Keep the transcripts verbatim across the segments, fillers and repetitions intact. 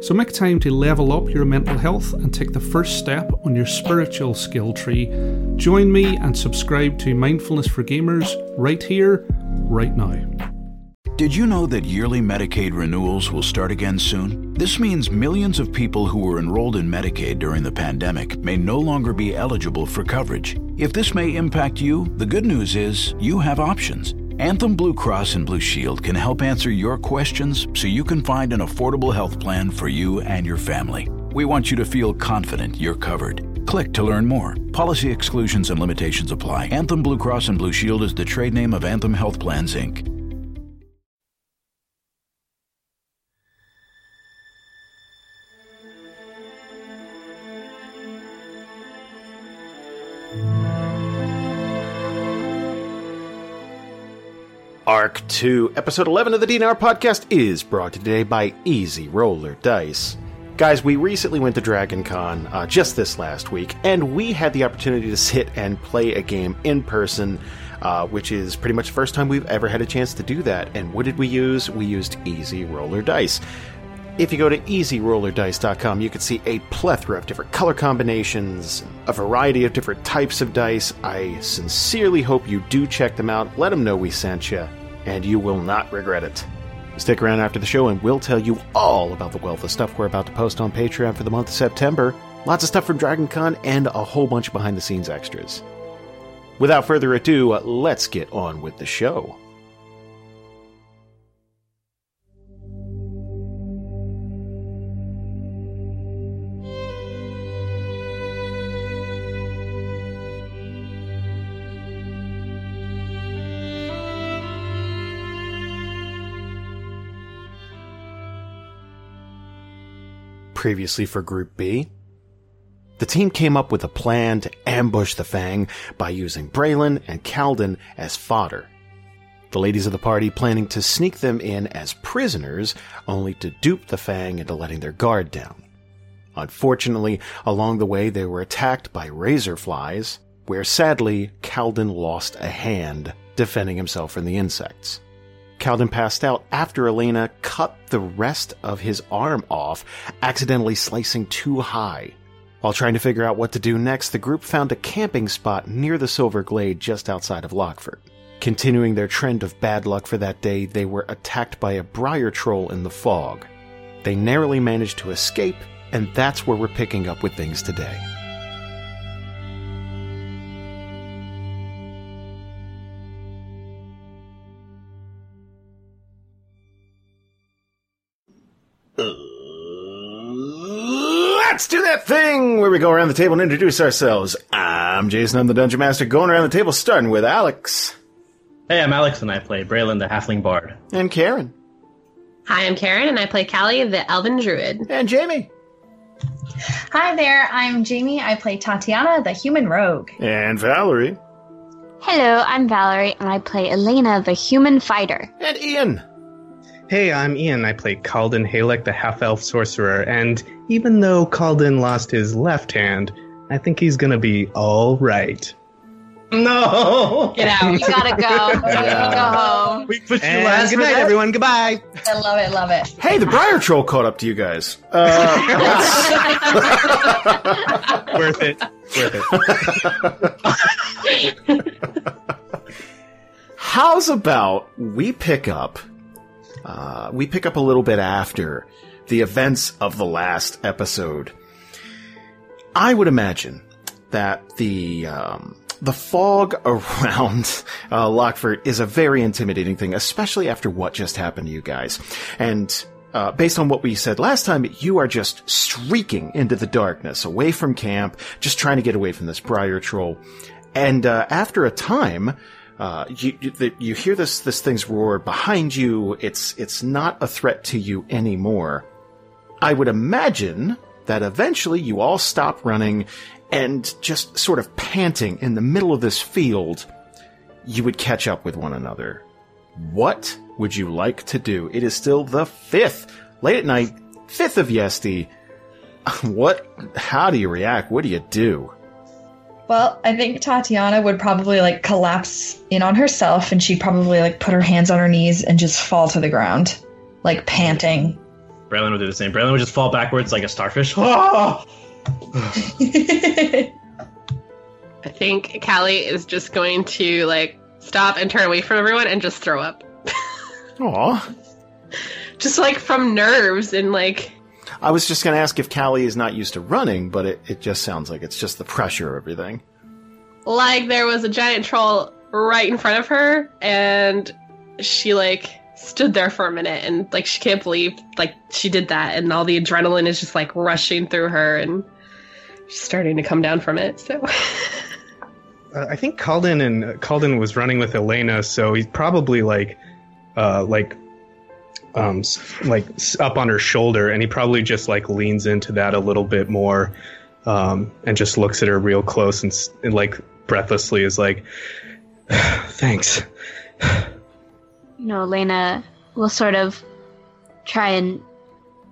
So make time to level up your mental health and take the first step on your spiritual skill tree. Join me and subscribe to Mindfulness for Gamers right here, right now. Did you know that yearly Medicaid renewals will start again soon? This means millions of people who were enrolled in Medicaid during the pandemic may no longer be eligible for coverage. If this may impact you, the good news is you have options. Anthem Blue Cross and Blue Shield can help answer your questions so you can find an affordable health plan for you and your family. We want you to feel confident you're covered. Click to learn more. Policy exclusions and limitations apply. Anthem Blue Cross and Blue Shield is the trade name of Anthem Health Plans, Incorporated. Arc two, Episode eleven of the D and R Podcast is brought to you today by Easy Roller Dice. Guys, we recently went to Dragon Con uh, just this last week, and we had the opportunity to sit and play a game in person, uh, which is pretty much the first time we've ever had a chance to do that. And what did we use? We used Easy Roller Dice. If you go to easy roller dice dot com, you can see a plethora of different color combinations, a variety of different types of dice. I sincerely hope you do check them out. Let them know we sent you, and you will not regret it. Stick around after the show, and we'll tell you all about the wealth of stuff we're about to post on Patreon for the month of September. Lots of stuff from Dragon Con and a whole bunch of behind-the-scenes extras. Without further ado, let's get on with the show. Previously for Group B, the team came up with a plan to ambush the Fang by using Braylon and Kalden as fodder. The ladies of the party planning to sneak them in as prisoners, only to dupe the Fang into letting their guard down. Unfortunately, along the way they were attacked by razorflies, where sadly Kalden lost a hand defending himself from the insects. Kalden passed out after Elena cut the rest of his arm off, accidentally slicing too high. While trying to figure out what to do next, the group found a camping spot near the Silver Glade just outside of Lochfort. Continuing their trend of bad luck for that day, they were attacked by a briar troll in the fog. They narrowly managed to escape, and that's where we're picking up with things today. Let's do that thing where we go around the table and introduce ourselves. I'm Jason, I'm the Dungeon Master, going around the table starting with Alex. Hey, I'm Alex and I play Braylon, the Halfling Bard. And Karen. Hi, I'm Karen and I play Callie, the Elven Druid. And Jamie. Hi there, I'm Jamie, I play Tatiyana, the Human Rogue. And Valerie. Hello, I'm Valerie and I play Elena, the Human Fighter. And Ian. Hey, I'm Ian. I play Kalden Halek, the half-elf sorcerer, and even though Kalden lost his left hand, I think he's gonna be all right. No! Get out. You gotta go. You yeah. gotta go home. We pushed and you last good night, that. everyone. Goodbye. I love it, love it. Hey, the Briar Troll caught up to you guys. Uh, Worth it. Worth it. How's about we pick up Uh, we pick up a little bit after the events of the last episode. I would imagine that the um, the fog around uh, Lochfort is a very intimidating thing, especially after what just happened to you guys. And uh, based on what we said last time, you are just streaking into the darkness, away from camp, just trying to get away from this briar troll. And uh, after a time... Uh, you, you, you hear this, this thing's roar behind you. It's, it's not a threat to you anymore. I would imagine that eventually you all stop running and just sort of panting in the middle of this field, you would catch up with one another. What would you like to do? It is still the fifth, late at night, fifth of Yesti. What? How do you react? What do you do? Well, I think Tatiyana would probably like collapse in on herself, and she'd probably like put her hands on her knees and just fall to the ground, like panting. Braylon would do the same. Braylon would just fall backwards like a starfish. Oh! I think Callie is just going to like stop and turn away from everyone and just throw up. Aw. Just like from nerves and like. I was just going to ask if Callie is not used to running, but it, it just sounds like it's just the pressure of everything. Like there was a giant troll right in front of her, and she like stood there for a minute, and like she can't believe like she did that, and all the adrenaline is just like rushing through her, and she's starting to come down from it. So. uh, I think Kalden and uh, Kalden was running with Elena, so he's probably like, uh, like. Um, like up on her shoulder, and he probably just like leans into that a little bit more, um, and just looks at her real close and, and like breathlessly is like, "Thanks." You know, Elena will sort of try and,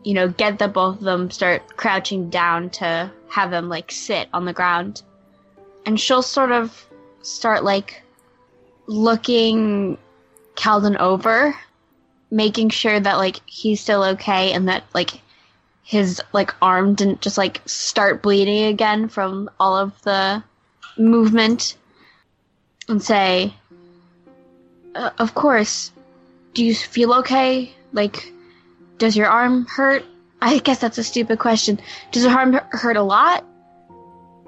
you know, get the both of them start crouching down to have them like sit on the ground, and she'll sort of start like looking Kalden over, making sure that, like, he's still okay and that, like, his, like, arm didn't just, like, start bleeding again from all of the movement, and say, uh, of course, do you feel okay? Like, does your arm hurt? I guess that's a stupid question. Does your arm hurt a lot?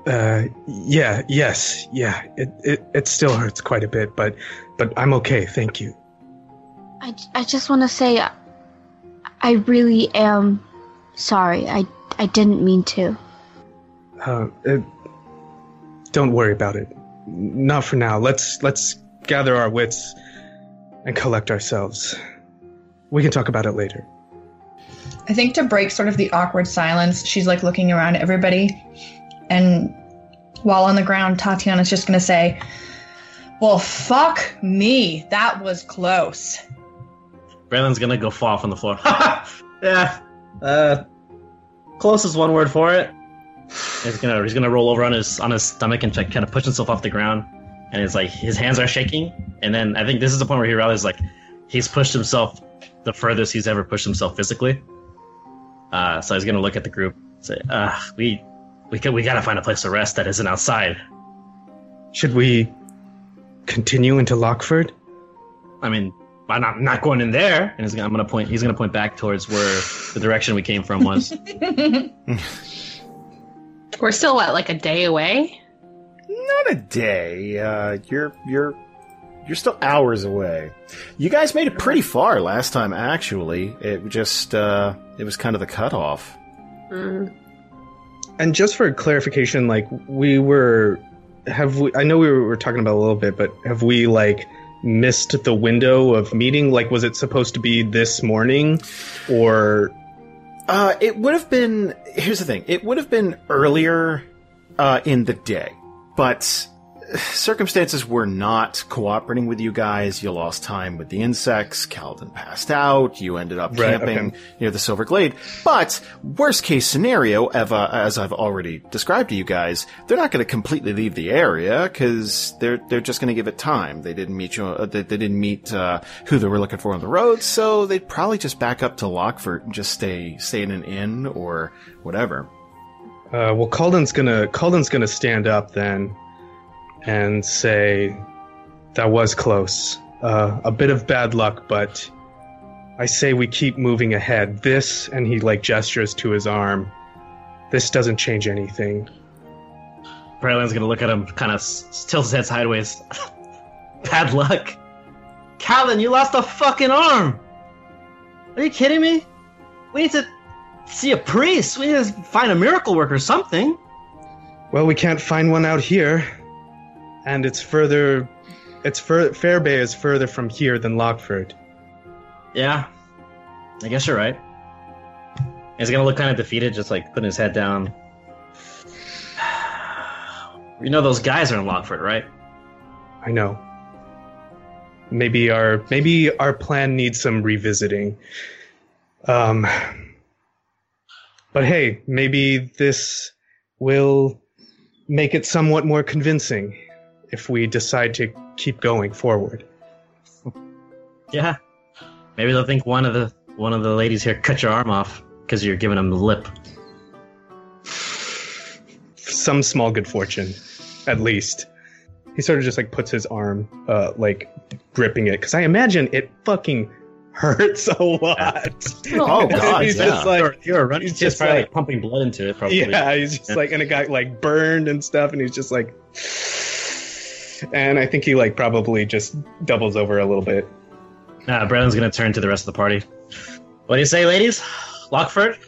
Uh, yeah, yes, yeah. It, it, it still hurts quite a bit, but, but I'm okay, thank you. I, I just want to say I, I really am sorry. I, I didn't mean to. Uh, it, don't worry about it. Not for now. Let's let's gather our wits and collect ourselves. We can talk about it later. I think to break sort of the awkward silence, she's like looking around at everybody. And while on the ground, Tatiyana's just going to say, "Well, fuck me. That was close." Braylon's gonna go fall off on the floor. Yeah. Uh, close is one word for it. He's gonna he's gonna roll over on his on his stomach and like kind of push himself off the ground, and it's like his hands are shaking. And then I think this is the point where he realizes like he's pushed himself the furthest he's ever pushed himself physically. Uh, so he's gonna look at the group, and say, "Uh, we we we gotta find a place to rest that isn't outside. Should we continue into Lochfort? I mean." I'm not, not going in there." And he's gonna, I'm gonna point. He's gonna point back towards where the direction we came from was. We're still what, like a day away? Not a day. Uh, you're you're you're still hours away. You guys made it pretty far last time. Actually, it just uh, it was kind of the cutoff. Mm. And just for clarification, like we were, have we? I know we were talking about a little bit, but have we like missed the window of meeting? Like, was it supposed to be this morning, or uh it would have been, here's the thing, it would have been earlier uh in the day, but circumstances were not cooperating with you guys. You lost time with the insects, Kalden passed out, you ended up right, camping okay. near the Silver Glade. But worst case scenario, Eva, as I've already described to you guys, they're not going to completely leave the area because they're they're just going to give it time. They didn't meet you. Uh, they, they didn't meet uh, who they were looking for on the road, so they'd probably just back up to Lochfort and just stay stay in an inn or whatever. Uh, well, Kalden's gonna Kalden's gonna stand up then and say, "That was close. Uh, a bit of bad luck, but I say we keep moving ahead. This," and he like gestures to his arm, "this doesn't change anything." Braylon's gonna look at him, kind of tilts his head sideways. "Bad luck? Calvin, you lost a fucking arm! Are you kidding me? We need to see a priest. We need to find a miracle worker or something." "Well, we can't find one out here. And it's further, it's fur- Fair Bay is further from here than Lochfort." "Yeah, I guess you're right." He's going to look kind of defeated, just like putting his head down. You know those guys are in Lochfort, right? I know. Maybe our maybe our plan needs some revisiting. Um, but hey, maybe this will make it somewhat more convincing if we decide to keep going forward. Yeah. Maybe they'll think one of the one of the ladies here cut your arm off because you're giving them the lip. Some small good fortune, at least. He sort of just like puts his arm, uh, like gripping it, because I imagine it fucking hurts a lot. Oh god, he's yeah. just like you're, you're running. He's just probably like, like pumping blood into it. Probably. Yeah, he's just yeah. like, and it got like burned and stuff, and he's just like, and I think he like probably just doubles over a little bit. Nah, Braylon's gonna turn to the rest of the party. What do you say, ladies? Lochfort?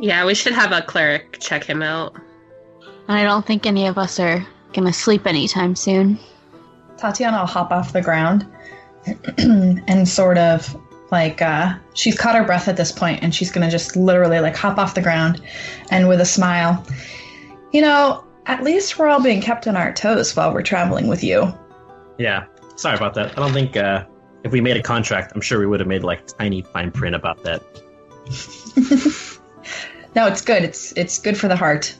Yeah, we should have a cleric check him out. I don't think any of us are going to sleep anytime soon. Tatiyana will hop off the ground and sort of, like, uh, she's caught her breath at this point, and she's going to just literally, like, hop off the ground and with a smile. You know, at least we're all being kept on our toes while we're traveling with you. Yeah, sorry about that. I don't think uh, if we made a contract, I'm sure we would have made, like, tiny fine print about that. No, it's good. It's, it's good for the heart.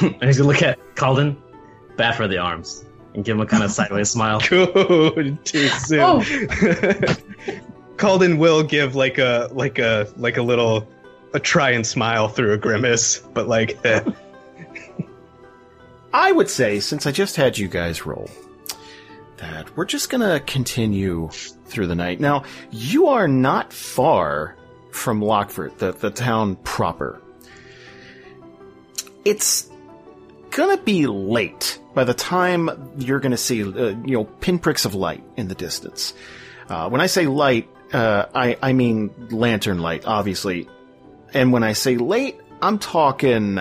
And he's gonna look at Kalden, bat for the arms, and give him a kind of sideways smile. Good, too soon. Oh. Kalden will give like a like a like a little a try and smile through a grimace, but like. Eh. I would say, since I just had you guys roll, that we're just gonna continue through the night. Now, you are not far from Lochfort, the the town proper. It's gonna be late by the time you're gonna see, uh, you know, pinpricks of light in the distance. Uh, when I say light, uh, I, I mean lantern light, obviously. And when I say late, I'm talking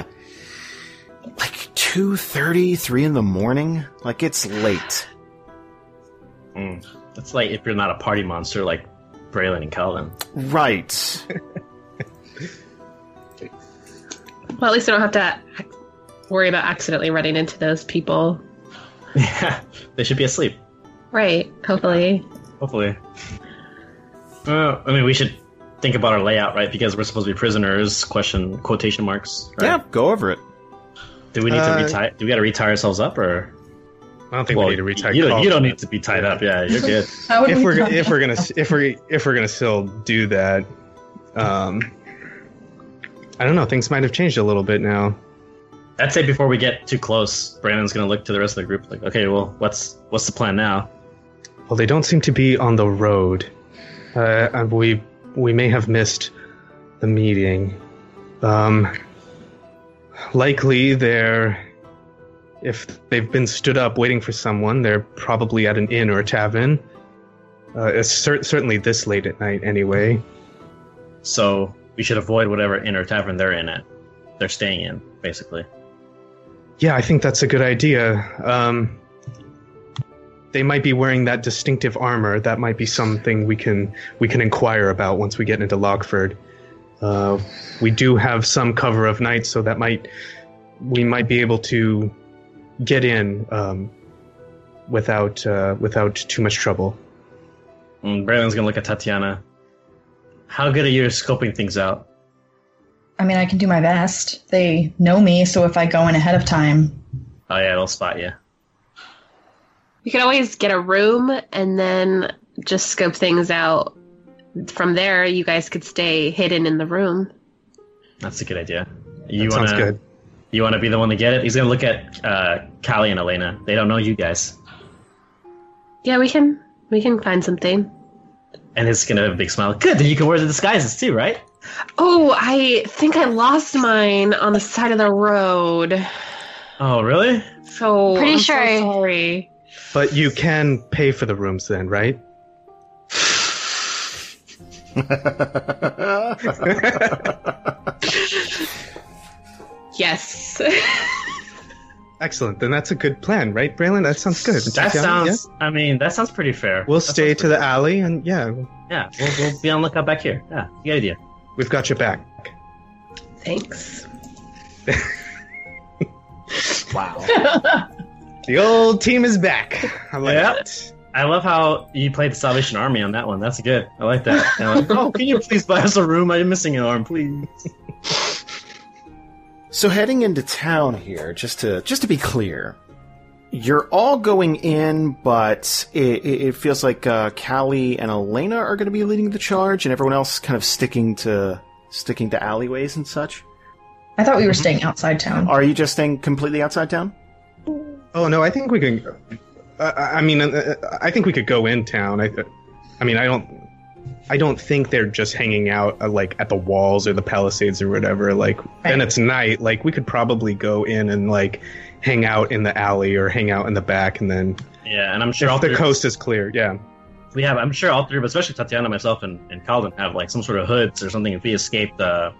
like two thirty, three in the morning. Like, it's late. Mm. That's like if you're not a party monster like Braylon and Calvin. Right. Well, at least I don't have to worry about accidentally running into those people. Yeah, they should be asleep. Right, hopefully. Hopefully. Uh, I mean, we should think about our layout, right? Because we're supposed to be prisoners, question, quotation marks. Right? Yeah, go over it. Do we need uh, to retire? Do we got to retie ourselves up, or? I don't think well, we need to retire. You, you don't need to be tied up. Yeah, you're good. if we we're if we're gonna if we if we're gonna still do that, um. I don't know. Things might have changed a little bit now. I'd say before we get too close, Brandon's going to look to the rest of the group like, okay, well, what's what's the plan now? Well, they don't seem to be on the road. Uh, we we may have missed the meeting. Um, likely they're, if they've been stood up waiting for someone, they're probably at an inn or a tavern. Uh, it's cer- certainly this late at night anyway. So... we should avoid whatever inn or tavern they're in at. They're staying in, basically. Yeah, I think that's a good idea. Um, they might be wearing that distinctive armor. That might be something we can we can inquire about once we get into Lochfort. Uh, we do have some cover of night, so that might we might be able to get in um, without uh, without too much trouble. And Braylon's gonna look at Tatiyana. How good are you at scoping things out? I mean, I can do my best. They know me, so if I go in ahead of time... Oh yeah, they'll spot you. You can always get a room and then just scope things out. From there, you guys could stay hidden in the room. That's a good idea. You that wanna, sounds good. You want to be the one to get it? He's going to look at uh, Callie and Elena. They don't know you guys. Yeah, we can. we can find something. And it's going to have a big smile. Good, then you can wear the disguises too, right? Oh, I think I lost mine on the side of the road. Oh, really? So, Pretty I'm sure. so sorry. But you can pay for the rooms then, right? Yes. Excellent. Then that's a good plan, right, Braylon? That sounds good. That yeah, sounds, yeah? I mean, that sounds pretty fair. We'll that stay to the fair. alley and, yeah. Yeah, we'll, we'll be on lookout back here. Yeah, good idea. We've got your back. Thanks. Wow. The old team is back. I like yep. it. I love how you played the Salvation Army on that one. That's good. I like that. Like, oh, can you please buy us a room? I'm missing an arm, please. So heading into town here, just to just to be clear, you're all going in, but it, it feels like uh, Callie and Elena are going to be leading the charge, and everyone else kind of sticking to sticking to alleyways and such. I thought we were staying outside town. Are you just staying completely outside town? Oh no, I think we can. Uh, I mean, uh, I think we could go in town. I, th- I mean, I don't, I don't think they're just hanging out uh, like at the walls or the Palisades or whatever. Like, then right. It's night. Like, we could probably go in and like hang out in the alley or hang out in the back, and then yeah. And I'm sure if all the coast is clear. Yeah, we have. I'm sure all three of us, especially Tatiyana, myself, and and Kalden, have like some sort of hoods or something. If we escaped the, uh,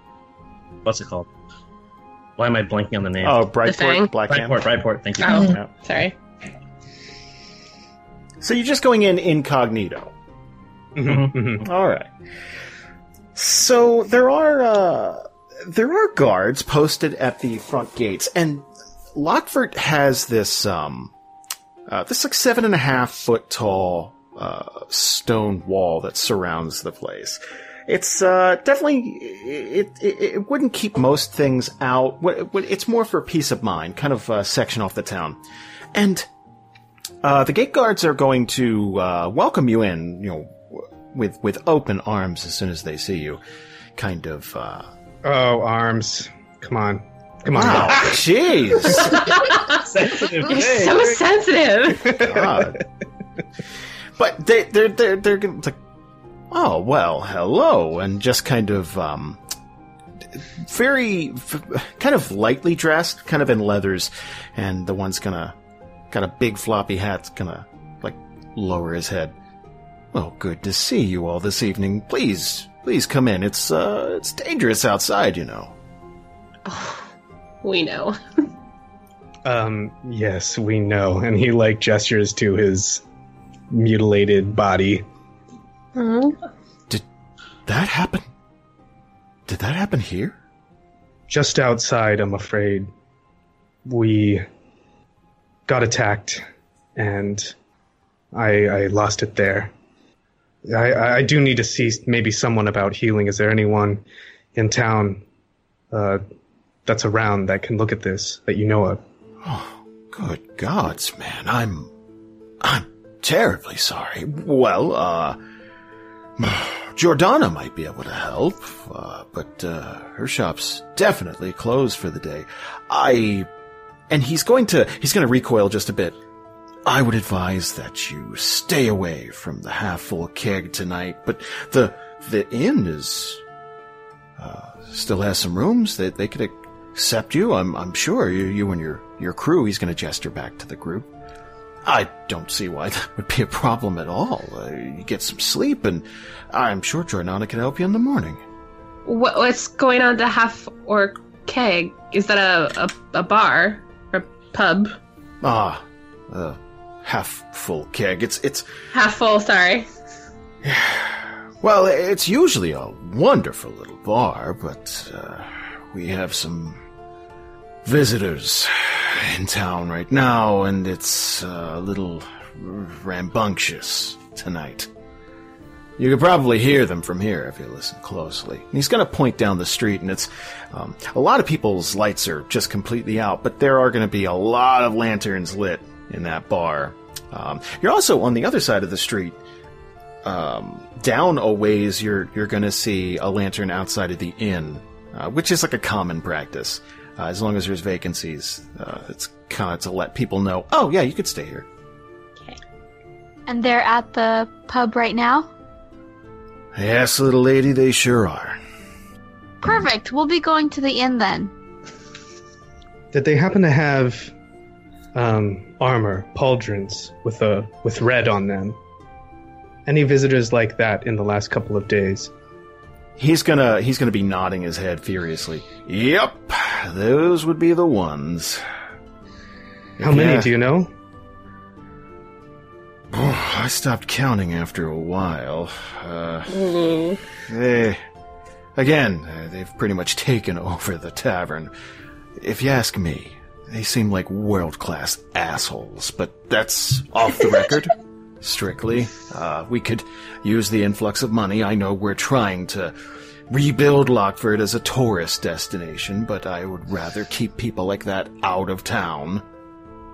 what's it called? Why am I blanking on the name? Oh, Brightport, Black Hand. Brightport, Brightport, thank you. Um, yeah. Sorry. So you're just going in incognito. Mm-hmm, mm-hmm. All right. So there are uh, there are guards posted at the front gates, and Lochfort has this um uh, this like seven and a half foot tall uh, stone wall that surrounds the place. It's uh, definitely it, it. It wouldn't keep most things out. It's more for peace of mind, kind of a section off the town. And uh, the gate guards are going to uh, welcome you in, you know, with with open arms as soon as they see you. Kind of. Uh... Oh, arms! Come on, come on! Wow, jeez! Sensitive. You're hey, so you're... sensitive. God. But they they're they're they're going to. Oh, well, hello, and just kind of, um, very, v- kind of lightly dressed, kind of in leathers, and the one's gonna, got a big floppy hat, gonna, like, lower his head. Well, good to see you all this evening. Please, please come in. It's, uh, it's dangerous outside, you know. Oh, we know. um, yes, we know. And he, like, gestures to his mutilated body. Mm-hmm. Did that happen? Did that happen here? Just outside, I'm afraid. We got attacked, and I, I lost it there. I, I do need to see maybe someone about healing. Is there anyone in town uh, that's around that can look at this, that you know of? Oh, good gods, man. I'm, I'm terribly sorry. Well, uh... Jordana might be able to help, uh, but uh, her shop's definitely closed for the day. I, and he's going to he's going to recoil just a bit. I would advise that you stay away from the Half Full Keg tonight. But the the inn is uh, still has some rooms that they could accept you. I'm I'm sure you you and your your crew. He's going to gesture back to the group. I don't see why that would be a problem at all. Uh, you get some sleep, and I'm sure Jordana can help you in the morning. What, what's going on to Half or Keg? Is that a, a, a bar? Or a pub? Ah, uh, Half Full Keg. It's, it's... Half Full, sorry. Well, it's usually a wonderful little bar, but uh, we have some visitors in town right now, and it's uh, a little rambunctious tonight. You could probably hear them from here if you listen closely. And he's going to point down the street, and it's um, a lot of people's lights are just completely out, but there are going to be a lot of lanterns lit in that bar. Um, you're also on the other side of the street. Um, down a ways, you're you're going to see a lantern outside of the inn, uh, which is like a common practice. Uh, as long as there's vacancies, uh, it's kind of to let people know, oh, yeah, you could stay here. Okay. And they're at the pub right now? Yes, little lady, they sure are. Perfect. We'll be going to the inn then. Did they happen to have um, armor, pauldrons with a with red on them? Any visitors like that in the last couple of days? He's gonna he's gonna be nodding his head furiously. Yep, those would be the ones. How yeah. many do you know? Oh, I stopped counting after a while. Uh, mm. They Again, uh, they've pretty much taken over the tavern. If you ask me, they seem like world-class assholes, but that's off the record. Strictly. Uh, we could use the influx of money. I know we're trying to rebuild Lochfort as a tourist destination, but I would rather keep people like that out of town.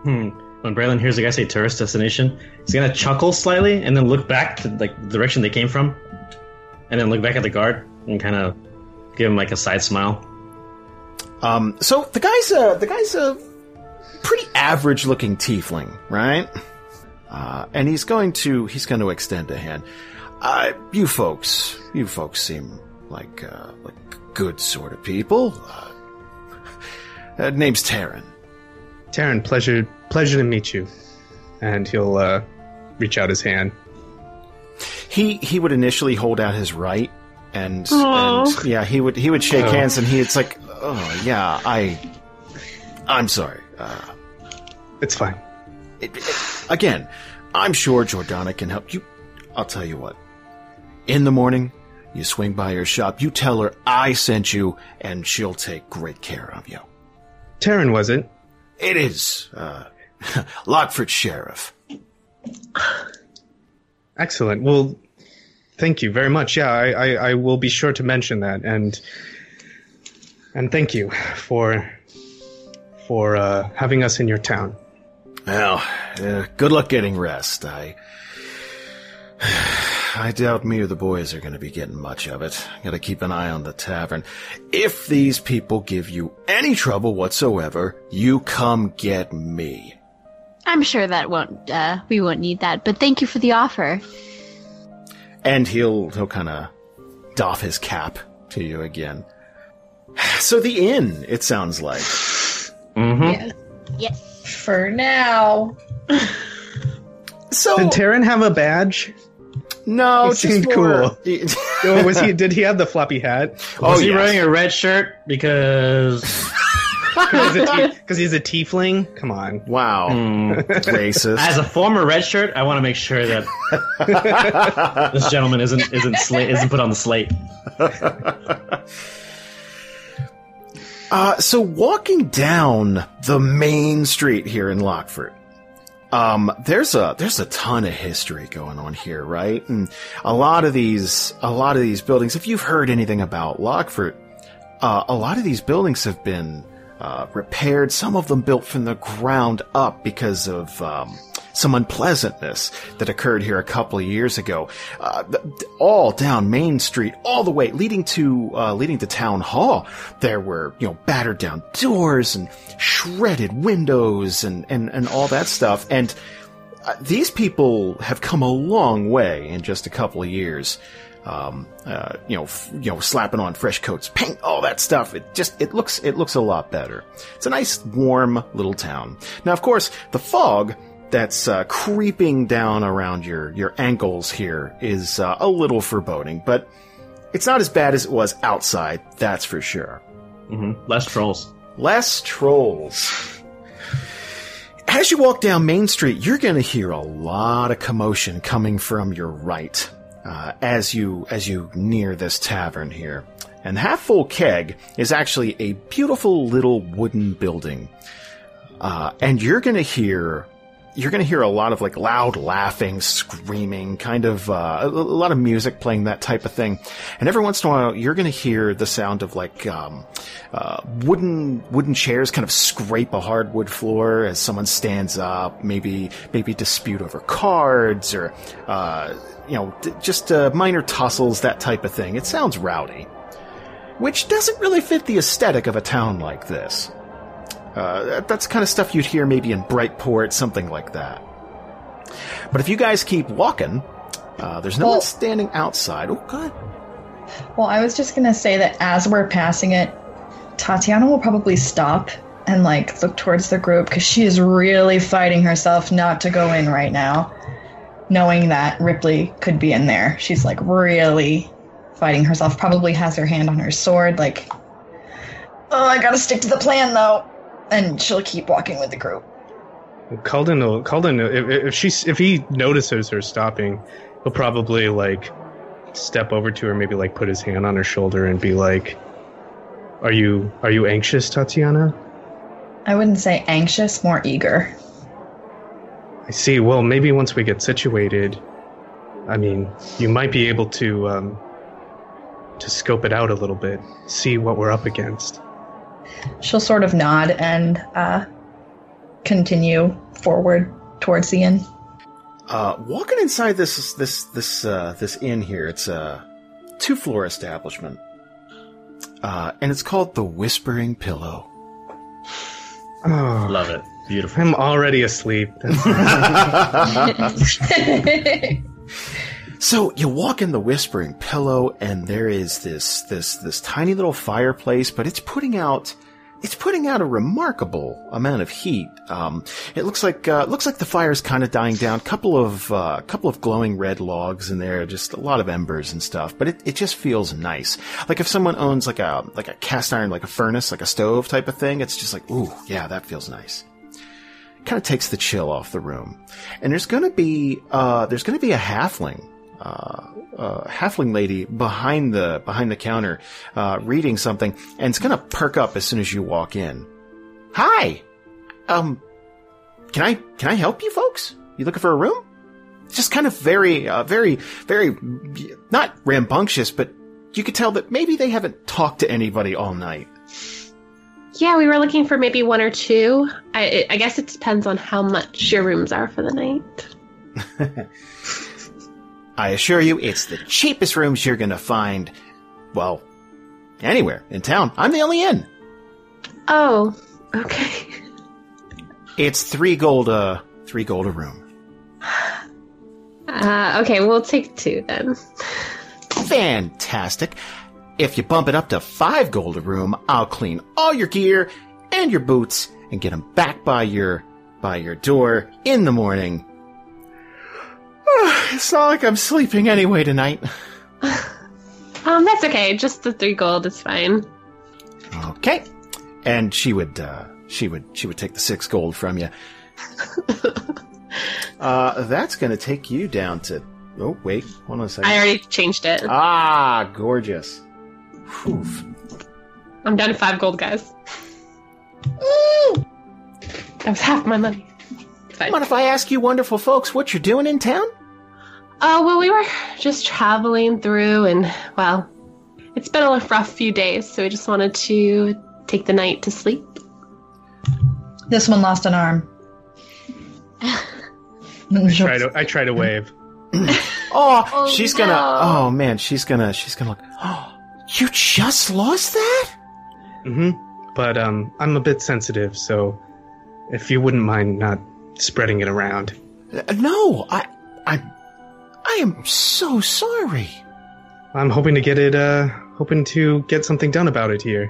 Hmm. When Braylon hears the guy say tourist destination, he's going to chuckle slightly and then look back to like the direction they came from, and then look back at the guard and kind of give him like a side smile. Um, so the guy's a, the guy's a pretty average-looking tiefling, right? Uh, and he's going to, he's going to extend a hand. Uh, you folks, you folks seem like, uh, like good sort of people. Uh, uh name's Taryn. Taryn, pleasure, pleasure to meet you. And he'll, uh, reach out his hand. He, he would initially hold out his right. And, and yeah, he would, he would shake oh. hands, and he, it's like, oh yeah, I, I'm sorry. Uh, it's fine. It, it, again, I'm sure Jordana can help you. I'll tell you what. In the morning, you swing by her shop, you tell her I sent you, and she'll take great care of you. Taryn, was it? It is. Uh, Lochfort Sheriff. Excellent. Well, thank you very much. Yeah, I, I, I will be sure to mention that. And and thank you for, for uh, having us in your town. Well, uh, good luck getting rest. I I doubt me or the boys are going to be getting much of it. Got to keep an eye on the tavern. If these people give you any trouble whatsoever, you come get me. I'm sure that won't. Uh, we won't need that. But thank you for the offer. And he'll he'll kind of doff his cap to you again. So the inn, it sounds like. Mm-hmm. Yeah. Yes. For now. So did Taryn have a badge? No, he seemed cool. Was he? Did he have the floppy hat? Oh, was he yes. wearing a red shirt because because he's a tiefling? Come on! Wow, mm. racist. As a former red shirt, I want to make sure that this gentleman isn't isn't sla- isn't put on the slate. Uh, so walking down the main street here in Lochfort, um, there's a, there's a ton of history going on here, right? And a lot of these, a lot of these buildings, if you've heard anything about Lochfort, uh, a lot of these buildings have been, uh, repaired. Some of them built from the ground up because of, um, some unpleasantness that occurred here a couple of years ago. Uh, all down Main Street, all the way leading to uh, leading to Town Hall, there were, you know, battered down doors and shredded windows and and and all that stuff. And uh, these people have come a long way in just a couple of years. Um, uh, you know, f- you know, slapping on fresh coats, paint, all that stuff. It just, it looks, it looks a lot better. It's a nice, warm little town. Now, of course, the fog that's uh, creeping down around your, your ankles here is uh, a little foreboding, but it's not as bad as it was outside, that's for sure. Mm-hmm. Less trolls. Less trolls. As you walk down Main Street, you're going to hear a lot of commotion coming from your right uh, as you as you near this tavern here. And Half Full Keg is actually a beautiful little wooden building. Uh, and you're going to hear... You're going to hear a lot of like loud laughing, screaming, kind of uh, a lot of music playing, that type of thing. And every once in a while, you're going to hear the sound of like um, uh, wooden wooden chairs kind of scrape a hardwood floor as someone stands up. Maybe maybe dispute over cards or uh, you know just uh, minor tussles, that type of thing. It sounds rowdy, which doesn't really fit the aesthetic of a town like this. Uh, that's the kind of stuff you'd hear maybe in Brightport, something like that. But if you guys keep walking, uh, there's no well, one standing outside. Oh, God. Well, I was just going to say that as we're passing it, Tatiyana will probably stop and, like, look towards the group because she is really fighting herself not to go in right now, knowing that Ripley could be in there. She's, like, really fighting herself, probably has her hand on her sword, like, oh, I got to stick to the plan, though. And she'll keep walking with the group. Kalden, will, Kalden, if, if she, if he notices her stopping, he'll probably like step over to her, maybe like put his hand on her shoulder and be like, are you are you anxious, Tatiyana? I wouldn't say anxious, more eager. I see. Well, maybe once we get situated, I mean, you might be able to um, to scope it out a little bit, see what we're up against. She'll sort of nod and uh, continue forward towards the inn. Uh, walking inside this this this uh, this inn here, it's a two floor establishment, uh, and it's called the Whispering Pillow. Oh, love it. Beautiful. I'm already asleep. So you walk in the Whispering Pillow, and there is this this this tiny little fireplace, but it's putting out it's putting out a remarkable amount of heat. Um, it looks like uh, looks like the fire's kind of dying down. Couple of uh, couple of glowing red logs in there, just a lot of embers and stuff. But it, it just feels nice. Like if someone owns like a like a cast iron, like a furnace, like a stove type of thing, it's just like, ooh, yeah, that feels nice. Kind of takes the chill off the room. And there's going to be uh there's going to be a halfling uh, uh halfling lady behind the behind the counter uh reading something, and it's going to perk up as soon as you walk in. Hi. Um can I can I help you folks? You looking for a room? Just kind of very uh, very very not rambunctious, but you could tell that maybe they haven't talked to anybody all night. Yeah, we were looking for maybe one or two. I, I guess it depends on how much your rooms are for the night. I assure you, it's the cheapest rooms you're going to find, well, anywhere in town. I'm the only inn. Oh, okay. It's three gold, uh, three gold a room. Uh, okay, we'll take two then. Fantastic. If you bump it up to five gold a room, I'll clean all your gear and your boots and get them back by your by your door in the morning. Oh, it's not like I'm sleeping anyway tonight. Um, that's okay. Just the three gold is fine. Okay. And she would uh, she would she would take the six gold from you. uh, that's gonna take you down to. Oh wait, hold on a second. I already changed it. Ah, gorgeous. Oof. I'm down to five gold, guys. Ooh. That was half my money. Fine. What if I ask you wonderful folks what you're doing in town? Oh, uh, well, we were just traveling through, and, well, it's been a rough few days, so we just wanted to take the night to sleep. This one lost an arm. I try to, I try to wave. oh, oh, she's no. gonna, oh, man, she's gonna, she's gonna look, oh. You just lost that? Mm-hmm. But um, I'm a bit sensitive, so if you wouldn't mind not spreading it around. Uh, no, I, I, I am so sorry. I'm hoping to get it. Uh, hoping to get something done about it here.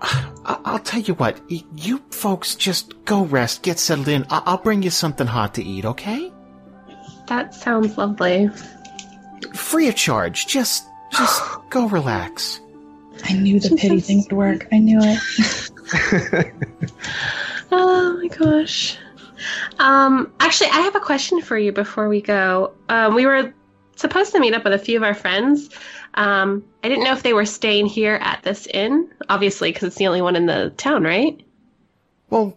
I- I'll tell you what. You folks just go rest, get settled in. I- I'll bring you something hot to eat. Okay? That sounds lovely. Free of charge. Just. Just go relax. I knew the pity thing would work. I knew it. Oh my gosh. Um, actually, I have a question for you before we go. Um, we were supposed to meet up with a few of our friends. Um, I didn't know if they were staying here at this inn, obviously, because it's the only one in the town, right? Well,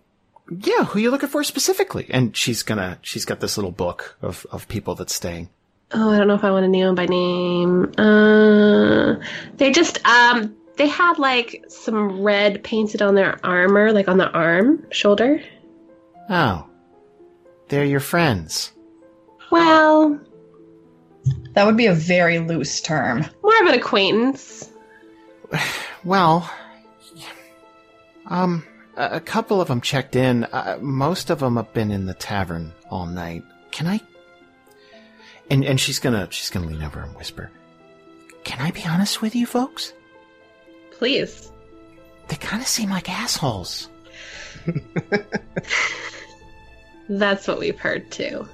yeah. Who are you looking for specifically? And she's gonna. She's got this little book of of people that's staying. Oh, I don't know if I want to name them by name. Uh, they just, um, they had, like, some red painted on their armor, like on the arm, shoulder. Oh. They're your friends. Well. That would be a very loose term. More of an acquaintance. Well, um, a couple of them checked in. Uh, most of them have been in the tavern all night. Can I? And and she's gonna she's gonna lean over and whisper, "Can I be honest with you, folks? Please. They kind of seem like assholes." That's what we've heard too.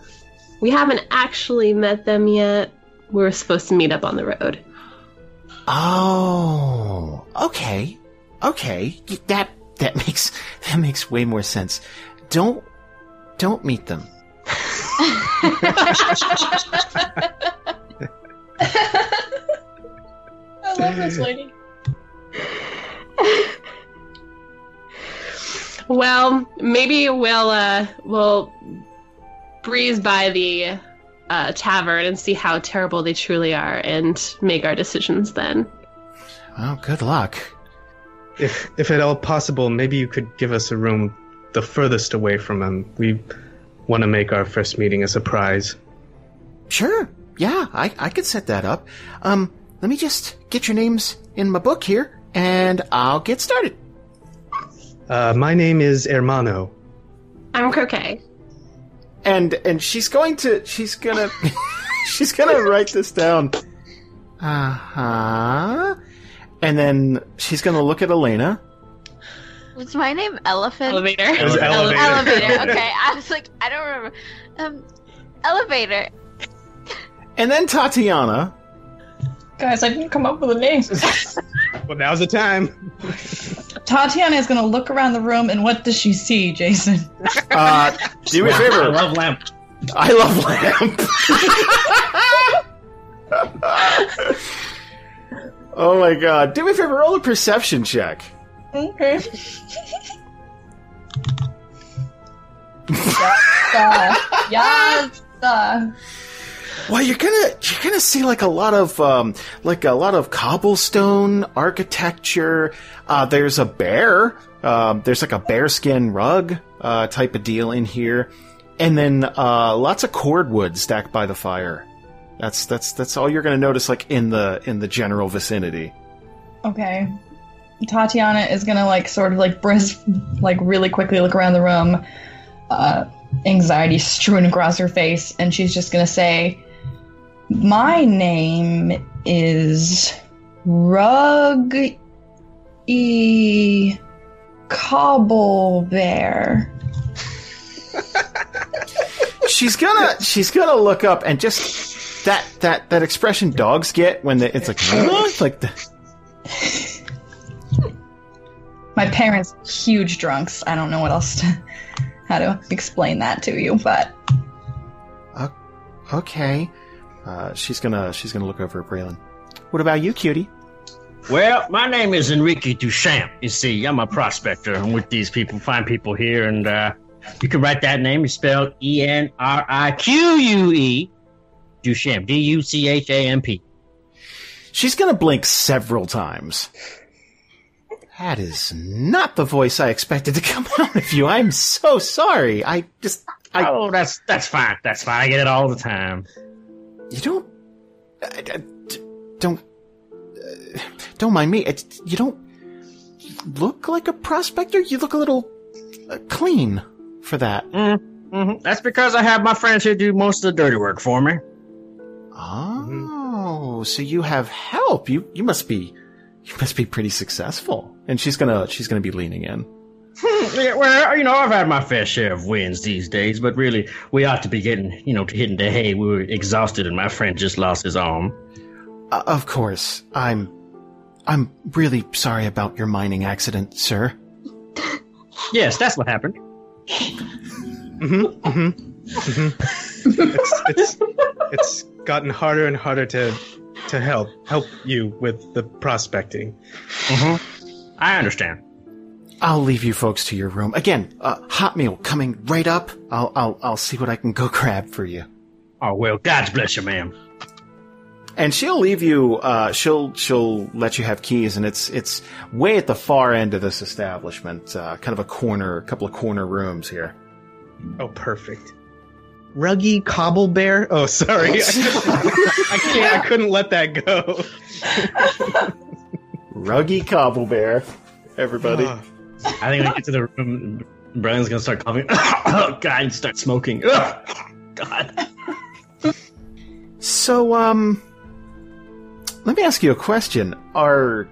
We haven't actually met them yet. We were supposed to meet up on the road. Oh, okay, okay. That that makes that makes way more sense. Don't don't meet them. this lady. Well, maybe we'll uh, we'll breeze by the uh, tavern and see how terrible they truly are, and make our decisions then. Well, good luck. If if at all possible, maybe you could give us a room the furthest away from them. We want to make our first meeting a surprise. Sure. Yeah, I, I could set that up. Um, let me just get your names in my book here, and I'll get started. Uh, my name is Hermano. I'm Croquet. And and she's going to she's gonna she's gonna write this down. Uh huh. And then she's gonna look at Elena. Was my name Elephant? Elevator. It was Elevator. Elevator. Okay, I was like, I don't remember. Um, Elevator. And then Tatiyana. Guys, I didn't come up with a name. Well, now's the time. Tatiyana is going to look around the room, and what does she see, Jason? Uh, do me a favor. I love lamp. I love lamp. Oh, my God. Do me a favor. Roll a perception check. Okay. Yes. Yes. Well, you're gonna you're gonna see like a lot of um, like a lot of cobblestone architecture. Uh, there's a bear. Uh, there's like a bearskin rug uh, type of deal in here, and then uh, lots of cordwood stacked by the fire. That's that's that's all you're gonna notice, like in the in the general vicinity. Okay, Tatiyana is gonna like sort of like brisk, like really quickly look around the room. Uh, anxiety strewn across her face, and she's just gonna say, "My name is Rug E Cobble Bear." she's gonna she's gonna look up and just that that that expression dogs get when they, it's like it's like the... My parents huge drunks. I don't know what else to how to explain that to you, but uh, okay. Uh, she's gonna she's gonna look over at Braylon. What about you, cutie? Well, my name is Enrique Duchamp. You see, I'm a prospector. I'm with these people, fine people here, and uh, you can write that name. It's spelled E N R I Q U E, Duchamp, D U C H A M P. She's gonna blink several times. That is not the voice I expected to come out of you. I'm so sorry. I just... I, oh, that's that's fine. That's fine. I get it all the time. You don't... I, I, don't... Uh, don't mind me. It, you don't look like a prospector. You look a little uh, clean for that. Mm, mm-hmm. That's because I have my friends who do most of the dirty work for me. Oh, mm-hmm. So you have help. You You must be... You must be pretty successful. And she's gonna she's gonna be leaning in. Yeah, well, you know, I've had my fair share of wins these days, but really, we ought to be getting, you know, to hitting the hay. We were exhausted, and my friend just lost his arm. Uh, of course, I'm I'm really sorry about your mining accident, sir. Yes, that's what happened. Mm-hmm. Mm-hmm. Mm-hmm. it's, it's it's gotten harder and harder to. To help help you with the prospecting. Uh-huh. I understand. I'll leave you folks to your room. Again, uh, hot meal coming right up. I'll I'll I'll see what I can go grab for you. Oh well, God bless you, ma'am. And she'll leave you. Uh, she'll she'll let you have keys, and it's it's way at the far end of this establishment, uh, kind of a corner, a couple of corner rooms here. Oh, perfect. Ruggy Cobble Bear? Oh, sorry. I couldn't, I, can't, I couldn't let that go. Ruggy Cobble Bear, everybody. Oh. I think when we get to the room, Brian's going to start coughing. Oh, God, and start smoking. Oh, God. So, um, let me ask you a question. Are,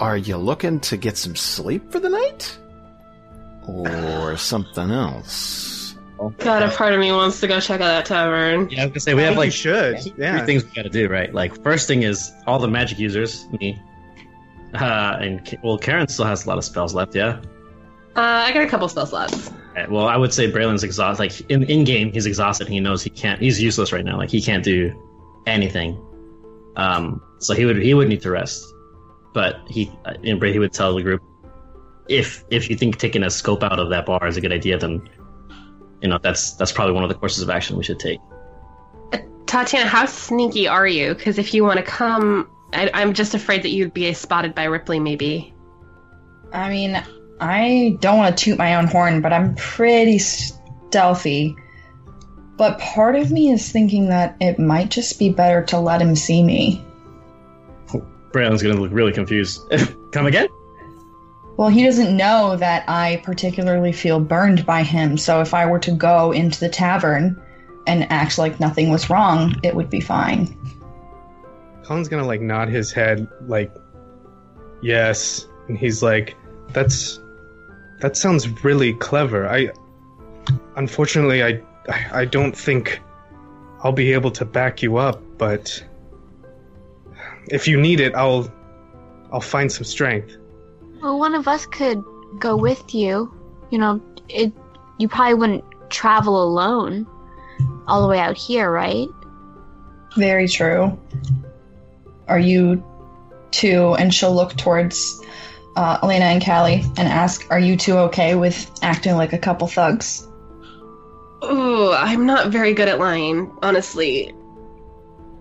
are you looking to get some sleep for the night? Or something else? God, a part of me wants to go check out that tavern. Yeah, I was gonna say we I have like should. Yeah. Three things we gotta do, right? Like first thing is all the magic users, me, uh, and well, Karen still has a lot of spells left. Yeah, uh, I got a couple spell slots. Right, well, I would say Braylon's exhausted. Like in in game, he's exhausted. He knows he can't. He's useless right now. Like he can't do anything. Um, so he would he would need to rest, but he he would tell the group, if if you think taking a scope out of that bar is a good idea, then you know that's that's probably one of the courses of action we should take. Tatiyana, how sneaky are you? Because if you want to come, I, I'm just afraid that you'd be spotted by Ripley, maybe. I mean, I don't want to toot my own horn, but I'm pretty stealthy. But part of me is thinking that it might just be better to let him see me. Braylon's going to look really confused. Come again? Well, he doesn't know that I particularly feel burned by him, so if I were to go into the tavern and act like nothing was wrong, it would be fine. Colin's going to, like, nod his head, like, yes. And he's like, that's... that sounds really clever. I... Unfortunately, I... I don't think I'll be able to back you up, but if you need it, I'll I'll find some strength. Well, one of us could go with you. You know, it you probably wouldn't travel alone all the way out here, right? Very true. Are you two? And she'll look towards uh, Elena and Callie and ask, are you two okay with acting like a couple thugs? Ooh, I'm not very good at lying, honestly.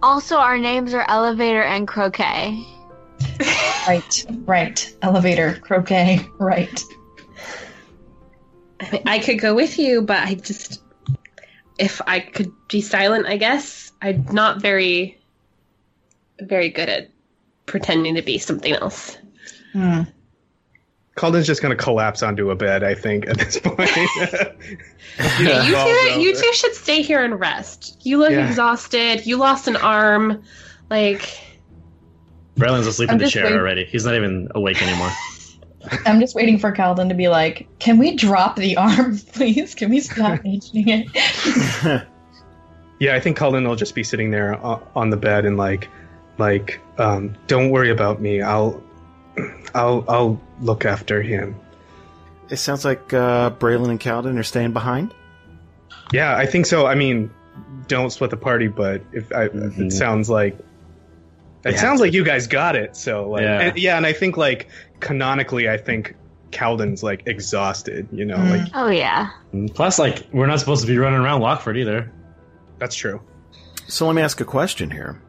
Also, our names are Elevator and Croquet. Right, right. Elevator, Croquet, right. I mean, I could go with you, but I just... if I could be silent, I guess. I'm not very, very good at pretending to be something else. Hmm. Calden's just going to collapse onto a bed, I think, at this point. yeah, you, two, you two should stay here and rest. You look yeah. exhausted. You lost an arm. Like, Braylon's asleep I'm in the chair wait- already. He's not even awake anymore. I'm just waiting for Calden to be like, can we drop the arm, please? Can we stop mentioning it? Yeah, I think Calden will just be sitting there on the bed and like, like, um, don't worry about me. I'll... I'll I'll look after him. It sounds like uh, Braylon and Calden are staying behind. Yeah, I think so. I mean, don't split the party, but if I, mm-hmm. it sounds like it yeah. sounds like you guys got it. So like, yeah. And, yeah, and I think like canonically, I think Calden's like exhausted. You know, mm. like oh yeah. Plus, like we're not supposed to be running around Lochfort either. That's true. So let me ask a question here.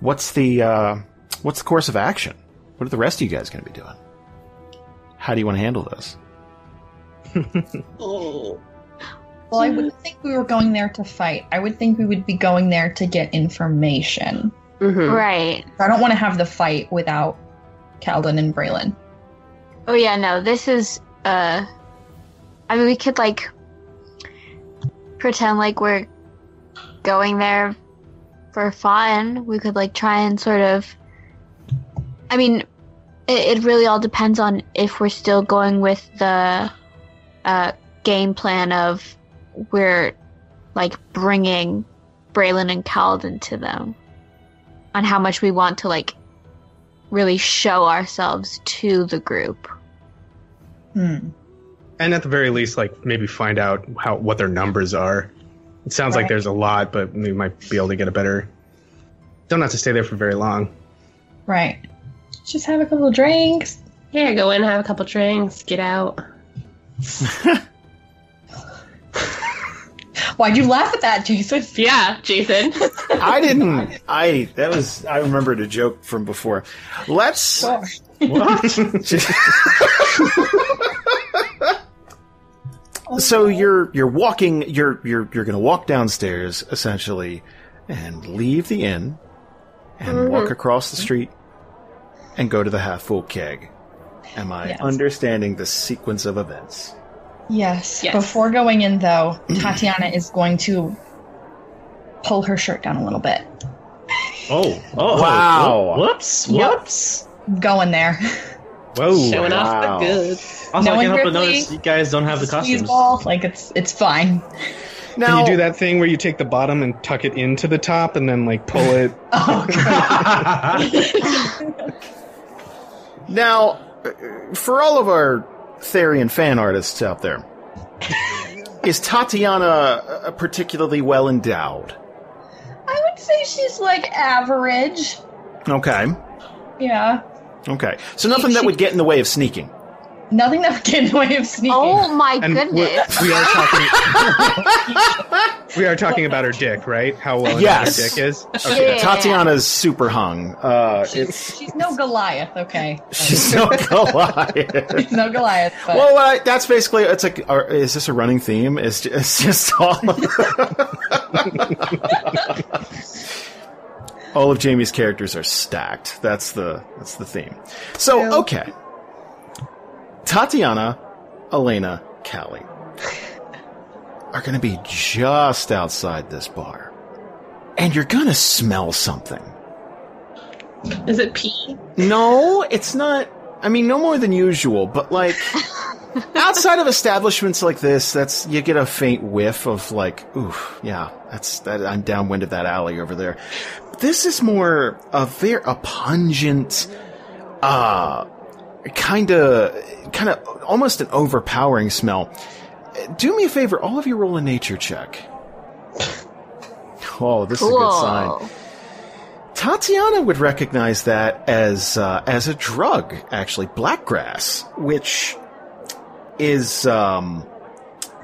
What's the uh, what's the course of action? What are the rest of you guys going to be doing? How do you want to handle this? oh. Well, I wouldn't think we were going there to fight. I would think we would be going there to get information. Mm-hmm. Right. I don't want to have the fight without Calden and Braylon. Oh, yeah, no. This is, uh... I mean, we could, like, pretend like we're going there for fun. We could, like, try and sort of... I mean, it, it really all depends on if we're still going with the uh, game plan of we're, like, bringing Braylon and Calden to them. On how much we want to, like, really show ourselves to the group. Hmm. And at the very least, like, maybe find out how what their numbers are. It sounds right. like there's a lot, but we might be able to get a better... Don't have to stay there for very long. Right. Just have a couple of drinks. Yeah, go in, have a couple of drinks, get out. Why'd you laugh at that, Jason? Yeah, Jason. I didn't. I that was. I remembered a joke from before. Let's. Oh. What? So you're you're walking. You're you're you're going to walk downstairs essentially, and leave the inn, and mm-hmm. walk across the street. And go to the Half Full Keg. Am I yes. understanding the sequence of events? Yes. yes. Before going in, though, Tatiyana is going to pull her shirt down a little bit. Oh. Oh. Wow. Whoops. Whoops. Yep. Going there. Whoa. Showing wow. off the goods. Also, no I can't help but notice you guys don't have the costumes. Ball. Like, it's it's fine. Now, can you do that thing where you take the bottom and tuck it into the top and then, like, pull it? Oh, God. Now, for all of our Therian fan artists out there, is Tatiyana particularly well endowed? I would say she's like average. Okay. Yeah. Okay. So nothing she, that would get in the way of sneaking. Nothing that would get in the way of sneaking. Oh my and goodness. We are talking We are talking about her dick, right? How well yes. her dick is. Okay. Yeah. Tatiana's super hung. Uh, she's, it's, she's no Goliath, okay. She's no Goliath. She's no Goliath. But. Well, uh, that's basically it's like are, is this a running theme? It's just, it's just all all of Jamie's characters are stacked. That's the that's the theme. So, okay. Tatiyana, Elena, Callie are going to be just outside this bar. And you're going to smell something. Is it pee? No, it's not. I mean, no more than usual, but like outside of establishments like this, that's you get a faint whiff of like, oof, yeah, that's that I'm downwind of that alley over there. But this is more a very a pungent uh Kind of, kind of, almost an overpowering smell. Do me a favor, all of you roll a nature check. Oh, this cool. is a good sign. Tatiyana would recognize that as uh, as a drug, actually, blackgrass, which is um,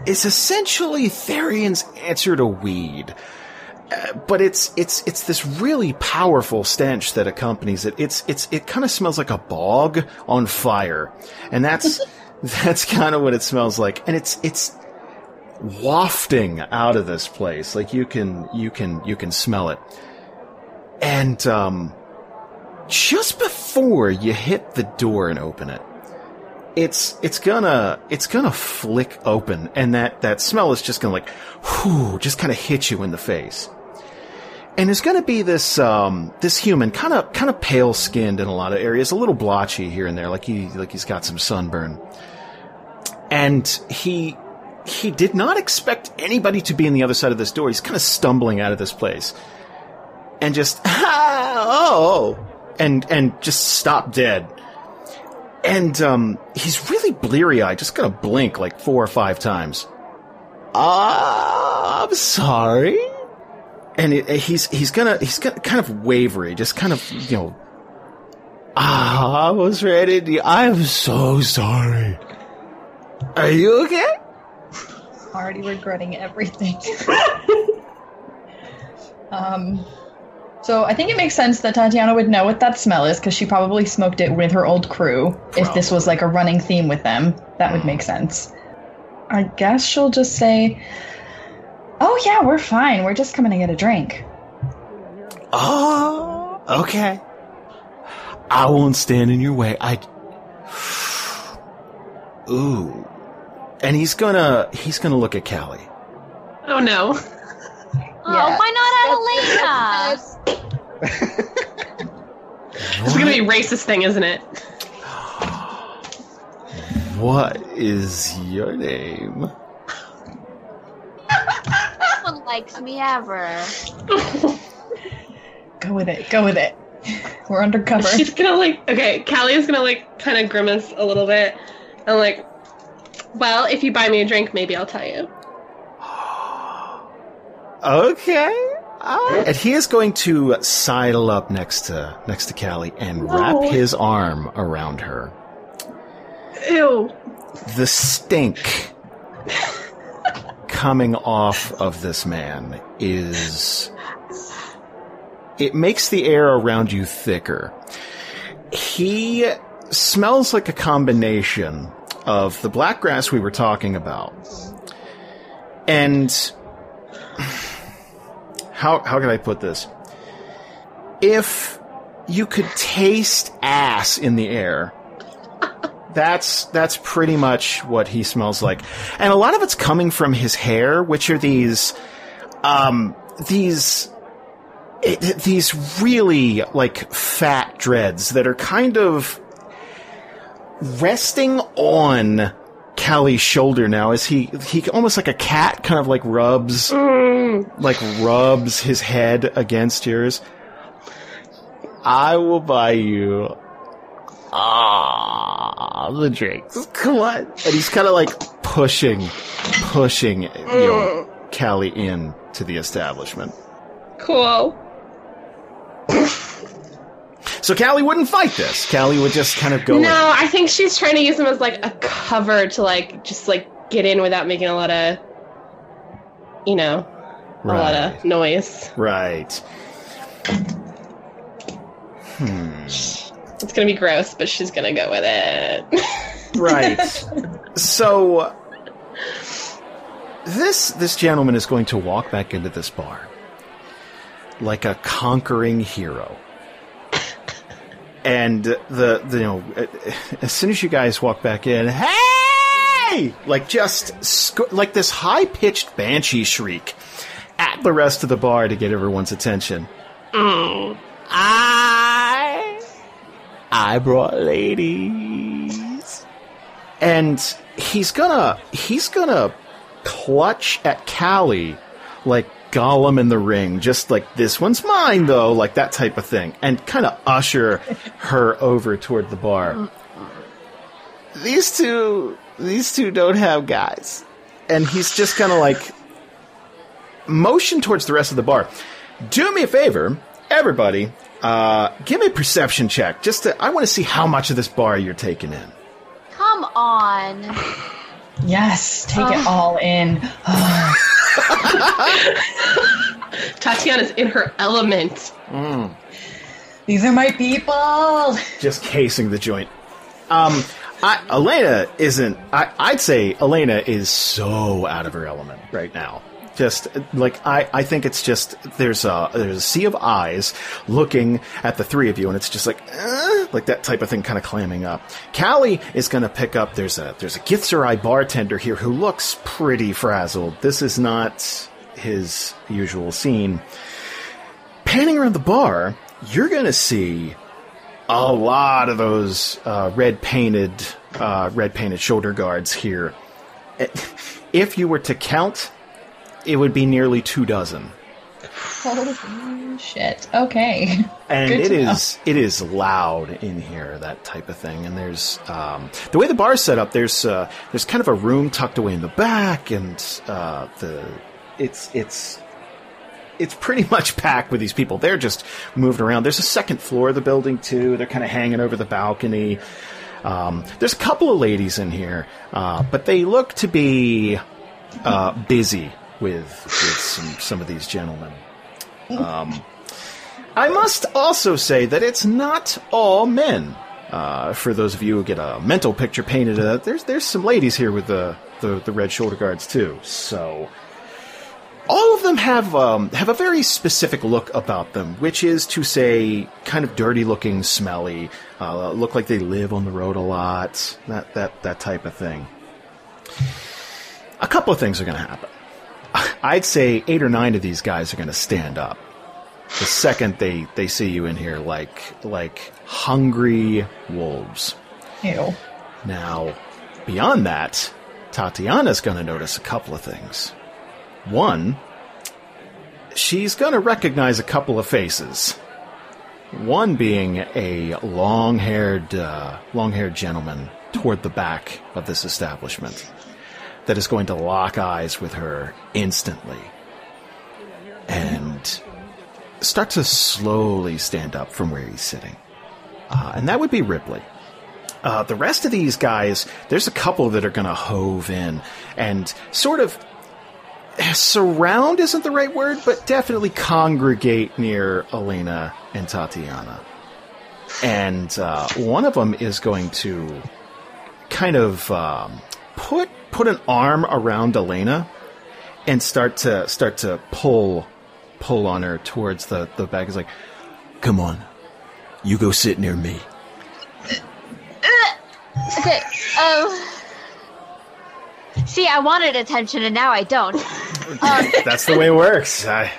is essentially Therian's answer to weed. Uh, but it's it's it's this really powerful stench that accompanies it. It's it's it kind of smells like a bog on fire, and that's that's kind of what it smells like. And it's it's wafting out of this place. Like you can you can you can smell it. And um, just before you hit the door and open it, it's it's gonna it's gonna flick open, and that that smell is just gonna like, whoo, just kind of hit you in the face. And there's going to be this um, this human, kind of kind of pale skinned in a lot of areas, a little blotchy here and there, like he like he's got some sunburn. And he he did not expect anybody to be on the other side of this door. He's kind of stumbling out of this place, and just ah, oh, and and just stopped dead. And um, he's really bleary eyed, just going to blink like four or five times. Ah, uh, I'm sorry. And it, it, he's he's gonna he's gonna kind of wavery, just kind of you know. Ah, I was ready. To, I'm so sorry. Are you okay? Already regretting everything. um, so I think it makes sense that Tatiyana would know what that smell is because she probably smoked it with her old crew. Probably. If this was like a running theme with them, that would make sense. I guess she'll just say, oh, yeah, we're fine. We're just coming to get a drink. Oh, okay. I won't stand in your way. I... Ooh. And he's gonna... He's gonna look at Callie. Oh, no. Yeah. Oh, why not at Elena? It's gonna be a racist thing, isn't it? What is your name? No one likes me ever. Go with it. Go with it. We're undercover. She's gonna like. Okay, Callie is gonna like kind of grimace a little bit, and like, well, if you buy me a drink, maybe I'll tell you. Okay. Uh, and he is going to sidle up next to next to Callie and wrap oh. his arm around her. Ew. The stink coming off of this man is... It makes the air around you thicker. He smells like a combination of the black grass we were talking about. And... How, how can I put this? If you could taste ass in the air... That's that's pretty much what he smells like, and a lot of it's coming from his hair, which are these, um, these, it, these really like fat dreads that are kind of resting on Callie's shoulder now. As he he almost like a cat, kind of like rubs, mm. like rubs his head against yours. I will buy you. Ah, the drinks. Come on. And he's kind of like pushing, pushing, you know, Callie in to the establishment. Cool. So Callie wouldn't fight this. Callie would just kind of go. No, in. I think she's trying to use him as like a cover to like just like get in without making a lot of, you know, right. a lot of noise. Right. Hmm. It's gonna be gross, but she's gonna go with it. Right. So this this gentleman is going to walk back into this bar like a conquering hero. And the, the you know, as soon as you guys walk back in, hey! Like just sc- like this high-pitched banshee shriek at the rest of the bar to get everyone's attention. Mm. I I brought ladies. And he's gonna he's gonna clutch at Callie like Gollum in the ring, just like this one's mine though, like that type of thing, and kind of usher her over toward the bar. These two these two don't have guys. And he's just kind of like motion towards the rest of the bar. Do me a favor, everybody, uh, give me a perception check. Just to, I want to see how much of this bar you're taking in. Come on. Yes, take oh. it all in. Tatiana's in her element. Mm. These are my people. Just casing the joint. Um, I, Elena isn't... I, I'd say Elena is so out of her element right now. Just, like, I, I think it's just, there's a, there's a sea of eyes looking at the three of you, and it's just like, uh, like that type of thing kind of clamming up. Callie is going to pick up, there's a, there's a Gitzrai bartender here who looks pretty frazzled. This is not his usual scene. Panning around the bar, you're going to see a lot of those, uh, red painted, uh, red painted shoulder guards here. If you were to count, it would be nearly two dozen. Holy shit. Okay. And it is, it is loud in here, that type of thing. And there's, um, the way the bar's set up, there's, uh, there's kind of a room tucked away in the back, and, uh, the, it's, it's, it's pretty much packed with these people. They're just moving around. There's a second floor of the building, too. They're kind of hanging over the balcony. Um, there's a couple of ladies in here, uh, but they look to be, uh, busy. With, with some, some of these gentlemen. Um, I must also say that it's not all men. Uh, for those of you who get a mental picture painted, uh, there's there's some ladies here with the, the, the red shoulder guards too. So all of them have um, have a very specific look about them, which is to say, kind of dirty looking, smelly, uh, look like they live on the road a lot, that that that type of thing. A couple of things are going to happen. I'd say eight or nine of these guys are going to stand up the second they, they see you in here, like like hungry wolves. Ew. Now, beyond that, Tatiana's going to notice a couple of things. One, she's going to recognize a couple of faces. One being a long-haired uh, long-haired gentleman toward the back of this establishment. That is going to lock eyes with her instantly and start to slowly stand up from where he's sitting. Uh, and that would be Ripley. Uh, the rest of these guys, there's a couple that are going to hove in and sort of surround isn't the right word, but definitely congregate near Elena and Tatiyana. And uh, one of them is going to kind of um, put put an arm around Elena and start to start to pull pull on her towards the, the back. It's like, come on, you go sit near me. Okay, um... See, I wanted attention and now I don't. Um, That's the way it works. I...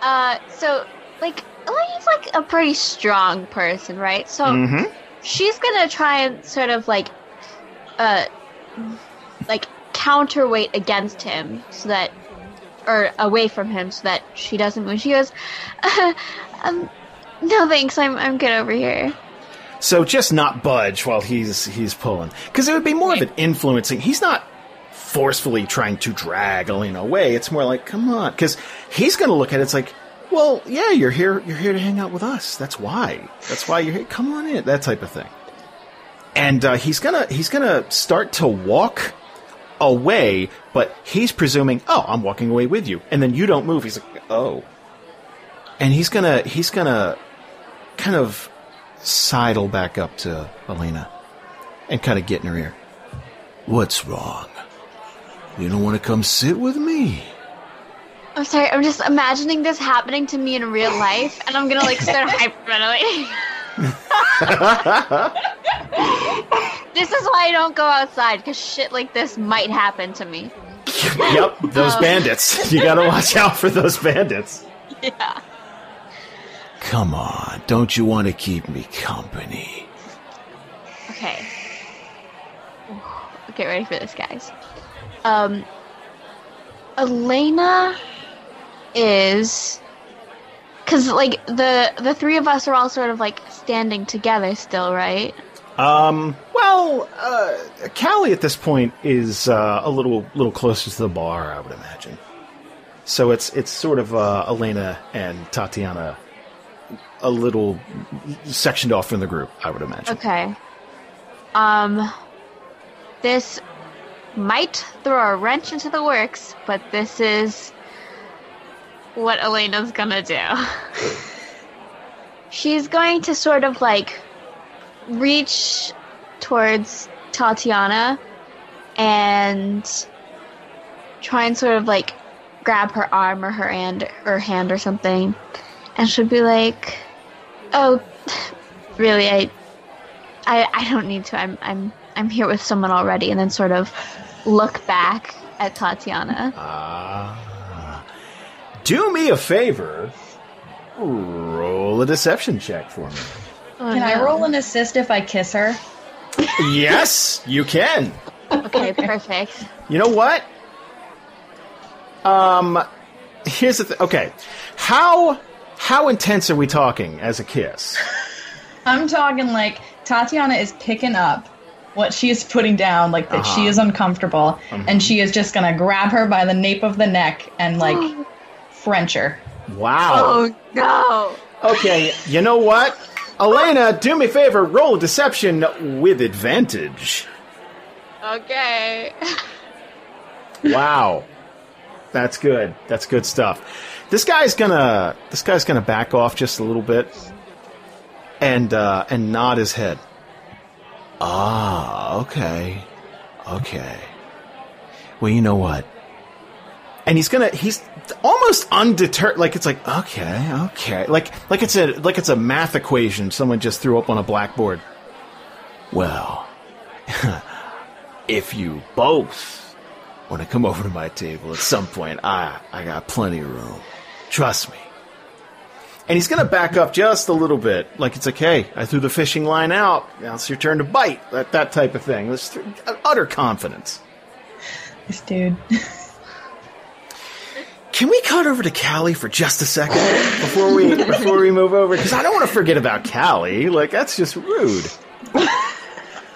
Uh, so, like, Elena's like a pretty strong person, right? So, mm-hmm. she's gonna try and sort of, like, uh... like counterweight against him so that or away from him so that she doesn't move. She goes, uh, um, no thanks, I'm I'm good over here. So just not budge while he's he's pulling, because it would be more of an influencing. He's not forcefully trying to drag Elena away. It's more like, come on, because he's going to look at it, it's like, Well, yeah, you're here. You're here to hang out with us. That's why. That's why you're here. Come on in. That type of thing. And uh, he's gonna he's gonna start to walk away, but he's presuming, oh, I'm walking away with you, and then you don't move. He's like, oh, and he's gonna he's gonna kind of sidle back up to Elena and kind of get in her ear. What's wrong? You don't want to come sit with me? I'm sorry, I'm just imagining this happening to me in real life, and I'm gonna like start hyperventilating. This is why I don't go outside, because shit like this might happen to me. Yep, those um. bandits. You gotta watch out for those bandits. Yeah. Come on, don't you want to keep me company? Okay. Get ready for this, guys. Um, Elena is... Because, like, the the three of us are all sort of, like, standing together still, right? Um, well, uh, Callie at this point is uh, a little little closer to the bar, I would imagine. So it's, it's sort of uh, Elena and Tatiyana a little sectioned off from the group, I would imagine. Okay. Um... This might throw a wrench into the works, but this is what Elena's gonna do. She's going to sort of, like, reach towards Tatiyana and try and sort of, like, grab her arm or her hand, her hand or something. And she'll be like, oh, really, I, I, I don't need to. I'm... I'm I'm here with someone already, and then sort of look back at Tatiyana. Uh, do me a favor. Roll a deception check for me. Oh, can no. I roll an assist if I kiss her? Yes, you can. Okay, perfect. You know what? Um, here's the thing. Okay. How, how intense are we talking as a kiss? I'm talking like Tatiyana is picking up what she is putting down, like, that uh-huh. she is uncomfortable, mm-hmm. and she is just going to grab her by the nape of the neck and, like, French her. Wow. Oh, no. Okay, you know what? Elena, do me a favor, roll deception with advantage. Okay. Wow. That's good. That's good stuff. This guy's gonna, this guy's gonna back off just a little bit and, uh, and nod his head. Ah, okay. Okay. Well, you know what? And he's gonna, he's almost undeterred, like, it's like, okay, okay. Like, like it's a, like it's a math equation someone just threw up on a blackboard. Well, if you both want to come over to my table at some point, I, I got plenty of room. Trust me. And he's going to back up just a little bit. Like, it's like, hey, I threw the fishing line out. Now it's your turn to bite. That, that type of thing. This th- utter confidence. This dude. Can we cut over to Callie for just a second before we before we move over? Because I don't want to forget about Callie. Like, that's just rude.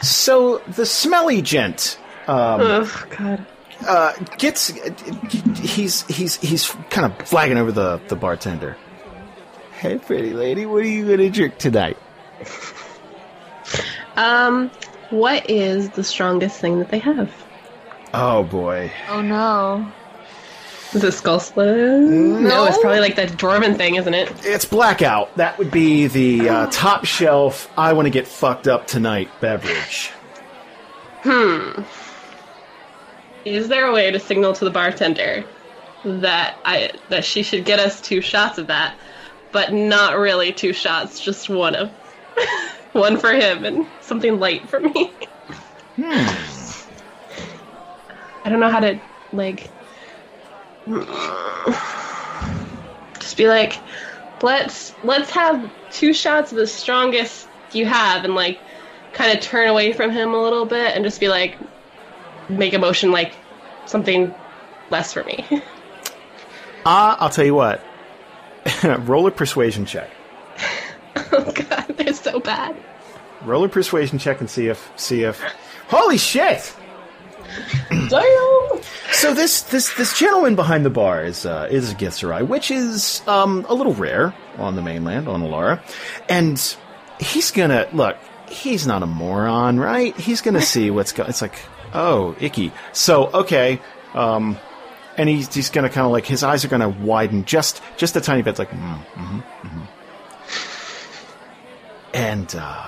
So, the smelly gent. Um, oh, God. Uh, gets... He's, he's, he's kind of flagging over the, the bartender. Hey, pretty lady, what are you going to drink tonight? Um, what is the strongest thing that they have? Oh, boy. Oh, no. Is it Skull Sled? No. no, it's probably like that Dwarven thing, isn't it? It's Blackout. That would be the uh, top shelf, I want to get fucked up tonight beverage. Hmm. Is there a way to signal to the bartender that I that she should get us two shots of that? But not really two shots, just one of one for him and something light for me. Hmm. I don't know how to, like, just be like, let's let's have two shots of the strongest you have, and, like, kind of turn away from him a little bit and just be like, make a motion like something less for me. Ah, uh, I'll tell you what. Roll a persuasion check. Oh God, they're so bad. Roll a persuasion check and see if see if. Holy shit! Damn. So this this this gentleman behind the bar is uh, is Gitzrai, which is um, a little rare on the mainland on Alara, and he's gonna look. He's not a moron, right? He's gonna see what's going. It's like, oh, icky. So okay, um, and he's he's gonna kind of like his eyes are gonna widen just just a tiny bit, it's like. Mm-hmm, mm-hmm. And uh,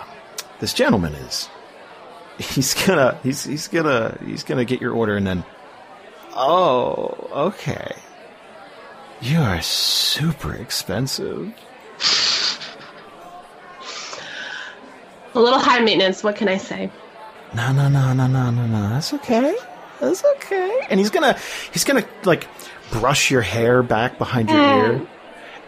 this gentleman is. He's gonna, he's he's gonna, he's gonna get your order, and then, oh, okay, you are super expensive. A little high maintenance. What can I say? No, no, no, no, no, no, no. That's okay. That's okay. And he's gonna, he's gonna like brush your hair back behind your mm. ear,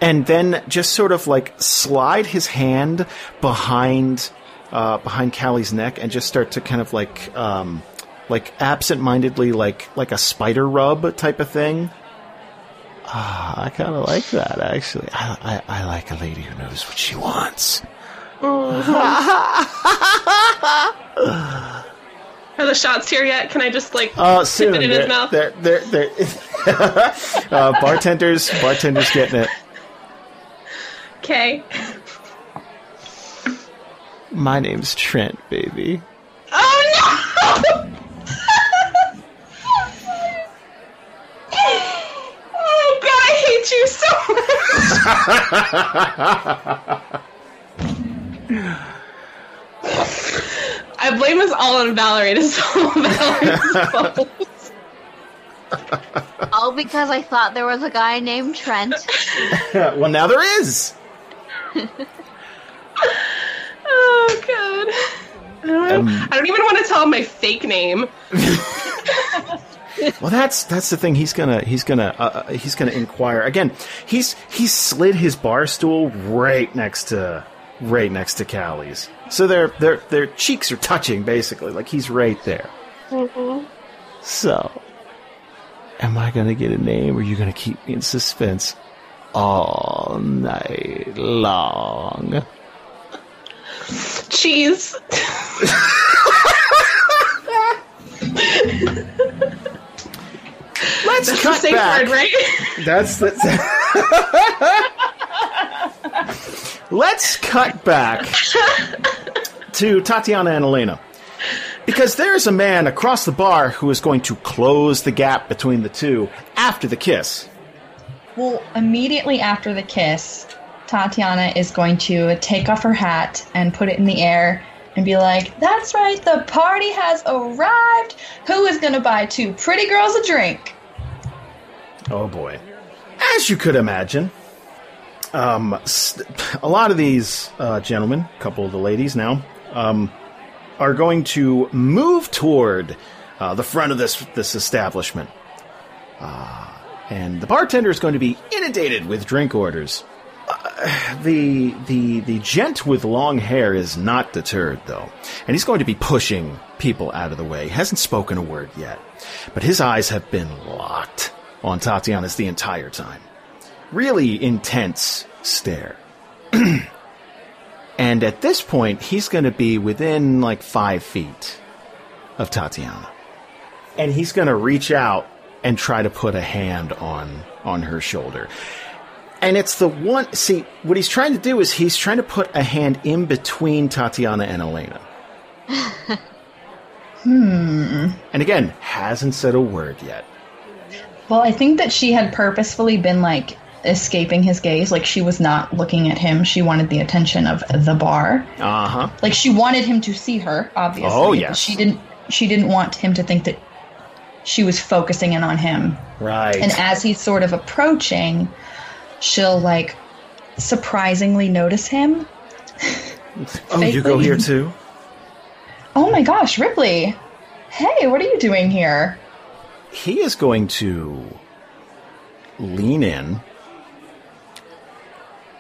and then just sort of like slide his hand behind. Uh, behind Callie's neck and just start to kind of like, um, like absent-mindedly, like like a spider rub type of thing. Ah, I kind of like that actually. I, I I like a lady who knows what she wants. Mm-hmm. Are the shots here yet? Can I just like uh, soon. Dip it in they're, his mouth? They're, they're, they're uh, bartenders, bartenders getting it. Okay. My name's Trent, baby. Oh no! Oh god, I hate you so much. I blame us all on Valerie. It's all Valerie's fault. All because I thought there was a guy named Trent. Well, now there is. Oh, God. I don't, um, I don't even want to tell him my fake name. Well, that's that's the thing. He's gonna he's gonna uh, he's gonna inquire again. He's he slid his bar stool right next to right next to Callie's, so their their their cheeks are touching basically. Like he's right there. Mm-hmm. So, am I gonna get a name, or are you gonna keep me in suspense all night long? Cheese. Let's that's cut the back. Word, right? That's the. Let's cut back to Tatiyana and Elena, because there's a man across the bar who is going to close the gap between the two after the kiss. Well, immediately after the kiss. Tatiyana is going to take off her hat and put it in the air and be like, that's right, the party has arrived. Who is going to buy two pretty girls a drink? Oh, boy. As you could imagine, um, a lot of these uh, gentlemen, a couple of the ladies now, um, are going to move toward uh, the front of this, this establishment. Uh, and the bartender is going to be inundated with drink orders. Uh, the the the gent with long hair is not deterred, though, and he's going to be pushing people out of the way. He hasn't spoken a word yet, but his eyes have been locked on Tatiyana's the entire time. Really intense stare. And at this point, he's going to be within, like, five feet of Tatiyana. And he's going to reach out and try to put a hand on on her shoulder. And it's the one... See, what he's trying to do is he's trying to put a hand in between Tatiyana and Elena. hmm. And again, hasn't said a word yet. Well, I think that she had purposefully been, like, escaping his gaze. Like, she was not looking at him. She wanted the attention of the bar. Uh-huh. Like, she wanted him to see her, obviously. Oh, yes. She didn't, she didn't want him to think that she was focusing in on him. Right. And as he's sort of approaching... She'll, like, surprisingly notice him. Oh, you go here, too? Oh, my gosh, Ripley. Hey, what are you doing here? He is going to lean in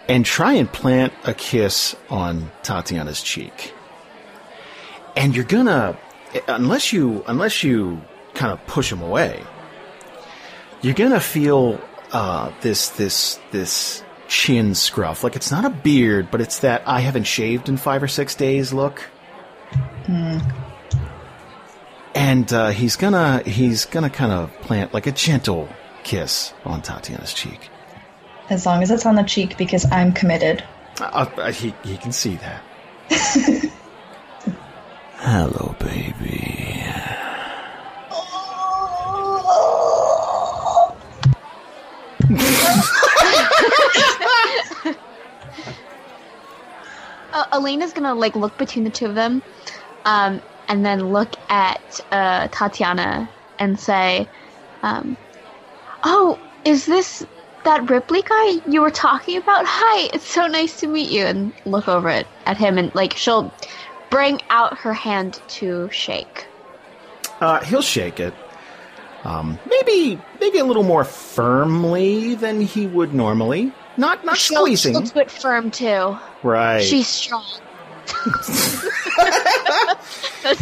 and try and plant a kiss on Tatiyana's cheek. And you're gonna... Unless you, unless you kind of push him away, you're gonna feel... Uh, this this this chin scruff. Like, it's not a beard, but it's that I haven't shaved in five or six days look. Mm. And uh, he's gonna he's gonna kind of plant like a gentle kiss on Tatiyana's cheek. As long as it's on the cheek, because I'm committed. Uh, uh, he he can see that. Hello, baby. uh, Elena's gonna like look between the two of them, um, and then look at uh, Tatiyana and say, um, "Oh, is this that Ripley guy you were talking about? Hi, it's so nice to meet you." And look over at, at him, and like she'll bring out her hand to shake. Uh, he'll shake it. Um, maybe, maybe a little more firmly than he would normally. Not, not she'll, squeezing. She'll do it firm too. Right. She's strong. That's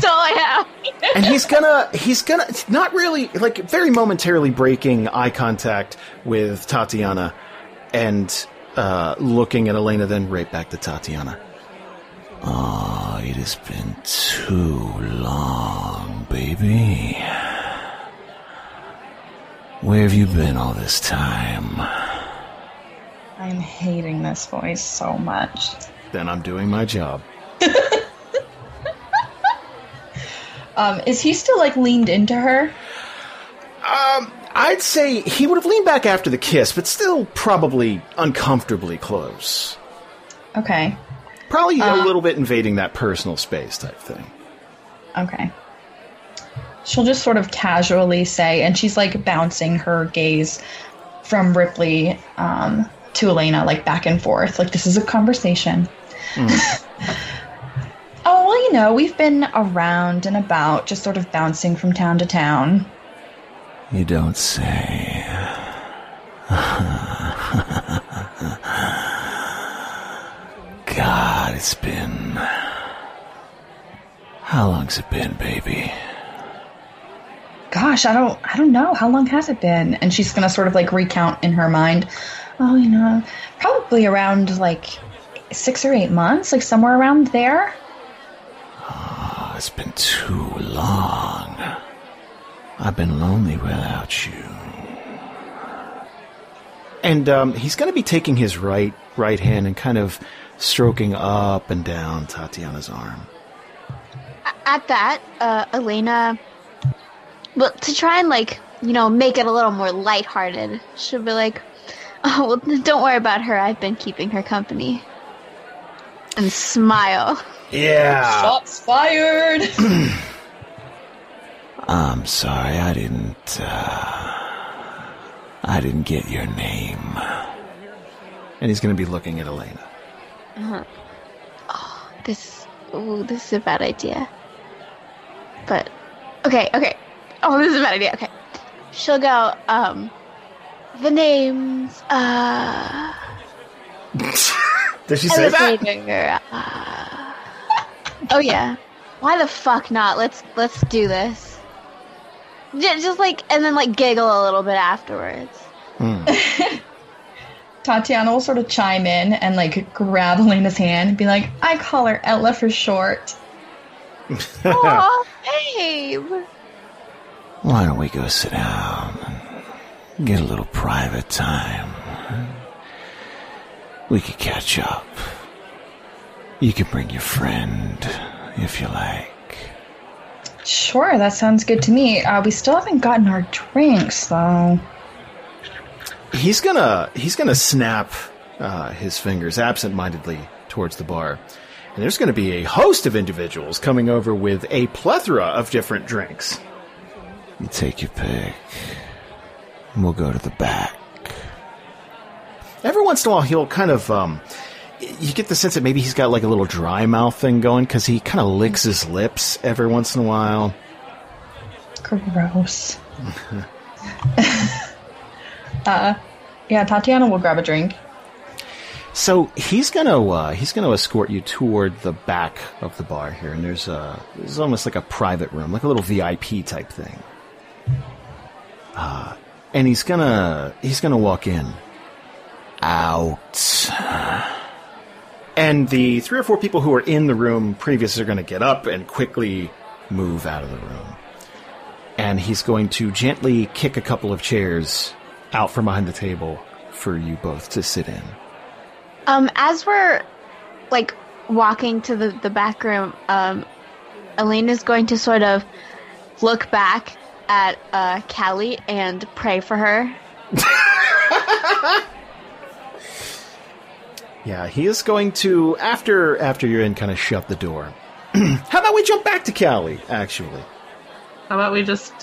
all I have. And he's gonna, he's gonna, not really, like, very momentarily breaking eye contact with Tatiyana, and uh, looking at Elena, then right back to Tatiyana. Ah, oh, it has been too long, baby. Where have you been all this time? I'm hating this voice so much. Then I'm doing my job. um, is he still, like, leaned into her? Um, I'd say he would have leaned back after the kiss, but still probably uncomfortably close. Okay. Probably um, a little bit invading that personal space type thing. Okay. She'll just sort of casually say, and she's, like, bouncing her gaze from Ripley um, to Elena, like, back and forth. Like, this is a conversation. Mm. Oh, well, you know, we've been around and about, just sort of bouncing from town to town. You don't say. God, it's been... How long's it been, baby? Gosh, I don't, I don't know. How long has it been? And she's going to sort of like recount in her mind. Oh, you know, probably around like six or eight months, like somewhere around there. Oh, it's been too long. I've been lonely without you. And um, he's going to be taking his right, right hand and kind of stroking up and down Tatiyana's arm. At that, uh, Elena... Well, to try and, like, you know, make it a little more lighthearted, she'll be like, oh, well, don't worry about her. I've been keeping her company. And smile. Yeah. Shots fired. I'm sorry. I didn't, uh, I didn't get your name. And he's going to be looking at Elena. Uh-huh. Oh, this, ooh, this is a bad idea. But, okay, okay. Oh, this is a bad idea. Okay. She'll go, um, the name's, uh... Did she say that? Uh... oh, yeah. Why the fuck not? Let's, let's do this. Just, just like, and then, like, giggle a little bit afterwards. Mm. Tatiyana will sort of chime in and, like, grab Elena's hand and be like, I call her Ella for short. Aw, babe. Why don't we go sit down and get a little private time? We could catch up. You can bring your friend, if you like. Sure, that sounds good to me. Uh, we still haven't gotten our drinks, though. He's gonna, he's gonna snap uh, his fingers absentmindedly towards the bar. And there's gonna be a host of individuals coming over with a plethora of different drinks. You take your pick, and we'll go to the back. Every once in a while, he'll kind of, um, you get the sense that maybe he's got like a little dry mouth thing going, because he kind of licks his lips every once in a while. Gross. uh, yeah, Tatiyana will grab a drink. So he's gonna uh, he's gonna escort you toward the back of the bar here, and there's a there's almost like a private room, like a little V I P type thing. Uh, and he's gonna he's gonna walk in. Out. And the three or four people who are in the room previous are gonna get up and quickly move out of the room. and he's going to gently kick a couple of chairs out from behind the table for you both to sit in. Um, as we're, like, walking to the, the back room, um, Elena's going to sort of look back at uh, Callie and pray for her. Yeah, he is going to, after after you're in, kind of shut the door. How about we jump back to Callie, actually? How about we just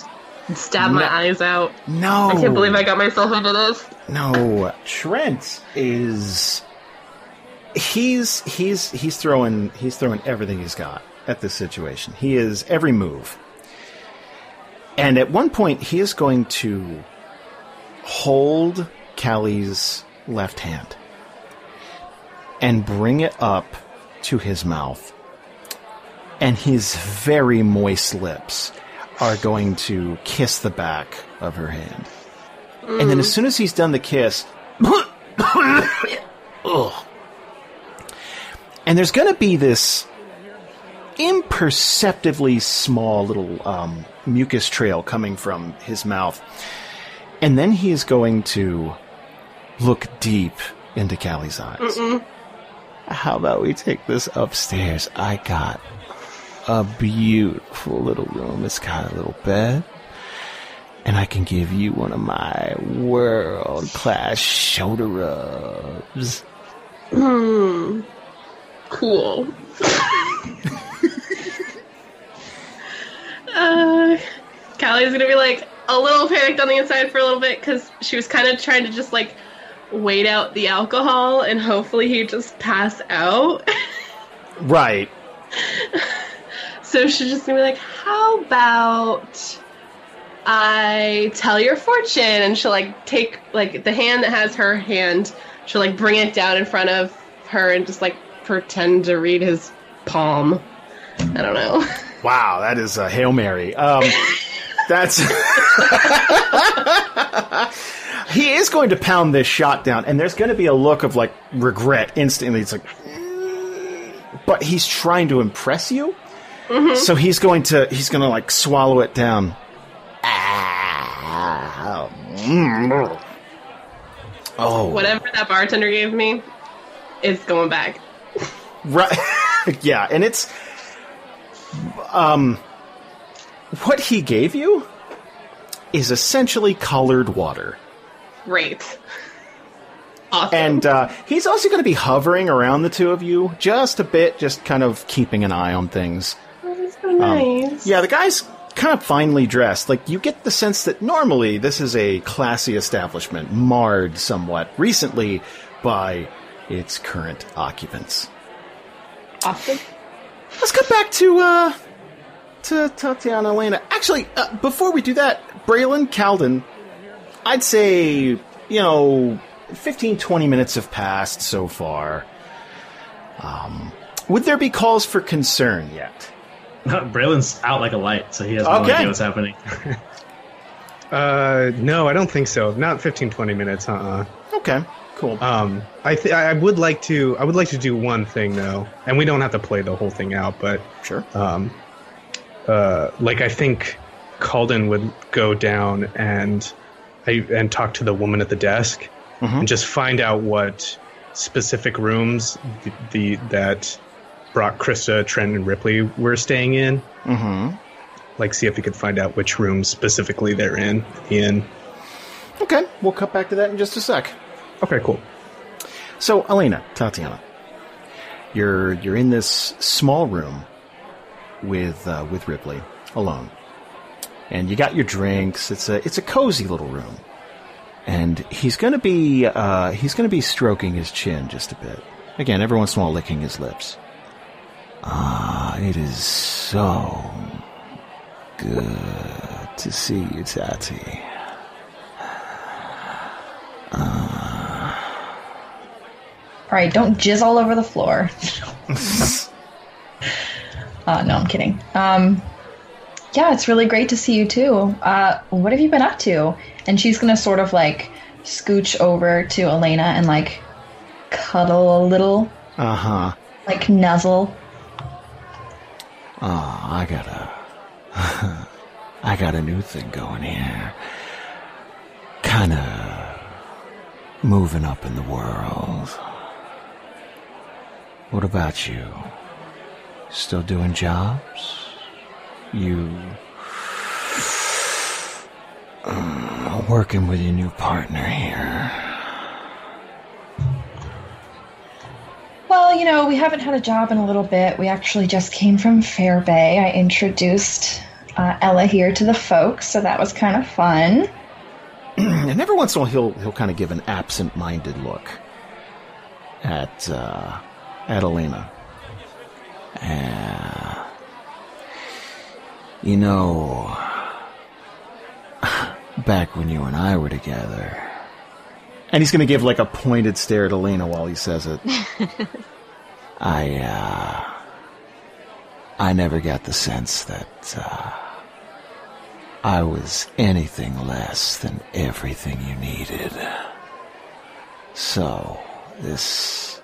stab no. my eyes out? No. I can't believe I got myself into this. No. Trent is... He's he's he's throwing he's throwing everything he's got at this situation. He is every move. And at one point, he is going to hold Callie's left hand and bring it up to his mouth. And his very moist lips are going to kiss the back of her hand. Mm. And then as soon as he's done the kiss... ugh. And there's going to be this imperceptibly small little um, mucus trail coming from his mouth. And then he is going to look deep into Callie's eyes. Mm-mm. How about we take this upstairs? I got a beautiful little room. It's got a little bed. And I can give you one of my world-class shoulder rubs. Hmm... Cool. uh, Callie's gonna be like a little panicked on the inside for a little bit because she was kind of trying to just like wait out the alcohol and hopefully he just pass out. Right. So she's just gonna be like, "How about I tell your fortune?" And she'll like take like the hand that has her hand. She'll like bring it down in front of her and just like. Pretend to read his palm. I don't know. Wow, that is a Hail Mary. Um, that's... He is going to pound this shot down, and there's going to be a look of, like, regret instantly. It's like... But he's trying to impress you? Mm-hmm. So he's going to, he's going to, like, swallow it down. Oh. Whatever that bartender gave me is going back. Right. Yeah, and it's um what he gave you is essentially colored water. Great. Awesome. And uh he's also going to be hovering around the two of you just a bit, just kind of keeping an eye on things. Oh, that's so nice. Um, yeah, the guy's kind of finely dressed. Like, you get the sense that normally this is a classy establishment, marred somewhat recently by its current occupants. Awesome. Let's cut back to uh, to Tatiyana, Elena. Actually, uh, before we do that, Braylon, Kalden, I'd say, you know, fifteen, twenty minutes have passed so far. Um, would there be calls for concern yet? Braylon's out like a light, so he has no okay. idea what's happening. uh, no, I don't think so. Not fifteen, twenty minutes, uh-uh. Okay. Cool. Um, I th- I would like to I would like to do one thing though, and we don't have to play the whole thing out, but sure. Um, uh, like I think Kalden would go down and I and talk to the woman at the desk mm-hmm. and just find out what specific rooms the, the that Brock, Krista, Trent, and Ripley were staying in. Mm-hmm. Like, see if we could find out which rooms specifically they're in. In. Okay, we'll cut back to that in just a sec. Okay, cool. So, Elena, Tatiyana, you're you're in this small room with uh, with Ripley alone, and you got your drinks. It's a it's a cozy little room, and he's gonna be uh, he's gonna be stroking his chin just a bit. Again, every once in a while, licking his lips. Ah, it is so good to see you, Tati. Ah. Uh, All right, don't jizz all over the floor. uh, no, I'm kidding. Um, yeah, it's really great to see you, too. Uh, what have you been up to? And she's going to sort of, like, scooch over to Elena and, like, cuddle a little. Uh-huh. Like, nuzzle. Oh, I gotta... I got a new thing going here. Kinda moving up in the world. What about you? Still doing jobs? You uh, working with your new partner here? Well, you know, we haven't had a job in a little bit. We actually just came from Fair Bay. I introduced uh, Ella here to the folks, so that was kind of fun. And every once in a while, he'll he'll kind of give an absent-minded look at uh, at Elena. Uh, you know, back when you and I were together. And he's going to give like a pointed stare at Elena while he says it. I, uh, I never got the sense that uh, I was anything less than everything you needed. So, this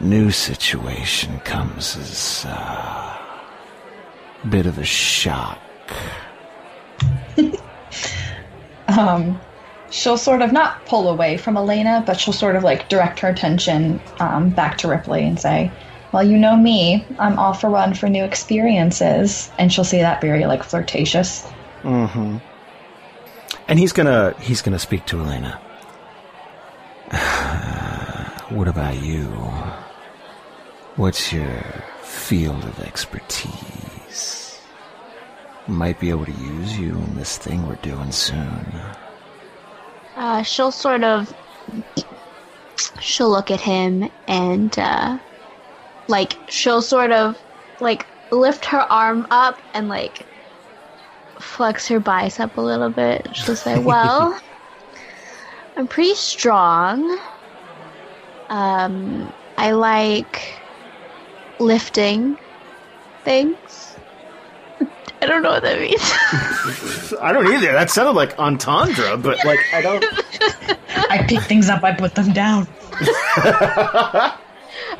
new situation comes as uh, a bit of a shock. um... She'll sort of not pull away from Elena, but she'll sort of like direct her attention um, back to Ripley and say, well, you know me, I'm all for one for new experiences. And she'll say that very like flirtatious. Mm-hmm. And he's gonna, he's gonna speak to Elena. What about you? What's your field of expertise? Might be able to use you in this thing we're doing soon. Uh, she'll sort of, she'll look at him and, uh, like, she'll sort of, like, lift her arm up and, like, flex her bicep a little bit. She'll say, well, I'm pretty strong. Um, I like lifting things. I don't know what that means. I don't either. That sounded like entendre, but like I don't. I pick things up. I put them down.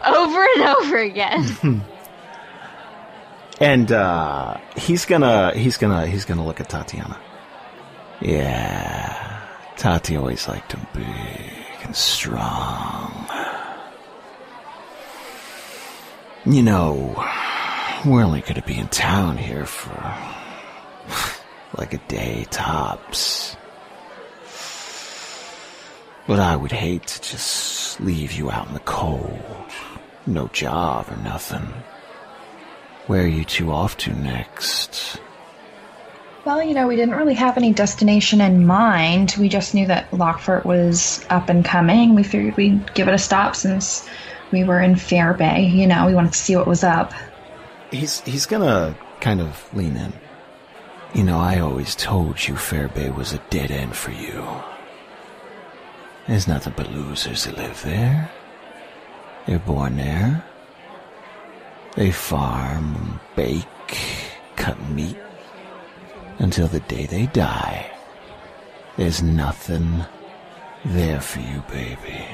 Over and over again. And uh, he's gonna, he's gonna, he's gonna look at Tatiyana. Yeah, Tati always liked him big and strong. You know. We're only going to be in town here for like a day tops. But I would hate to just leave you out in the cold. No job or nothing. Where are you two off to next? Well, you know, we didn't really have any destination in mind. We just knew that Lochfort was up and coming. We figured we'd give it a stop since we were in Fair Bay. You know, we wanted to see what was up. He's he's gonna kind of lean in. You know, I always told you Fair Bay was a dead end for you. There's nothing but losers that live there. They're born there. They farm, bake, cut meat until the day they die. There's nothing there for you, baby.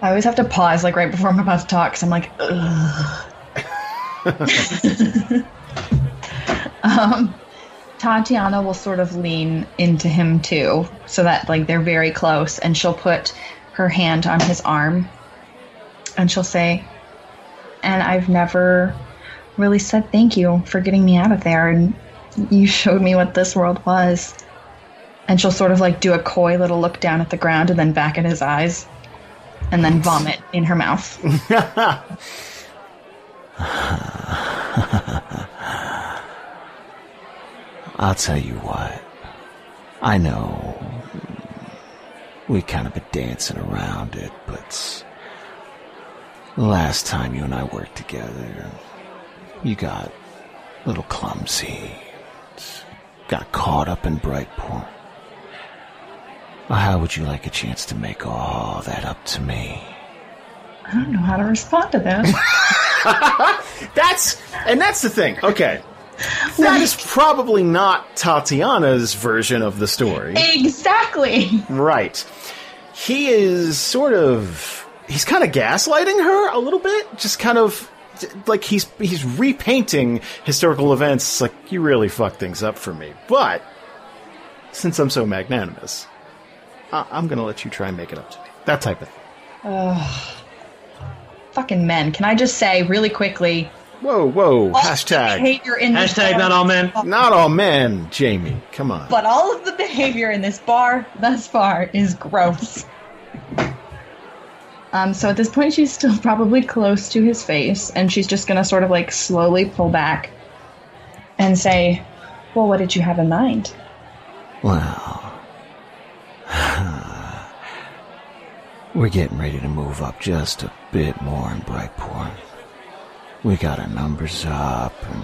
I always have to pause, like, right before I'm about to talk, because I'm like, ugh. um, Tatiyana will sort of lean into him, too, so that, like, they're very close, and she'll put her hand on his arm, and she'll say, and I've never really said thank you for getting me out of there, and you showed me what this world was. And she'll sort of, like, do a coy little look down at the ground and then back at his eyes. And then vomit in her mouth. I'll tell you what. I know we've kind of been dancing around it, but last time you and I worked together, you got a little clumsy. Got caught up in Brightport. How would you like a chance to make all that up to me? I don't know how to respond to that. that's and that's the thing. Okay. That like, is probably not Tatiyana's version of the story. Exactly. Right. He is sort of he's kind of gaslighting her a little bit, just kind of like he's he's repainting historical events. It's like, you really fucked things up for me. But since I'm so magnanimous, I- I'm going to let you try and make it up to me. That type of thing. Ugh. Fucking men. Can I just say really quickly... Whoa, whoa, hashtag. Hashtag not all men. Not all men, Jamie. Come on. But all of the behavior in this bar thus far is gross. Um, so at this point, she's still probably close to his face, and she's just going to sort of like slowly pull back and say, well, what did you have in mind? Well, we're getting ready to move up just a bit more in Brightport. We got our numbers up, and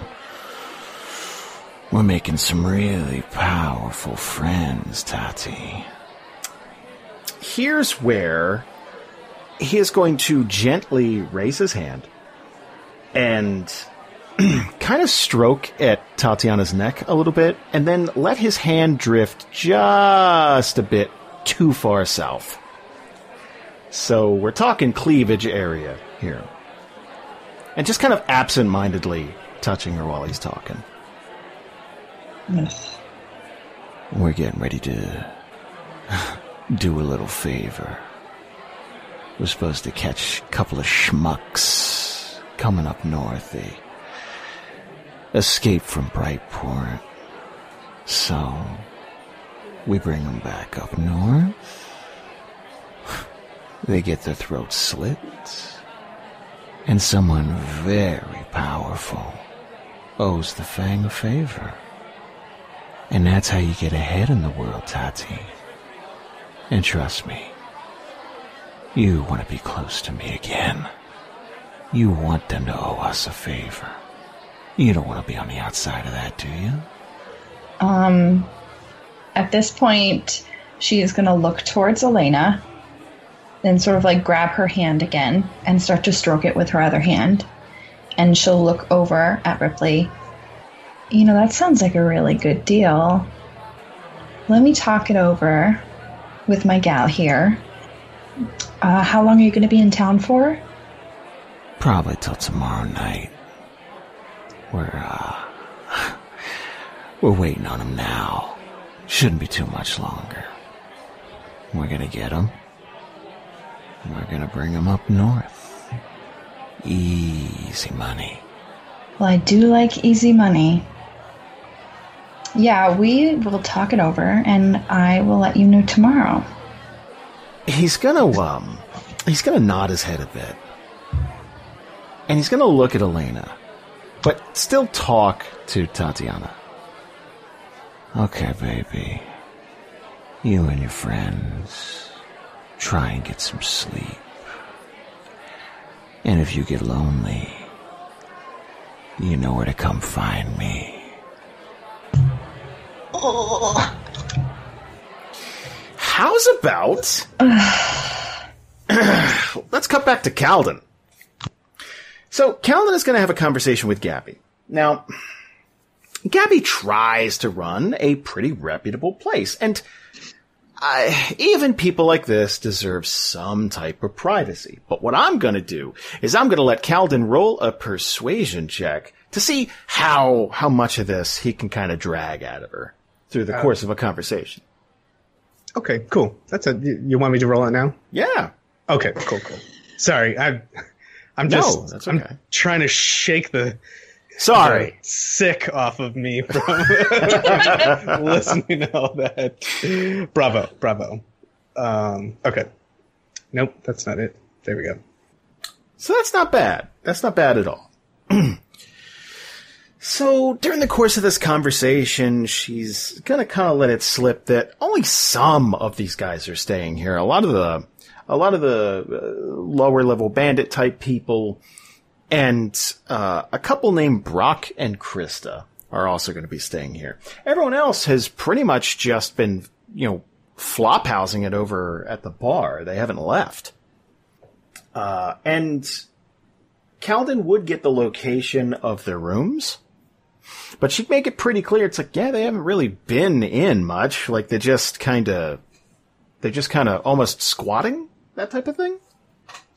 we're making some really powerful friends, Tati. Here's where he is going to gently raise his hand and kind of stroke at Tatiana's neck a little bit, and then let his hand drift just a bit too far south. So we're talking cleavage area here. And just kind of absent-mindedly touching her while he's talking. Yes. We're getting ready to do a little favor. We're supposed to catch a couple of schmucks coming up north. They escaped from Brightport. So we bring them back up north. They get their throats slit. And someone very powerful owes the Fang a favor. And that's how you get ahead in the world, Tati. And trust me, you want to be close to me again. You want them to owe us a favor. You don't want to be on the outside of that, do you? Um, at this point, she is going to look towards Elena, then sort of like grab her hand again and start to stroke it with her other hand. And she'll look over at Ripley. You know, that sounds like a really good deal. Let me talk it over with my gal here. Uh, how long are you going to be in town for? Probably till tomorrow night. We're, uh, we're waiting on him now. Shouldn't be too much longer. We're going to get him. We're going to bring him up north. Easy money. Well, I do like easy money. Yeah, we will talk it over, and I will let you know tomorrow. He's going to, um, he's going to nod his head a bit. And he's going to look at Elena, but still talk to Tatiyana. Okay, baby. You and your friends... try and get some sleep. And if you get lonely, you know where to come find me. Oh. How's about... Let's cut back to Kalden. So, Kalden is going to have a conversation with Gabby. Now, Gabby tries to run a pretty reputable place, and... I, even people like this deserve some type of privacy. But what I'm going to do is I'm going to let Kalden roll a persuasion check to see how how much of this he can kind of drag out of her through the uh, course of a conversation. Okay, cool. That's a. You, you want me to roll it now? Yeah. Okay. Cool. Cool. Sorry, I, I'm just. No, that's okay. I'm trying to shake the. Sorry. Right. Sick off of me from listening to all that. Bravo, bravo. Um, okay. Nope, that's not it. There we go. So that's not bad. That's not bad at all. So during the course of this conversation, she's going to kind of let it slip that only some of these guys are staying here. A lot of the, a lot of the uh, lower level bandit type people... And uh, a couple named Brock and Krista are also going to be staying here. Everyone else has pretty much just been, you know, flophousing it over at the bar. They haven't left. Uh, and Kalden would get the location of their rooms, but she'd make it pretty clear. It's like, yeah, they haven't really been in much. Like, they just kind of, they just kind of almost squatting, that type of thing.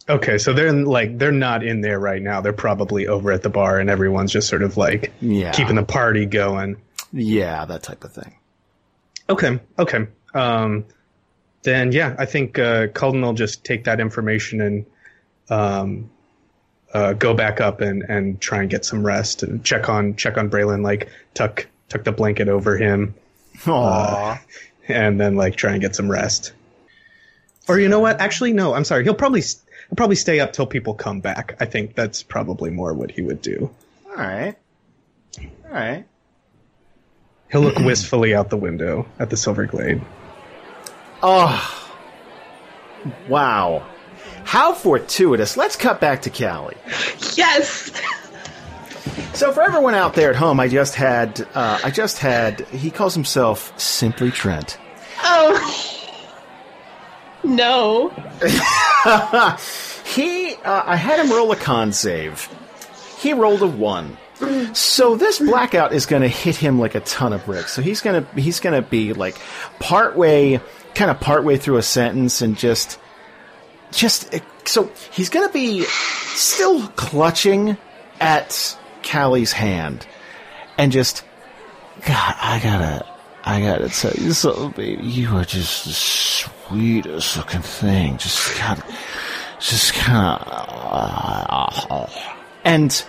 Okay, so they're in, like they're not in there right now. They're probably over at the bar, and everyone's just sort of like yeah. keeping the party going. Yeah, that type of thing. Okay, okay. Um, then yeah, I think uh, Calden will just take that information and um, uh, go back up and, and try and get some rest and check on check on Braylon. Like tuck tuck the blanket over him. Aww. Uh, and then like try and get some rest. Or you know what? Actually, no. I'm sorry. He'll probably. St- He'll probably stay up till people come back. I think that's probably more what he would do. All right. All right. He'll look wistfully out the window at the Silver Glade. Oh. Wow. How fortuitous. Let's cut back to Callie. Yes. So for everyone out there at home, I just had, uh, I just had, he calls himself Simply Trent. Oh. No. he, uh, I had him roll a con save. He rolled a one. So this blackout is going to hit him like a ton of bricks. So he's going to, he's going to be like partway, kind of partway through a sentence and just, just, so he's going to be still clutching at Callie's hand and just, God, I gotta, I gotta tell you something, baby. You are just the sweetest looking thing. Just kind of, just kind of. And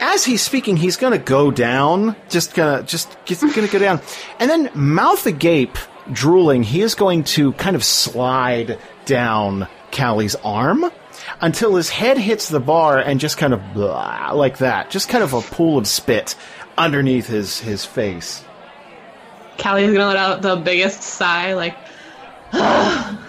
as he's speaking, he's gonna go down. Just gonna, just gonna go down. And then, mouth agape, drooling, he is going to kind of slide down Callie's arm until his head hits the bar and just kind of blah, like that. Just kind of a pool of spit underneath his, his face. Callie's gonna let out the biggest sigh, like, oh,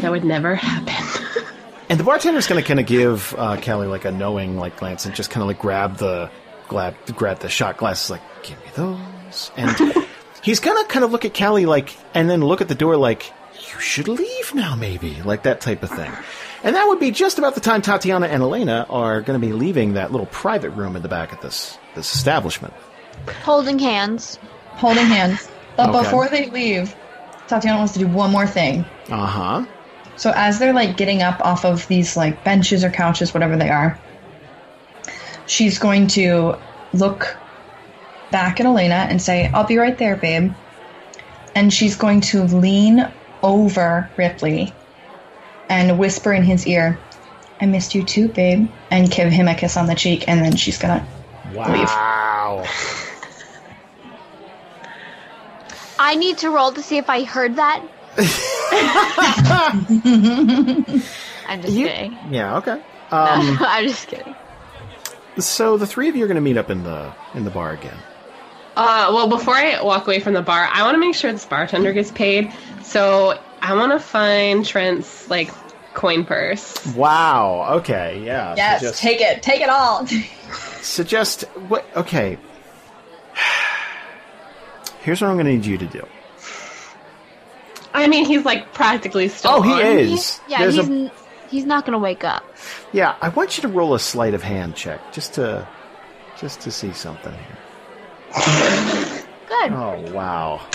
that would never happen. And the bartender's gonna kind of give uh, Callie like a knowing like glance and just kind of like grab the grab grab the shot glasses, like, give me those. And he's gonna kind of look at Callie like, and then look at the door like, you should leave now, maybe, like that type of thing. And that would be just about the time Tatiyana and Elena are gonna be leaving that little private room in the back of this this establishment. Holding hands. Holding hands. But okay. Before they leave, Tatiyana wants to do one more thing. Uh-huh. So as they're, like, getting up off of these, like, benches or couches, whatever they are, she's going to look back at Elena and say, I'll be right there, babe. And she's going to lean over Ripley and whisper in his ear, I missed you too, babe, and give him a kiss on the cheek, and then she's going to wow. leave. Wow. I need to roll to see if I heard that. I'm just you, kidding. Yeah, okay. Um, no, I'm just kidding. So the three of you are going to meet up in the in the bar again. Uh, well, before I walk away from the bar, I want to make sure this bartender gets paid. So I want to find Trent's like coin purse. Wow. Okay. Yeah. Yes. Suggest, take it. Take it all. Suggest what? Okay. Here's what I'm going to need you to do. I mean, he's like practically still Oh, he on. is. He's, yeah, There's he's a, n- he's not going to wake up. Yeah, I want you to roll a sleight of hand check just to just to see something here. Good. Oh, wow.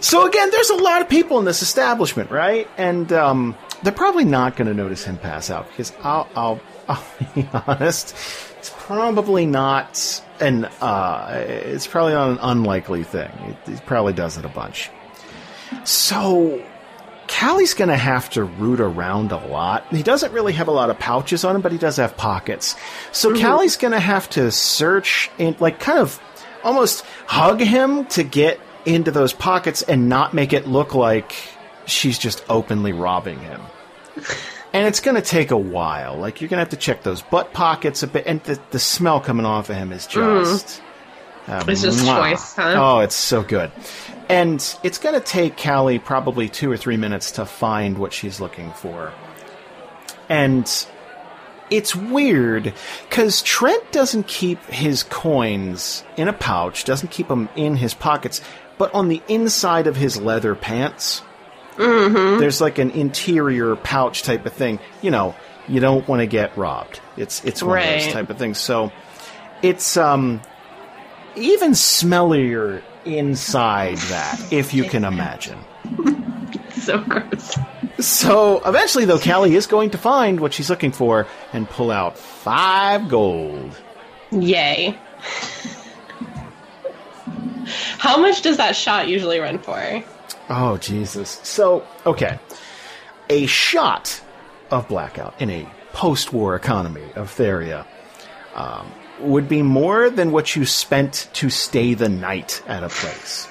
So again, there's a lot of people in this establishment, right? And um, they're probably not going to notice him pass out because I'll I'll, I'll be honest, it's probably not. And uh, it's probably not an unlikely thing. It, it probably does it a bunch. So Callie's going to have to root around a lot. He doesn't really have a lot of pouches on him, but he does have pockets. So mm-hmm. Callie's going to have to search and, like, kind of almost hug him to get into those pockets and not make it look like she's just openly robbing him. And it's going to take a while. Like, you're going to have to check those butt pockets a bit. And the, the smell coming off of him is just... Mm. Um, it's just mwah. choice, huh? Oh, it's so good. And it's going to take Callie probably two or three minutes to find what she's looking for. And it's weird, because Trent doesn't keep his coins in a pouch, doesn't keep them in his pockets, but on the inside of his leather pants... Mm-hmm. There's like an interior pouch type of thing. You know, you don't want to get robbed. It's it's one right. of those type of things. So it's um even smellier inside that, if you can imagine. so gross. So eventually, though, Callie is going to find what she's looking for and pull out five gold. Yay. How much does that shot usually run for? Oh, Jesus. So, okay. A shot of blackout in a post-war economy of Theria um, would be more than what you spent to stay the night at a place.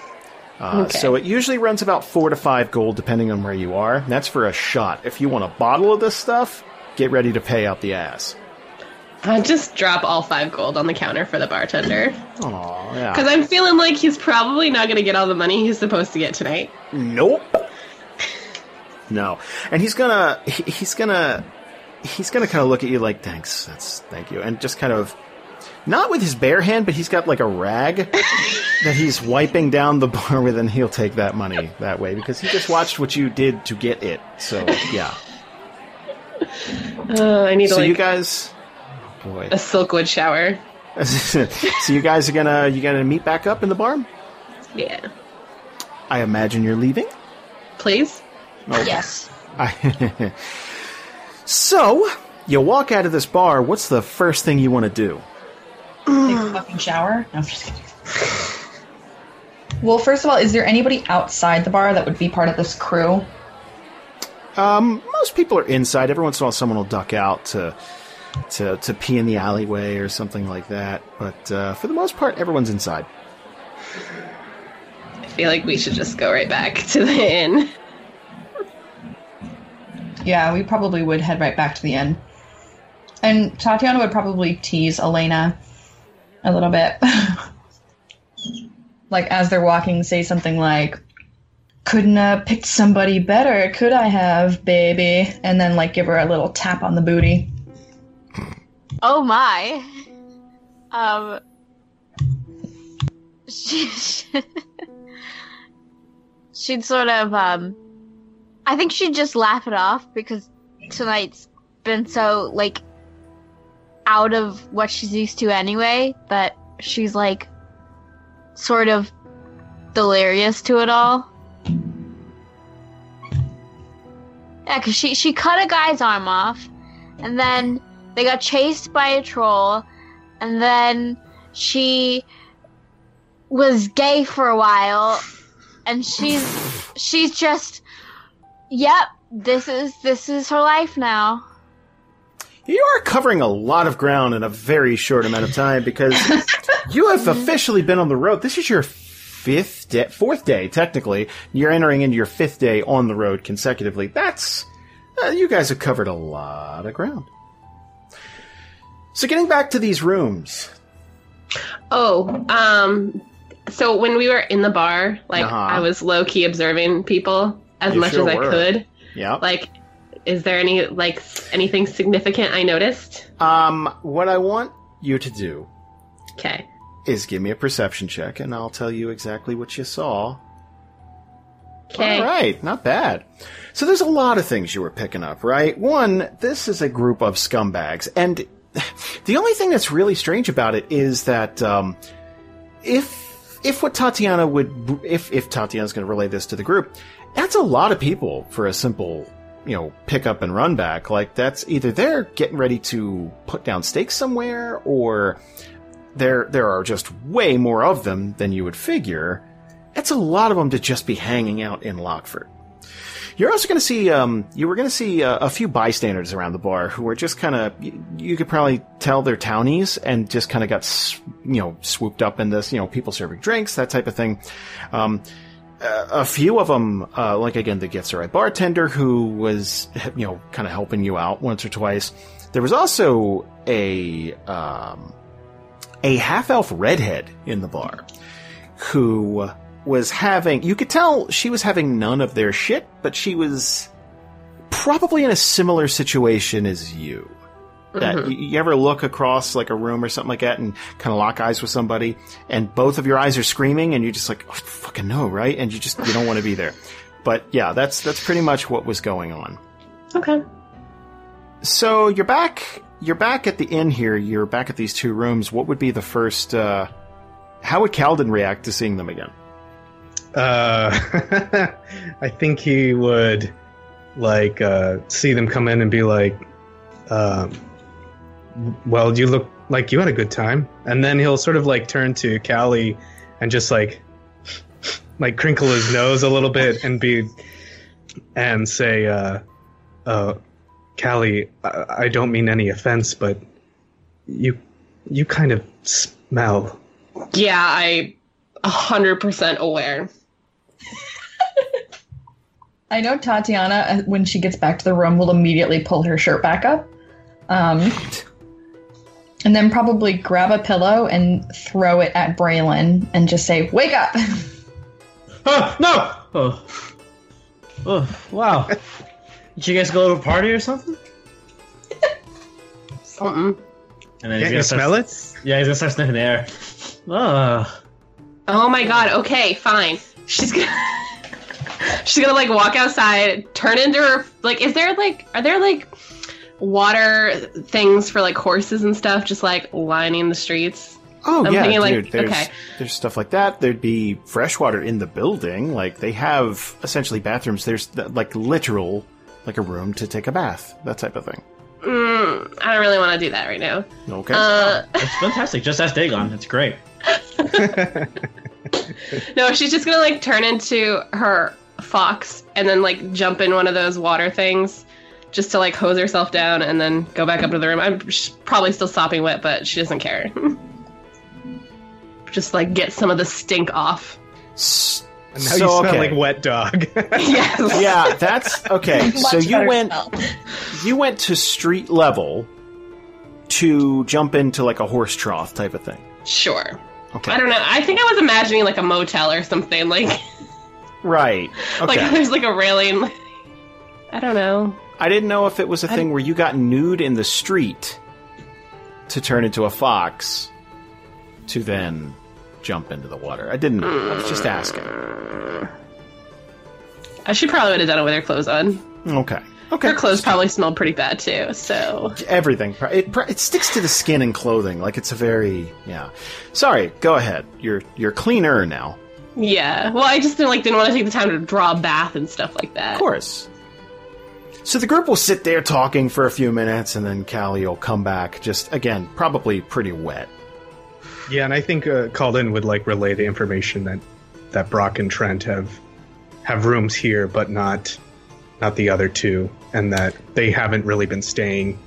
Uh, okay. So it usually runs about four to five gold, depending on where you are. And that's for a shot. If you want a bottle of this stuff, get ready to pay out the ass. I'll just drop all five gold on the counter for the bartender. Aw, yeah. Because I'm feeling like he's probably not going to get all the money he's supposed to get tonight. Nope. No. And he's going to, he's going to, he's going to kind of look at you like, thanks, that's, thank you. And just kind of, not with his bare hand, but he's got like a rag that he's wiping down the bar with, and he'll take that money that way because he just watched what you did to get it. So, yeah. Uh, I need so to, like... you guys... Boy. A Silkwood shower. So you guys are gonna you gonna meet back up in the bar? Yeah. I imagine you're leaving? Please? Oh. Yes. I so, you walk out of this bar, what's the first thing you want to do? Take a fucking shower? No, I'm just kidding. Well, first of all, is there anybody outside the bar that would be part of this crew? Um, most people are inside. Every once in a while someone will duck out to... To, to pee in the alleyway or something like that. But uh, for the most part, everyone's inside. I feel like we should just go right back to the inn. Yeah, we probably would head right back to the inn. And Tatiyana would probably tease Elena a little bit. Like, as they're walking, say something like, couldn't have picked somebody better, could I have, baby? And then, like, give her a little tap on the booty. Oh my. Um. She, she, she'd sort of, um. I think she'd just laugh it off because tonight's been so, like, out of what she's used to anyway that she's, like, sort of delirious to it all. Yeah, because she, she cut a guy's arm off and then. They got chased by a troll, and then she was gay for a while, and she's she's just, yep, this is this is her life now. You are covering a lot of ground in a very short amount of time because you have officially been on the road. This is your fifth day, fourth day technically. You're entering into your fifth day on the road consecutively. That's uh, you guys have covered a lot of ground. So getting back to these rooms. Oh, um, so when we were in the bar, like, uh-huh. I was low-key observing people as you much sure as were. I could. Yeah. Like, is there any, like, anything significant I noticed? Um, what I want you to do. Okay. Is give me a perception check, and I'll tell you exactly what you saw. Okay. All right, not bad. So there's a lot of things you were picking up, right? One, this is a group of scumbags, and... The only thing that's really strange about it is that um, if if what Tatiyana would if if Tatiyana's going to relay this to the group, that's a lot of people for a simple, you know, pick up and run back. Like, that's either they're getting ready to put down stakes somewhere, or there there are just way more of them than you would figure. That's a lot of them to just be hanging out in Lochfort. You're also going to see, um, you were going to see uh, a few bystanders around the bar who were just kind of, you, you could probably tell they're townies and just kind of got, you know, swooped up in this, you know, people serving drinks, that type of thing. Um, a, a few of them, uh, like again, the Gitzrai bartender who was, you know, kind of helping you out once or twice. There was also a, um, a half-elf redhead in the bar who... was having... You could tell she was having none of their shit, but she was probably in a similar situation as you. Mm-hmm. That you, you ever look across, like, a room or something like that and kind of lock eyes with somebody, and both of your eyes are screaming, and you're just like, oh, fucking no, right? And you just... You don't want to be there. But, yeah, that's that's pretty much what was going on. Okay. So, you're back... You're back at the inn here. You're back at these two rooms. What would be the first... Uh, how would Kalden react to seeing them again? Uh, I think he would, like, uh, see them come in and be like, um, well, you look like you had a good time. And then he'll sort of, like, turn to Callie and just, like, like, crinkle his nose a little bit and be, and say, uh, uh, Callie, I, I don't mean any offense, but you, you kind of smell. Yeah, I one hundred percent aware. I know Tatiyana, when she gets back to the room, will immediately pull her shirt back up. Um, and then probably grab a pillow and throw it at Braylon and just say, wake up! Oh, no! Oh, oh wow. Did you guys go to a party or something? Something. And then yeah, you smell start, it? Yeah, he's gonna start sniffing the air. Oh. Oh my god, okay, fine. She's gonna... She's gonna, like, walk outside, turn into her... Like, is there, like... Are there, like, water things for, like, horses and stuff just, like, lining the streets? Oh, I'm yeah, thinking, like, there's, okay. There's stuff like that. There'd be fresh water in the building. Like, they have, essentially, bathrooms. There's, like, literal, like, a room to take a bath. That type of thing. Mm, I don't really want to do that right now. Okay. Uh, it's fantastic. Just ask Dagon. It's great. No, she's just gonna, like, turn into her fox and then, like, jump in one of those water things just to, like, hose herself down and then go back up to the room. I'm she's probably still sopping wet, but she doesn't care. Just, like, get some of the stink off. So, now you smell okay. Like wet dog. Yes. Yeah, that's okay. So you went smell. You went to street level to jump into, like, a horse trough type of thing. Sure. Okay. I don't know. I think I was imagining, like, a motel or something, like. Right. Okay. Like, there's, like, a railing. Like, I don't know. I didn't know if it was a I thing where you got nude in the street to turn into a fox to then jump into the water. I didn't know. I was just asking. I should probably would have done it with her clothes on. Okay. Okay. Her clothes probably smelled pretty bad, too, so... Everything. It, it sticks to the skin and clothing. Like, it's a very... Yeah. Sorry. Go ahead. You're you're cleaner now. Yeah. Well, I just, like, didn't want to take the time to draw a bath and stuff like that. Of course. So the group will sit there talking for a few minutes, and then Callie will come back just, again, probably pretty wet. Yeah, and I think uh, Kalden would, like, relay the information that, that Brock and Trent have have rooms here, but not... Not the other two, and that they haven't really been staying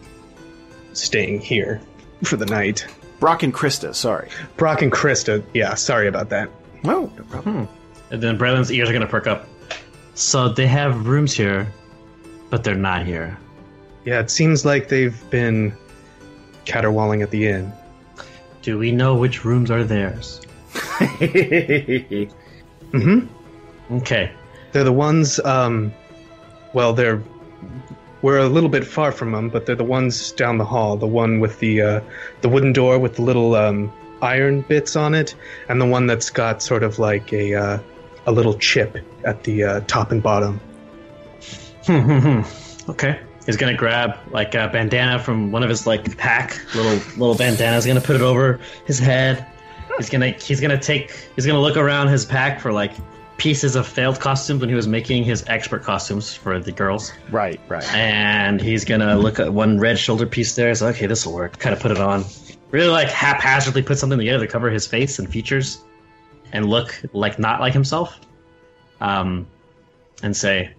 staying here for the night. Brock and Krista, sorry. Brock and Krista, yeah, sorry about that. No, no problem. Hmm. And then Braylon's ears are going to perk up. So they have rooms here, but they're not here. Yeah, it seems like they've been caterwauling at the inn. Do we know which rooms are theirs? Mm-hmm. Okay. They're the ones, um... Well, they're we're a little bit far from them, but they're the ones down the hall. The one with the uh, the wooden door with the little um, iron bits on it, and the one that's got sort of like a uh, a little chip at the uh, top and bottom. Hmm, hmm, hmm. Okay. He's gonna grab like a bandana from one of his like pack little little bandanas. He's gonna put it over his head. He's gonna he's gonna take he's gonna look around his pack for like. Pieces of failed costumes when he was making his expert costumes for the girls. Right, right. And he's gonna look at one red shoulder piece there. He's like, okay, this will work. Kind of put it on. Really like haphazardly put something together to cover his face and features, and look like not like himself. Um, and say,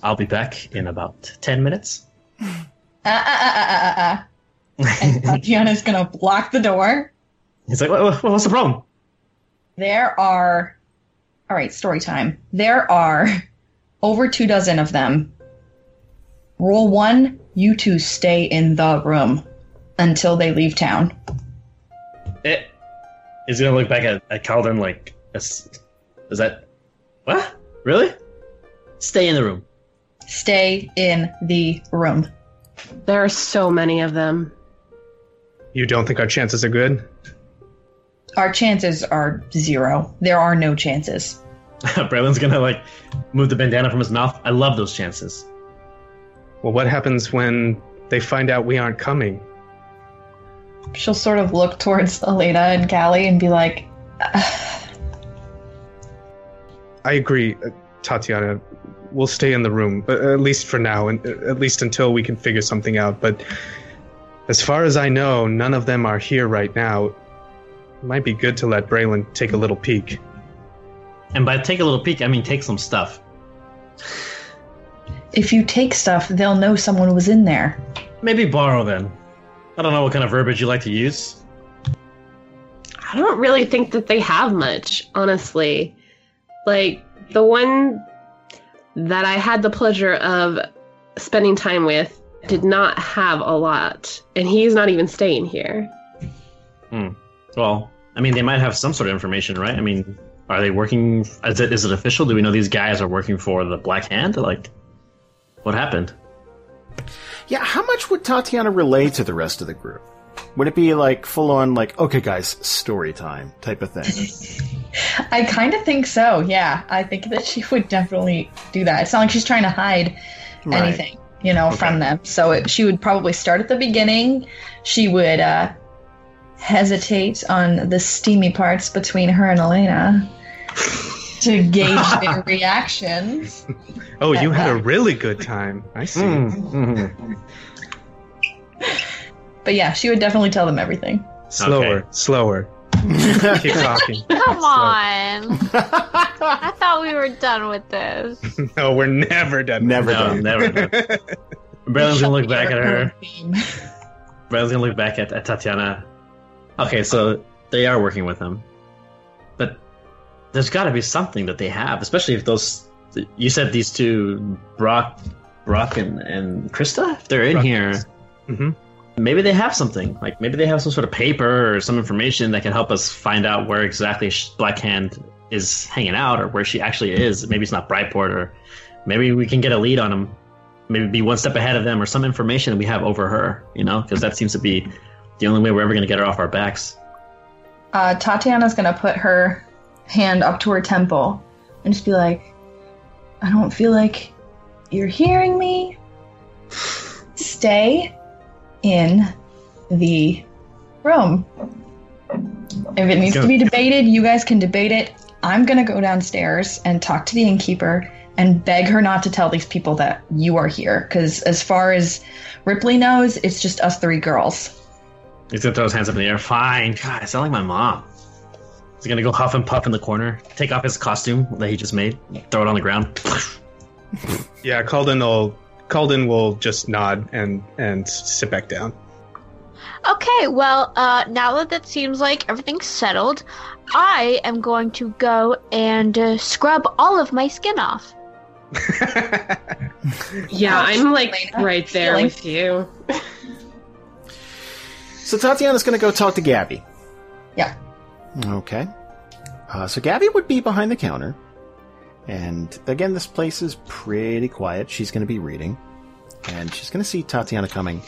I'll be back in about ten minutes. Uh, uh, uh, uh, uh, uh. And Tatiana's gonna block the door. He's like, what, what's the problem? There are. All right, story time. There are over two dozen of them. Rule one, you two stay in the room until they leave town. It is going to look back at, at Kalden like, is, is that, what? Really? Stay in the room. Stay in the room. There are so many of them. You don't think our chances are good? Our chances are zero. There are no chances. Braylon's gonna, like, move the bandana from his mouth. I love those chances. Well, what happens when they find out we aren't coming? She'll sort of look towards Elena and Callie and be like, uh, I agree, Tatiyana. We'll stay in the room, but at least for now, and at least until we can figure something out. But as far as I know, none of them are here right now. It might be good to let Braylon take a little peek. And by take a little peek, I mean take some stuff. If you take stuff, they'll know someone was in there. Maybe borrow then. I don't know what kind of verbiage you like to use. I don't really think that they have much, honestly. Like, the one that I had the pleasure of spending time with did not have a lot, and he's not even staying here. Hmm. Well, I mean, they might have some sort of information, right? I mean, are they working? Is it, is it official? Do we know these guys are working for the Black Hand? Like, what happened? Yeah, how much would Tatiyana relay to the rest of the group? Would it be like full on, like, okay, guys, story time type of thing? I kind of think so, yeah. I think that she would definitely do that. It's not like she's trying to hide right. anything, you know, okay. from them. So it, she would probably start at the beginning. She would uh, hesitate on the steamy parts between her and Elena to gauge their reactions. Oh, you had that. A really good time. I see. Mm-hmm. But yeah, she would definitely tell them everything. Slower, okay. slower. Keep talking. Come on. I thought we were done with this. No, we're never done. Never no, done. Never done. Braylon's gonna look back at her. Braylon's gonna look back at, at Tatiyana. Okay, so they are working with them, but there's got to be something that they have, especially if those. You said these two, Brock, Brock and, and Krista, if they're in Brock here. Mm-hmm. Maybe they have something. Like, maybe they have some sort of paper or some information that can help us find out where exactly Black Hand is hanging out or where she actually is. Maybe it's not Brightport, or maybe we can get a lead on them. Maybe be one step ahead of them, or some information that we have over her, you know? Because that seems to be the only way we're ever going to get her off our backs. Uh, Tatiyana's going to put her hand up to her temple and just be like, I don't feel like you're hearing me. Stay in the room. If it needs go. to be debated, you guys can debate it. I'm going to go downstairs and talk to the innkeeper and beg her not to tell these people that you are here, because as far as Ripley knows, it's just us three girls. He's going to throw his hands up in the air. Fine. God, I sound like my mom. He's going to go huff and puff in the corner, take off his costume that he just made, throw it on the ground. Yeah, Kalden will... Kalden will just nod and, and sit back down. Okay, well, uh, now that that seems like everything's settled, I am going to go and uh, scrub all of my skin off. Yeah, I'm, like, right there feeling. With you. So Tatiyana's going to go talk to Gabby. Yeah. Okay. Uh, so Gabby would be behind the counter. And again, this place is pretty quiet. She's going to be reading. And she's going to see Tatiyana coming.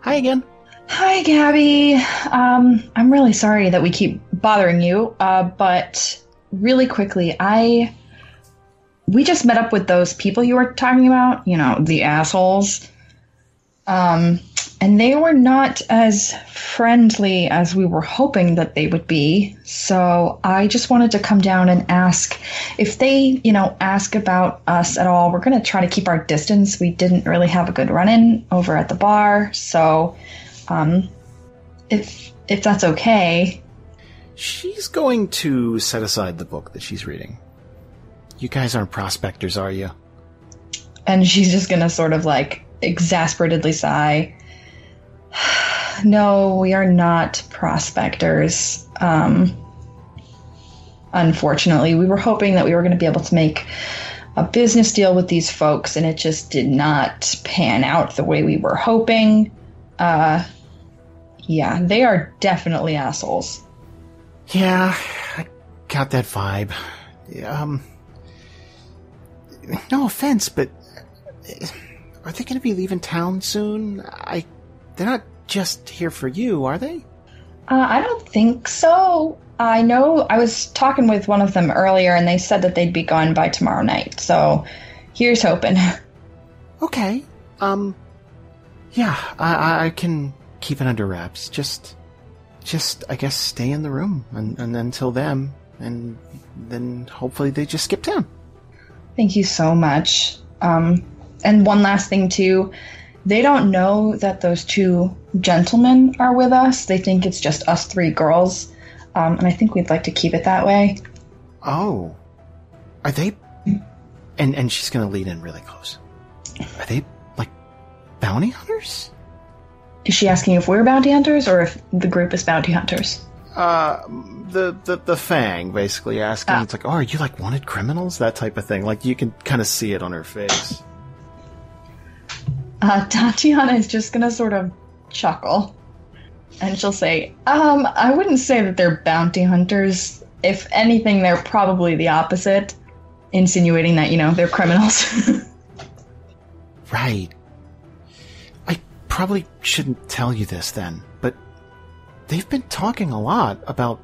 Hi again. Hi, Gabby. Um, I'm really sorry that we keep bothering you. Uh, but really quickly, I... We just met up with those people you were talking about. You know, the assholes. Um, and they were not as friendly as we were hoping that they would be. So I just wanted to come down and ask if they, you know, ask about us at all. We're going to try to keep our distance. We didn't really have a good run-in over at the bar. So um, if if that's okay. She's going to set aside the book that she's reading. You guys aren't prospectors, are you? And she's just going to sort of like... exasperatedly sigh. No, we are not prospectors. Um, unfortunately, we were hoping that we were going to be able to make a business deal with these folks, and it just did not pan out the way we were hoping. Uh, yeah, they are definitely assholes. Yeah, I got that vibe. Um, no offense, but... Are they going to be leaving town soon? I, they're not just here for you, are they? Uh, I don't think so. I know I was talking with one of them earlier, and they said that they'd be gone by tomorrow night. So here's hoping. Okay. Um. Yeah, I, I can keep it under wraps. Just, just I guess stay in the room and, and until then. and then hopefully they just skip town. Thank you so much. Um, and one last thing, too. They don't know that those two gentlemen are with us. They think it's just us three girls. Um, and I think we'd like to keep it that way. Oh. Are they... And and she's going to lean in really close. Are they, like, bounty hunters? Is she asking if we're bounty hunters or if the group is bounty hunters? Uh, the the, the Fang, basically, asking. Ah. It's like, oh, are you, like, wanted criminals? That type of thing. Like, you can kind of see it on her face. Uh, Tatiyana is just going to sort of chuckle. And she'll say, um, I wouldn't say that they're bounty hunters. If anything, they're probably the opposite. Insinuating that, you know, they're criminals. Right. I probably shouldn't tell you this then, but they've been talking a lot about,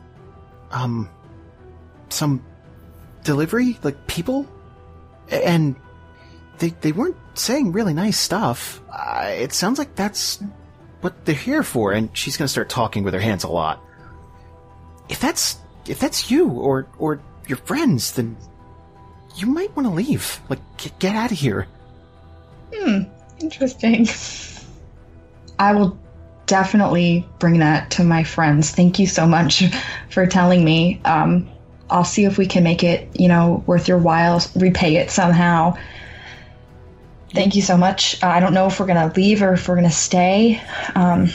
um, some delivery, like people, and they they weren't saying really nice stuff. Uh, it sounds like that's what they're here for, and she's going to start talking with her hands a lot. If that's if that's you or or your friends, then you might want to leave. Like, get, get out of here. Hmm. Interesting. I will definitely bring that to my friends. Thank you so much for telling me. Um, I'll see if we can make it, you know, worth your while, repay it somehow. Thank you so much. Uh, I don't know if we're going to leave or if we're going to stay. Um,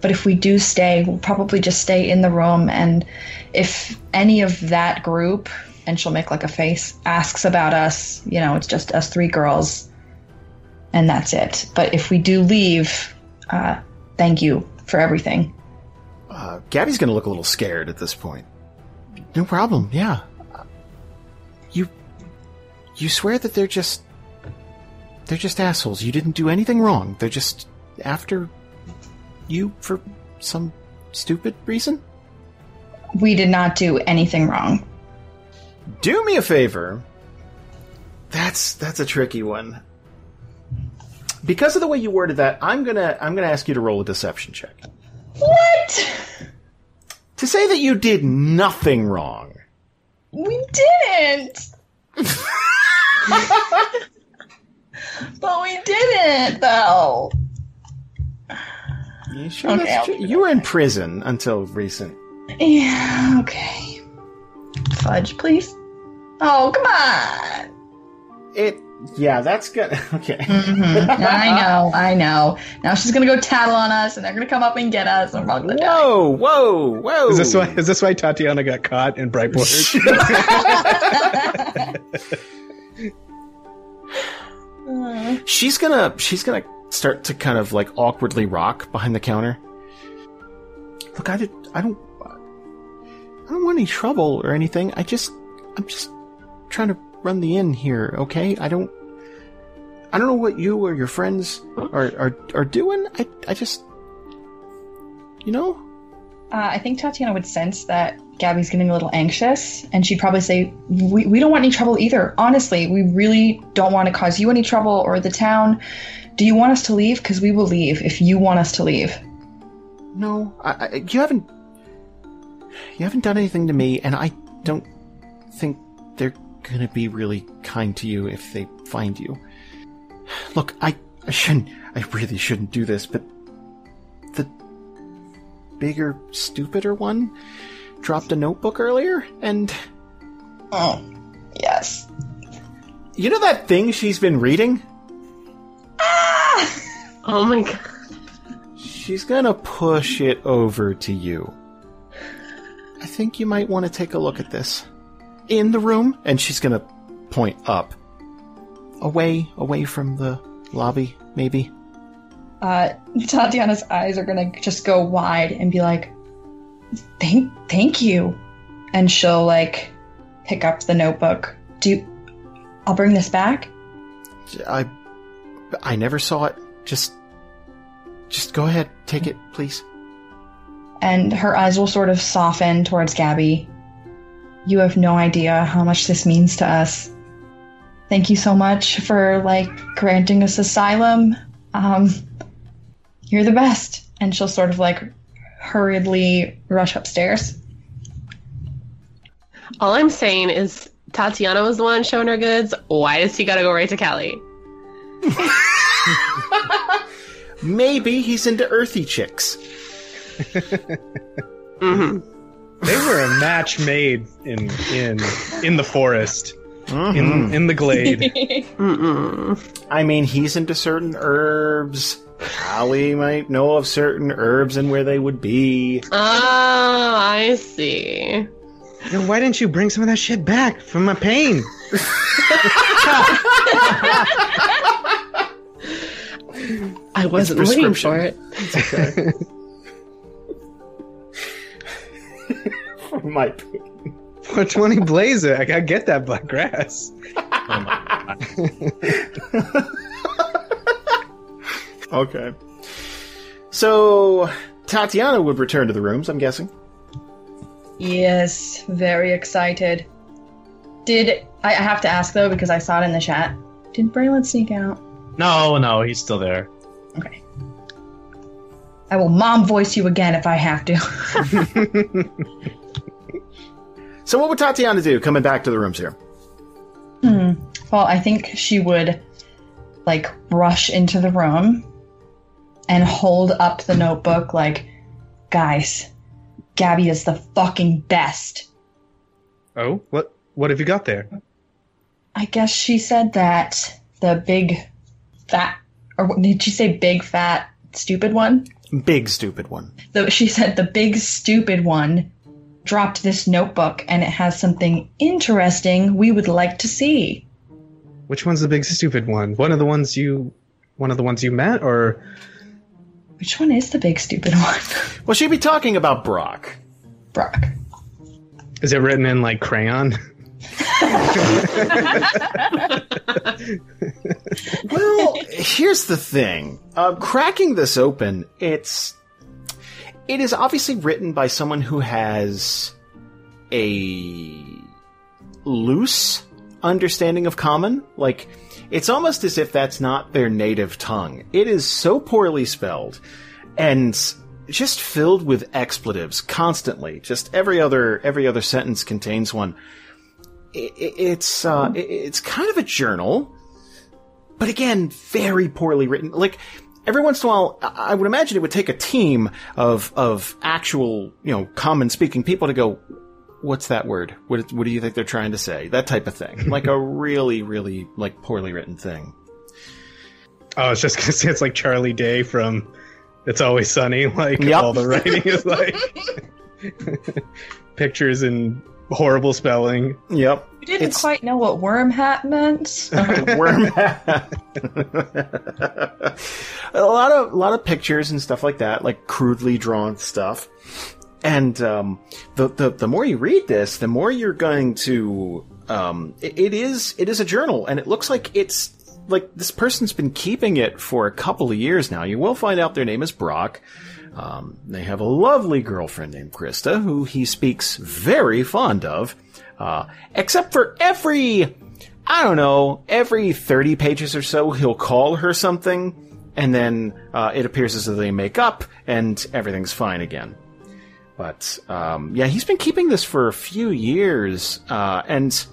but if we do stay, we'll probably just stay in the room. And if any of that group... And she'll make like a face, asks about us, you know, it's just us three girls, and that's it. But if we do leave, uh, thank you for everything. Uh, Gabby's going to look a little scared at this point. No problem, yeah. You, you swear that they're just, they're just assholes. You didn't do anything wrong. They're just after you for some stupid reason? We did not do anything wrong. Do me a favor. That's that's a tricky one. Because of the way you worded that, I'm gonna I'm gonna ask you to roll a deception check. What? To say that you did nothing wrong. We didn't. But we didn't, though. You sure? Okay, that's true. You were in prison until recent. Yeah. Okay. Fudge, please. Oh, come on. It, yeah, that's good. Okay. Mm-hmm. I know, I know. Now she's gonna go tattle on us, and they're gonna come up and get us. And we're all gonna whoa, die. whoa, whoa! Is this why? Is this why Tatiyana got caught in Brightport? she's gonna, she's gonna start to kind of like awkwardly rock behind the counter. Look, I did, I don't. I don't want any trouble or anything. I just, I'm just trying to run the inn here, okay? I don't, I don't know what you or your friends are are, are doing. I, I just, you know? Uh, I think Tatiyana would sense that Gabby's getting a little anxious, and she'd probably say, we, we don't want any trouble either. Honestly, we really don't want to cause you any trouble or the town. Do you want us to leave? Because we will leave if you want us to leave. No, I, I, you haven't. You haven't done anything to me, and I don't think they're gonna be really kind to you if they find you. Look, I, I shouldn't, I really shouldn't do this, but the bigger, stupider one dropped a notebook earlier, and... Oh, yes. You know that thing she's been reading? Ah! Oh my god. She's gonna push it over to you. I think you might want to take a look at this. In the room, and she's going to point up. Away, away from the lobby, maybe. Uh, Tatiyana's eyes are going to just go wide and be like, thank thank you. And she'll, like, pick up the notebook. Do you, I'll bring this back? I, I never saw it. Just, just go ahead. Take it, please. And her eyes will sort of soften towards Gabby. You have no idea how much this means to us. Thank you so much for, like, granting us asylum. Um, you're the best. And she'll sort of, like, hurriedly rush upstairs. All I'm saying is Tatiyana was the one showing her goods. Why does he gotta go right to Callie? Maybe he's into earthy chicks. Mm-hmm. They were a match made in in in the forest, mm-hmm. in in the glade. Mm-mm. I mean, he's into certain herbs. Callie might know of certain herbs and where they would be. Oh, I see. Then why didn't you bring some of that shit back from my pain? I wasn't waiting for it. It's okay. My pain. four twenty blazer. I gotta get that black grass. Oh okay. So Tatiyana would return to the rooms, I'm guessing. Yes, very excited. Did I have to ask though, because I saw it in the chat. Did Braylon sneak out? No, no, he's still there. Okay. I will mom voice you again if I have to. So what would Tatiyana do coming back to the rooms here? Hmm. Well, I think she would, like, rush into the room and hold up the notebook like, guys, Gabby is the fucking best. Oh? What What have you got there? I guess she said that the big fat, or did she say big fat stupid one? Big stupid one. So she said the big stupid one dropped this notebook and it has something interesting we would like to see. Which one's the big stupid one? One of the ones you one of the ones you met, or which one is the big stupid one? Well, she'd be talking about Brock. Brock. Is it written in like crayon? Well, here's the thing. Uh, cracking this open, it's it is obviously written by someone who has a loose understanding of common. Like, it's almost as if that's not their native tongue. It is so poorly spelled and just filled with expletives constantly. Just every other every other sentence contains one. It's uh, it's kind of a journal, but again, very poorly written. Like, every once in a while, I would imagine it would take a team of of actual, you know, common speaking people to go, what's that word? What what do you think they're trying to say? That type of thing. Like a really, really, like, poorly written thing. Oh, it's just because it's like Charlie Day from It's Always Sunny. Like, yep. All the writing is like pictures and horrible spelling. Yep. You didn't it's... quite know what worm hat meant. Worm hat. a lot of a lot of pictures and stuff like that, like crudely drawn stuff. And um, the the the more you read this, the more you're going to. Um, it, it is it is a journal, and it looks like it's like this person's been keeping it for a couple of years now. You will find out their name is Brock. Um, they have a lovely girlfriend named Krista, who he speaks very fond of, uh, except for every, I don't know, every thirty pages or so, he'll call her something, and then uh, it appears as though they make up, and everything's fine again. But, um, yeah, he's been keeping this for a few years, uh, and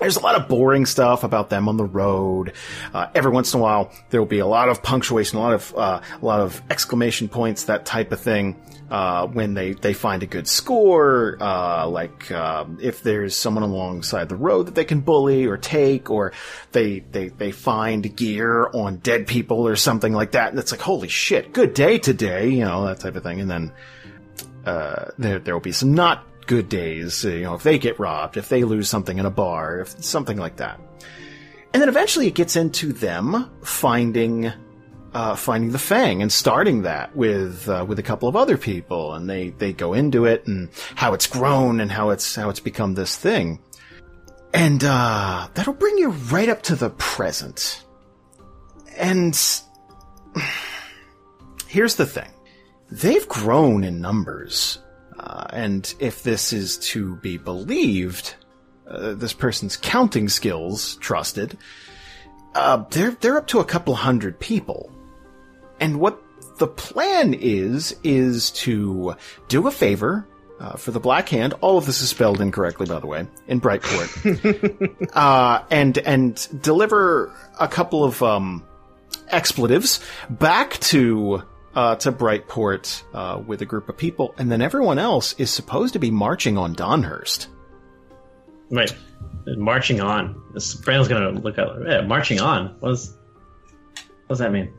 there's a lot of boring stuff about them on the road. Uh, every once in a while, there will be a lot of punctuation, a lot of uh, a lot of exclamation points, that type of thing. Uh, when they, they find a good score, uh, like uh, if there's someone alongside the road that they can bully or take, or they they they find gear on dead people or something like that, and it's like, holy shit, good day today, you know, that type of thing. And then uh, there there will be some not good days, you know, if they get robbed, if they lose something in a bar, if something like that. And then eventually it gets into them finding uh, finding the Fang and starting that with uh, with a couple of other people, and they, they go into it and how it's grown and how it's how it's become this thing. And uh, that'll bring you right up to the present. And here's the thing. They've grown in numbers. Uh, and if this is to be believed, uh, this person's counting skills trusted, uh, they're, they're up to a couple hundred people. And what the plan is, is to do a favor Uh, for the Black Hand, all of this is spelled incorrectly, by the way, in Brightport, uh, and and deliver a couple of um, expletives back to uh, to Brightport uh, with a group of people, and then everyone else is supposed to be marching on Donhurst. Wait, marching on? Braille's going to look at yeah, marching on. What, is, what does that mean?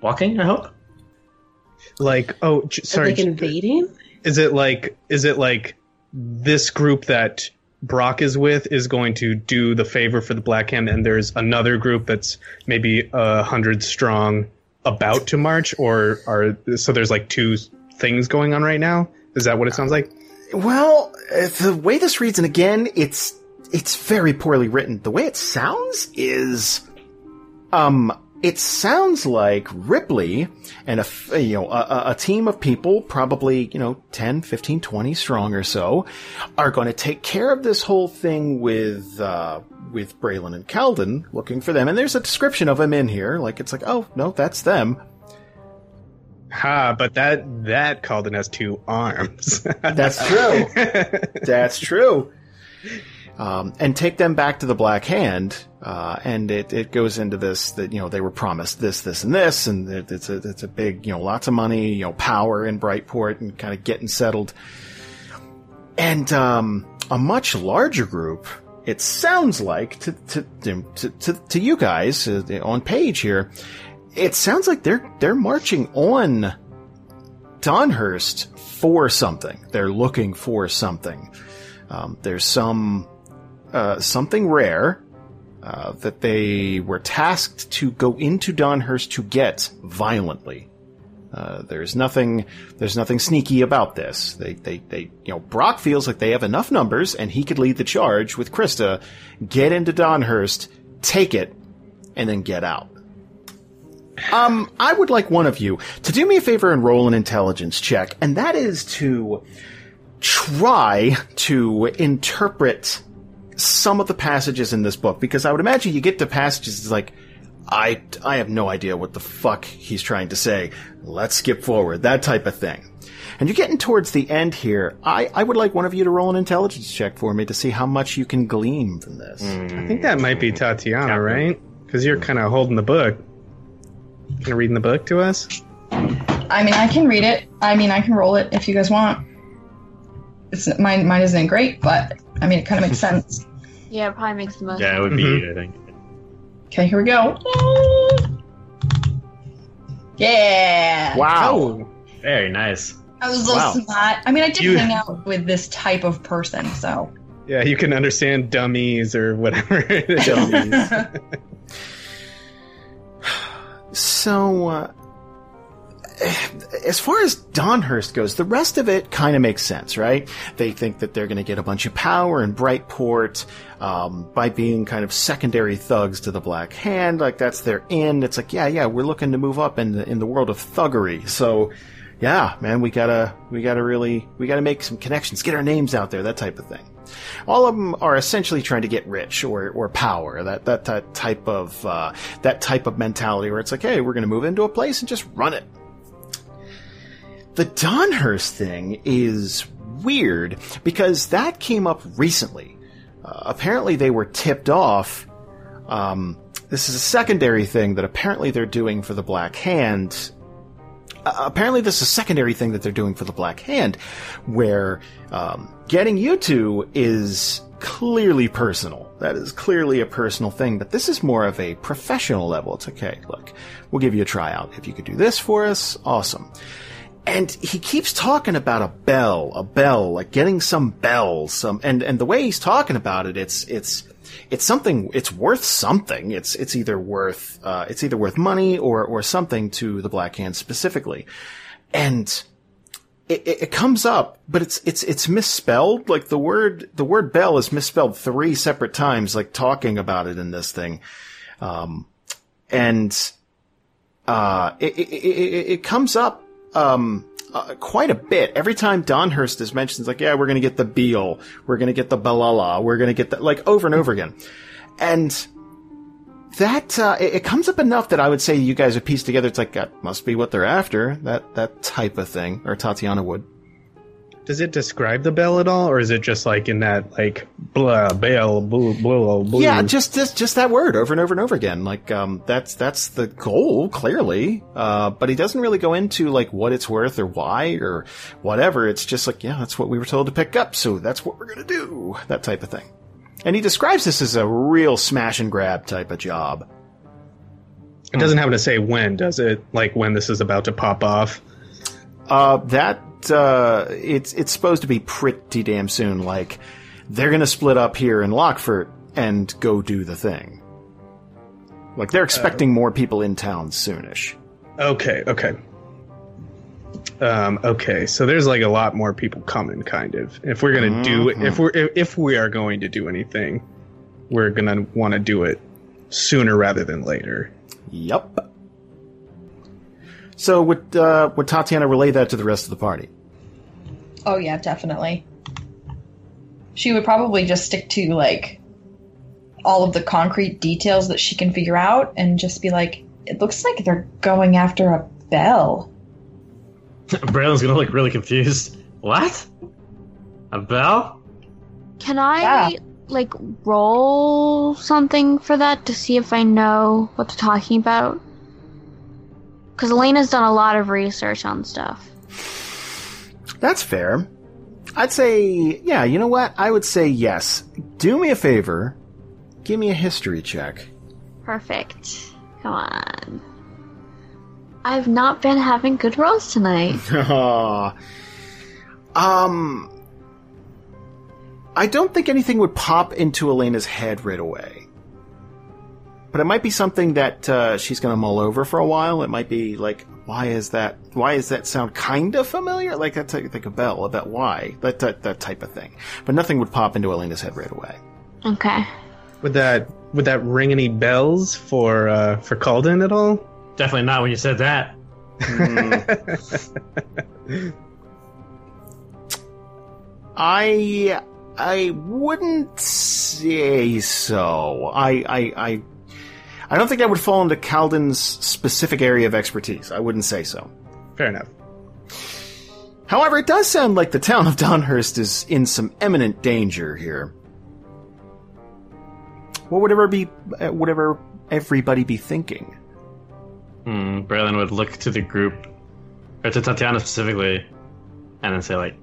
Walking, I hope. Like, oh, j- sorry, like invading. Is it like is it like this group that Brock is with is going to do the favor for the Black Hand, and there's another group that's maybe a hundred strong about to march, or are so there's like two things going on right now? Is that what it sounds like? Well, the way this reads, and again, it's it's very poorly written. The way it sounds is, um. It sounds like Ripley and a, you know, a, a team of people, probably, you know, ten, fifteen, twenty strong or so, are going to take care of this whole thing with, uh, with Braylon and Kalden looking for them. And there's a description of them in here. Like, it's like, oh, no, that's them. Ha, but that, that Kalden has two arms. That's true. That's true. Um, and take them back to the Black Hand, uh, and it, it goes into this that, you know, they were promised this, this, and this, and it, it's a, it's a big, you know, lots of money, you know, power in Brightport and kind of getting settled. And, um, a much larger group, it sounds like to, to, to, to, to you guys uh, on page here, it sounds like they're, they're marching on Donhurst for something. They're looking for something. Um, there's some, Uh, something rare uh, that they were tasked to go into Donhurst to get violently. Uh, there's nothing. There's nothing sneaky about this. They, they, they. You know, Brock feels like they have enough numbers, and he could lead the charge with Krista. Get into Donhurst, take it, and then get out. Um, I would like one of you to do me a favor and roll an intelligence check, and that is to try to interpret some of the passages in this book, because I would imagine you get to passages it's like, I, I have no idea what the fuck he's trying to say. Let's skip forward, that type of thing. And you're getting towards the end here. I, I would like one of you to roll an intelligence check for me to see how much you can glean from this. Mm. I think that might be Tatiyana, yeah. Right? Because you're kind of holding the book. Kind of reading the book to us? I mean, I can read it. I mean, I can roll it if you guys want. It's mine, mine isn't great, but I mean, it kind of makes sense. Yeah, it probably makes the most sense. Yeah, it would be mm-hmm. you, I think. Okay, here we go. Yeah! Wow! Oh, very nice. I was a little wow. smart. I mean, I did you... hang out with this type of person, so... Yeah, you can understand dummies or whatever. Dummies. So, uh, as far as Donhurst goes, the rest of it kind of makes sense, right? They think that they're going to get a bunch of power in Brightport um, by being kind of secondary thugs to the Black Hand. Like, that's their in. It's like, yeah, yeah, we're looking to move up in the, in the world of thuggery. So, yeah, man, we gotta, we gotta really, we gotta make some connections, get our names out there, that type of thing. All of them are essentially trying to get rich or, or power, that, that, that type of, uh, that type of mentality where it's like, hey, we're going to move into a place and just run it. The Donhurst thing is weird because that came up recently. Uh, apparently they were tipped off. Um, this is a secondary thing that apparently they're doing for the Black Hand. Uh, apparently this is a secondary thing that they're doing for the Black Hand where um, getting you two is clearly personal. That is clearly a personal thing, but this is more of a professional level. It's okay, look, we'll give you a tryout. If you could do this for us, awesome. And he keeps talking about a bell, a bell, like getting some bells, some, and, and the way he's talking about it, it's, it's, it's something, it's worth something. It's, it's either worth, uh, it's either worth money or, or something to the Black Hand specifically. And it, it, it comes up, but it's, it's, it's misspelled. Like the word, the word bell is misspelled three separate times, like talking about it in this thing. Um, and, uh, it, it, it, it comes up. Um, uh, quite a bit. Every time Donhurst is mentioned, it's like, yeah, we're going to get the Beal. We're going to get the Balala. We're going to get the, like, over and over again. And that, uh, it, it comes up enough that I would say you guys are pieced together. It's like, that must be what they're after. That, that type of thing. Or Tatiyana would. Does it describe the bell at all, or is it just like in that like blah bell blue blue blue? Yeah, just just just that word over and over and over again. Like um, that's that's the goal clearly, uh, but he doesn't really go into like what it's worth or why or whatever. It's just like yeah, that's what we were told to pick up, so that's what we're gonna do. That type of thing. And he describes this as a real smash and grab type of job. It doesn't happen to say when, does it? Like when this is about to pop off? Uh, that. Uh, it's it's supposed to be pretty damn soon. Like they're gonna split up here in Lochfort and go do the thing. Like they're expecting uh, more people in town soonish. Okay, okay, um, okay. So there's like a lot more people coming, kind of. If we're gonna mm-hmm. do it, if we're if, if we are going to do anything, we're gonna want to do it sooner rather than later. Yep. So would uh, would Tatiyana relay that to the rest of the party? Oh, yeah, definitely. She would probably just stick to, like, all of the concrete details that she can figure out and just be like, it looks like they're going after a bell. Braylon's going to look really confused. What? A bell? Can I, yeah. like, roll something for that to see if I know what they're talking about? Because Elena's done a lot of research on stuff. That's fair. I'd say, yeah, you know what? I would say yes. Do me a favor. Give me a history check. Perfect. Come on. I've not been having good rolls tonight. Oh. Um, I don't think anything would pop into Elena's head right away. But it might be something that uh, she's going to mull over for a while. It might be like, why is that? Why does that sound kind of familiar? Like that's like, like a bell about why that, that that type of thing. But nothing would pop into Elena's head right away. Okay. Would that would that ring any bells for uh, for Kalden at all? Definitely not when you said that. Mm. I I wouldn't say so. I I. I I don't think that would fall into Kalden's specific area of expertise. I wouldn't say so. Fair enough. However, it does sound like the town of Donhurst is in some imminent danger here. What would ever be, whatever everybody be thinking? Hmm, Braylon would look to the group, or to Tatiyana specifically, and then say, like,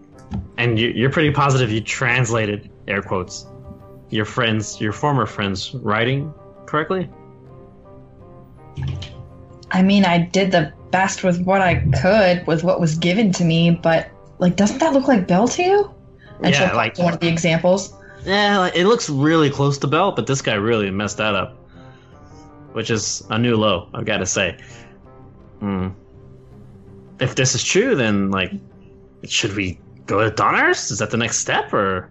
and you, you're pretty positive you translated, air quotes, your friends, your former friends' writing correctly? I mean, I did the best with what I could with what was given to me, but, like, doesn't that look like Bell to you? And yeah, like one of the examples. Yeah, like, it looks really close to Bell, but this guy really messed that up, which is a new low, I've got to say. Mm. If this is true, then, like, should we go to Donhurst? Is that the next step, or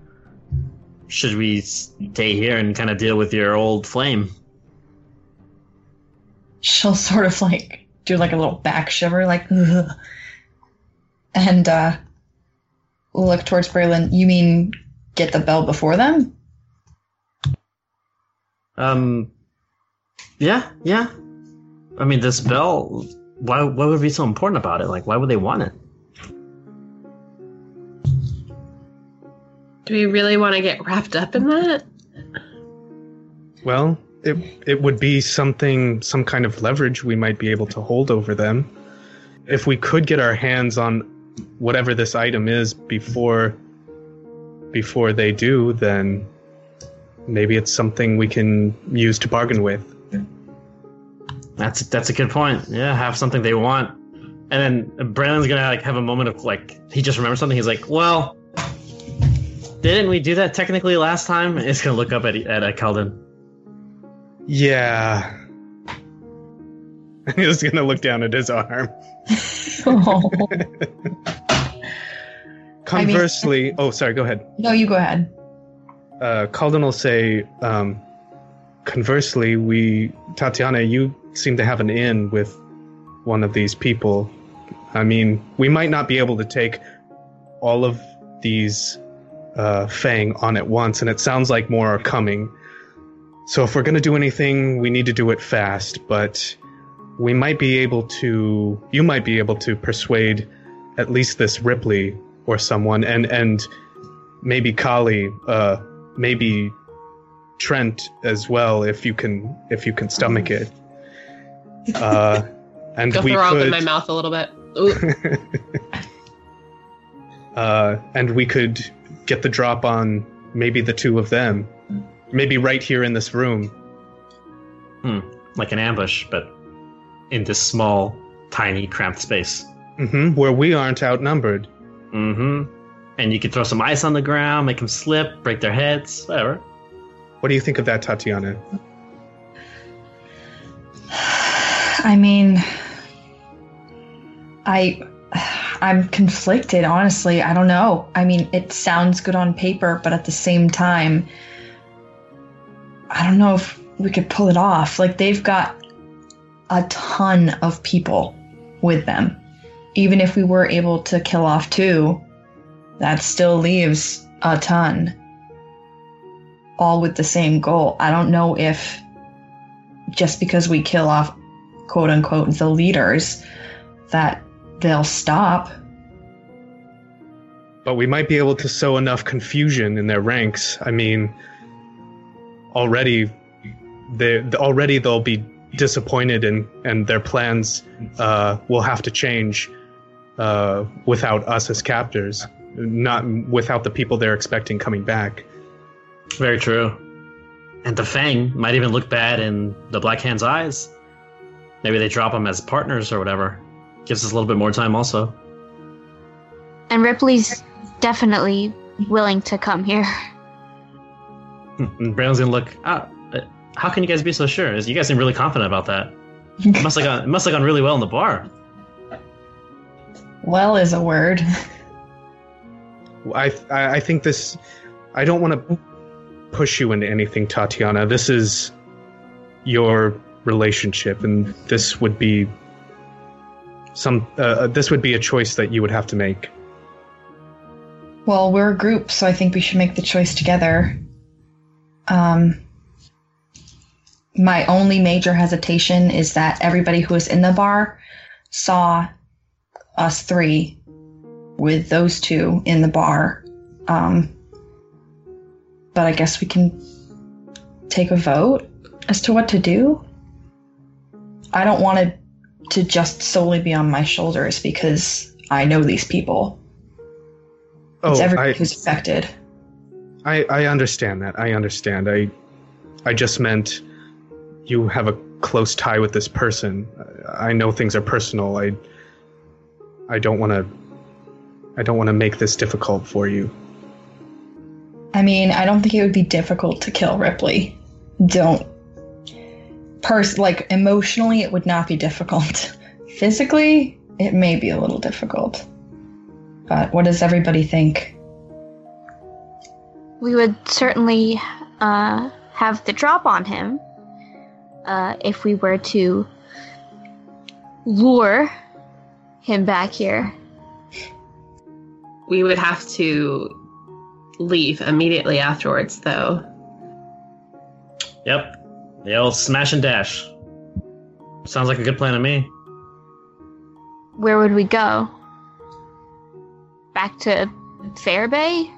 should we stay here and kind of deal with your old flame? She'll sort of, like, do, like, a little back shiver, like, ugh. And uh, look towards Braylon. You mean get the bell before them? Um, yeah, yeah. I mean, this bell, why, what would be so important about it? Like, why would they want it? Do we really want to get wrapped up in that? Well... It it would be something, some kind of leverage we might be able to hold over them. If we could get our hands on whatever this item is before before they do, then maybe it's something we can use to bargain with. That's that's a good point. Yeah, have something they want, and then Brandon's gonna like have a moment of like he just remembers something. He's like, well, didn't we do that technically last time? And he's gonna look up at at, at Kalden. Yeah. He was going to look down at his arm. Oh. Conversely... I mean, oh, sorry, go ahead. No, you go ahead. Uh, Kalden will say, um, conversely, we... Tatiyana, you seem to have an in with one of these people. I mean, we might not be able to take all of these uh, Fang on at once, and it sounds like more are coming. So if we're going to do anything, we need to do it fast, but we might be able to... You might be able to persuade at least this Ripley or someone, and and maybe Callie, uh, maybe Trent as well, if you can if you can stomach it. Uh, and Go we throw could... up in my mouth a little bit. uh, and we could get the drop on maybe the two of them, maybe right here in this room. Hmm. Like an ambush, but in this small, tiny, cramped space. Mm-hmm. Where we aren't outnumbered. Mm-hmm. And you could throw some ice on the ground, make them slip, break their heads, whatever. What do you think of that, Tatiyana? I mean, I, I'm conflicted, honestly. I don't know. I mean, it sounds good on paper, but at the same time, I don't know if we could pull it off. Like, they've got a ton of people with them. Even if we were able to kill off two, that still leaves a ton. All with the same goal. I don't know if just because we kill off, quote unquote, the leaders, that they'll stop. But we might be able to sow enough confusion in their ranks. I mean, already they already they'll be disappointed, and, and their plans uh, will have to change uh, without us as captors, not without the people they're expecting coming back. Very true. And the Fang might even look bad in the Black Hand's eyes. Maybe they drop them as partners or whatever. Gives us a little bit more time also. And Ripley's definitely willing to come here. And Braylon's going to look, ah, how can you guys be so sure? You guys seem really confident about that. It must have gone, it must have gone really well in the bar. Well is a word. I, I, I think this... I don't want to push you into anything, Tatiyana. This is your relationship, and this would be some. Uh, this would be a choice that you would have to make. Well, we're a group, so I think we should make the choice together. Um, my only major hesitation is that everybody who was in the bar saw us three with those two in the bar. Um, but I guess we can take a vote as to what to do. I don't want it to just solely be on my shoulders because I know these people. Oh, it's everybody I, who's affected. I, I understand that. I understand. I I just meant you have a close tie with this person. I know things are personal. I I don't want to I don't want to make this difficult for you. I mean, I don't think it would be difficult to kill Ripley. Don't. Pers- like, emotionally, it would not be difficult. Physically, it may be a little difficult. But what does everybody think? We would certainly uh, have the drop on him uh, if we were to lure him back here. We would have to leave immediately afterwards, though. Yep. The old smash and dash. Sounds like a good plan to me. Where would we go? Back to Fair Bay?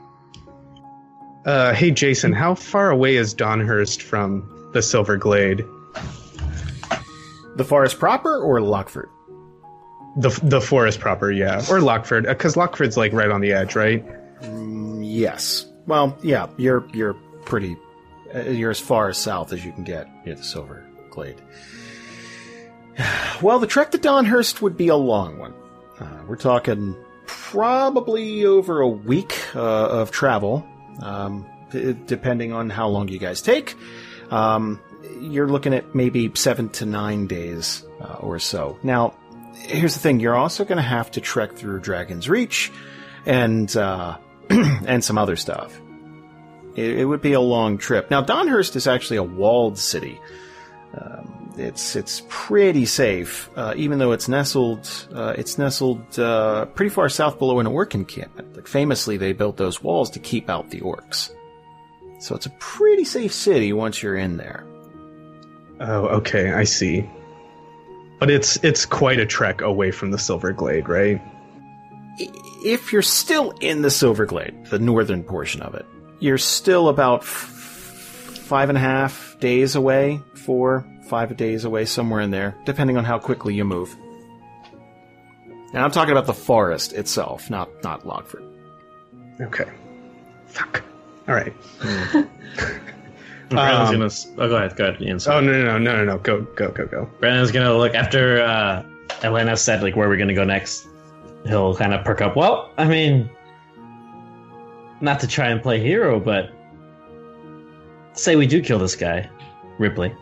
Uh, hey, Jason, how far away is Donhurst from the Silver Glade? The forest proper or Lochfort? The the forest proper, yeah. Or Lochfort, because Lochfort's like right on the edge, right? Yes. Well, yeah, you're you're pretty... Uh, you're as far south as you can get near the Silver Glade. Well, the trek to Donhurst would be a long one. Uh, we're talking probably over a week uh, of travel, um, d- depending on how long you guys take. Um, you're looking at maybe seven to nine days uh, or so. Now, here's the thing. You're also going to have to trek through Dragon's Reach and... Uh, and some other stuff. It, it would be a long trip. Now, Donhurst is actually a walled city. Um, it's it's pretty safe, uh, even though it's nestled uh, it's nestled uh, pretty far south below an orc encampment. Like, famously, they built those walls to keep out the orcs. So it's a pretty safe city once you're in there. Oh, okay, I see. But it's it's quite a trek away from the Silver Glade, right? if you're still in the Silver Glade, the northern portion of it, you're still about f- five and a half days away, four, five days away, somewhere in there, depending on how quickly you move. And I'm talking about the forest itself, not not Lochfort. Okay. Fuck. All right. Mm. Brandon's um, gonna. Oh, go ahead. Go ahead. Ian, oh no no no no no go go go go. Brandon's gonna look after uh, Elena said like where we're gonna go next. He'll kind of perk up. Well, I mean, not to try and play hero, but say we do kill this guy, Ripley,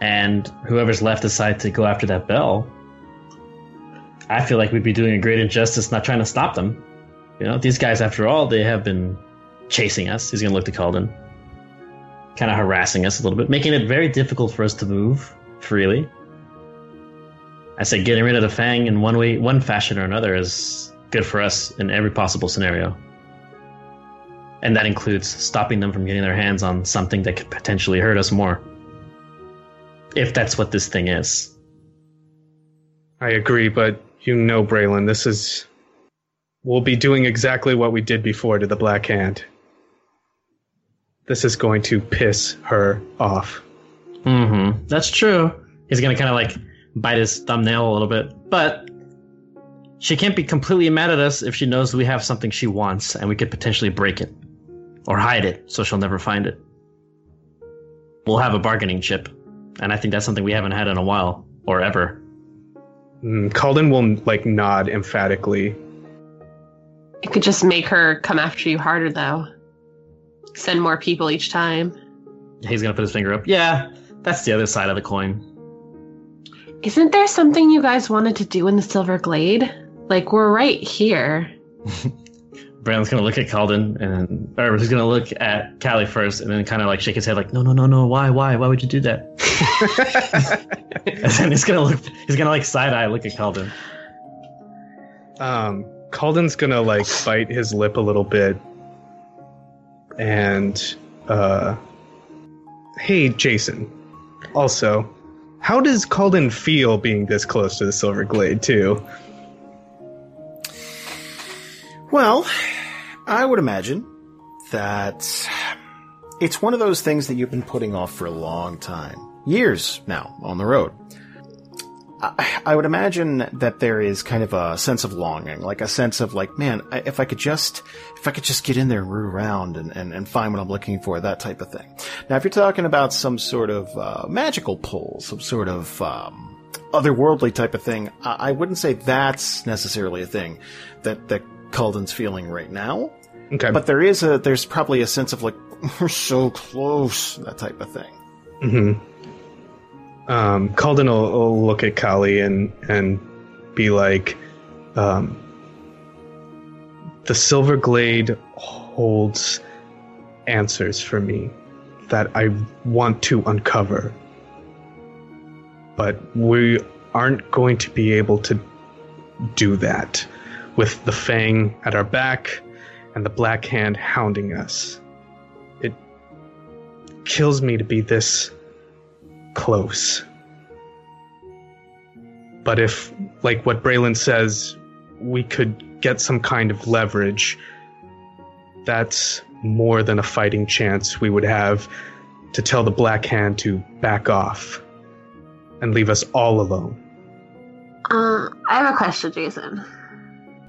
and whoever's left decides to go after that bell. I feel like we'd be doing a great injustice not trying to stop them. You know, these guys, after all, they have been chasing us. He's going to look to Kalden. Kind of harassing us a little bit, making it very difficult for us to move freely. I say getting rid of the Fang in one way, one fashion or another is good for us in every possible scenario. And that includes stopping them from getting their hands on something that could potentially hurt us more. If that's what this thing is. I agree, but you know, Braylon, this is... We'll be doing exactly what we did before to the Black Hand. This is going to piss her off. Mm-hmm. That's true. He's going to kind of like bite his thumbnail a little bit. But she can't be completely mad at us if she knows we have something she wants and we could potentially break it. Or hide it so she'll never find it. We'll have a bargaining chip. And I think that's something we haven't had in a while. Or ever. Mm, Kalden will like nod emphatically. It could just make her come after you harder, though. Send more people each time. He's going to put his finger up. Yeah, that's the other side of the coin. Isn't there something you guys wanted to do in the Silver Glade? Like, we're right here. Brandon's going to look at Kalden, and, or he's going to look at Callie first, and then kind of like shake his head like, no, no, no, no, why, why, why would you do that? And then he's going to look, he's going to like side-eye look at Kalden. Um... Kalden's gonna like bite his lip a little bit and uh hey Jason, also, how does Kalden feel being this close to the Silver Glade too? Well, I would imagine that it's one of those things that you've been putting off for a long time, years now on the road. I would imagine that there is kind of a sense of longing, like a sense of like, man, if I could just, if I could just get in there and root around and, and, and find what I'm looking for, that type of thing. Now, if you're talking about some sort of uh, magical pull, some sort of um, otherworldly type of thing, I, I wouldn't say that's necessarily a thing that, that Kalden's feeling right now. Okay. But there is a, there's probably a sense of like, we're so close, that type of thing. Mm-hmm. Um, Kalden will, will look at Callie and, and be like, um, the Silver Glade holds answers for me that I want to uncover. But we aren't going to be able to do that with the Fang at our back and the Black Hand hounding us. It kills me to be this close. But if, like what Braylon says, we could get some kind of leverage, that's more than a fighting chance we would have to tell the Black Hand to back off and leave us all alone. Uh, I have a question, Jason.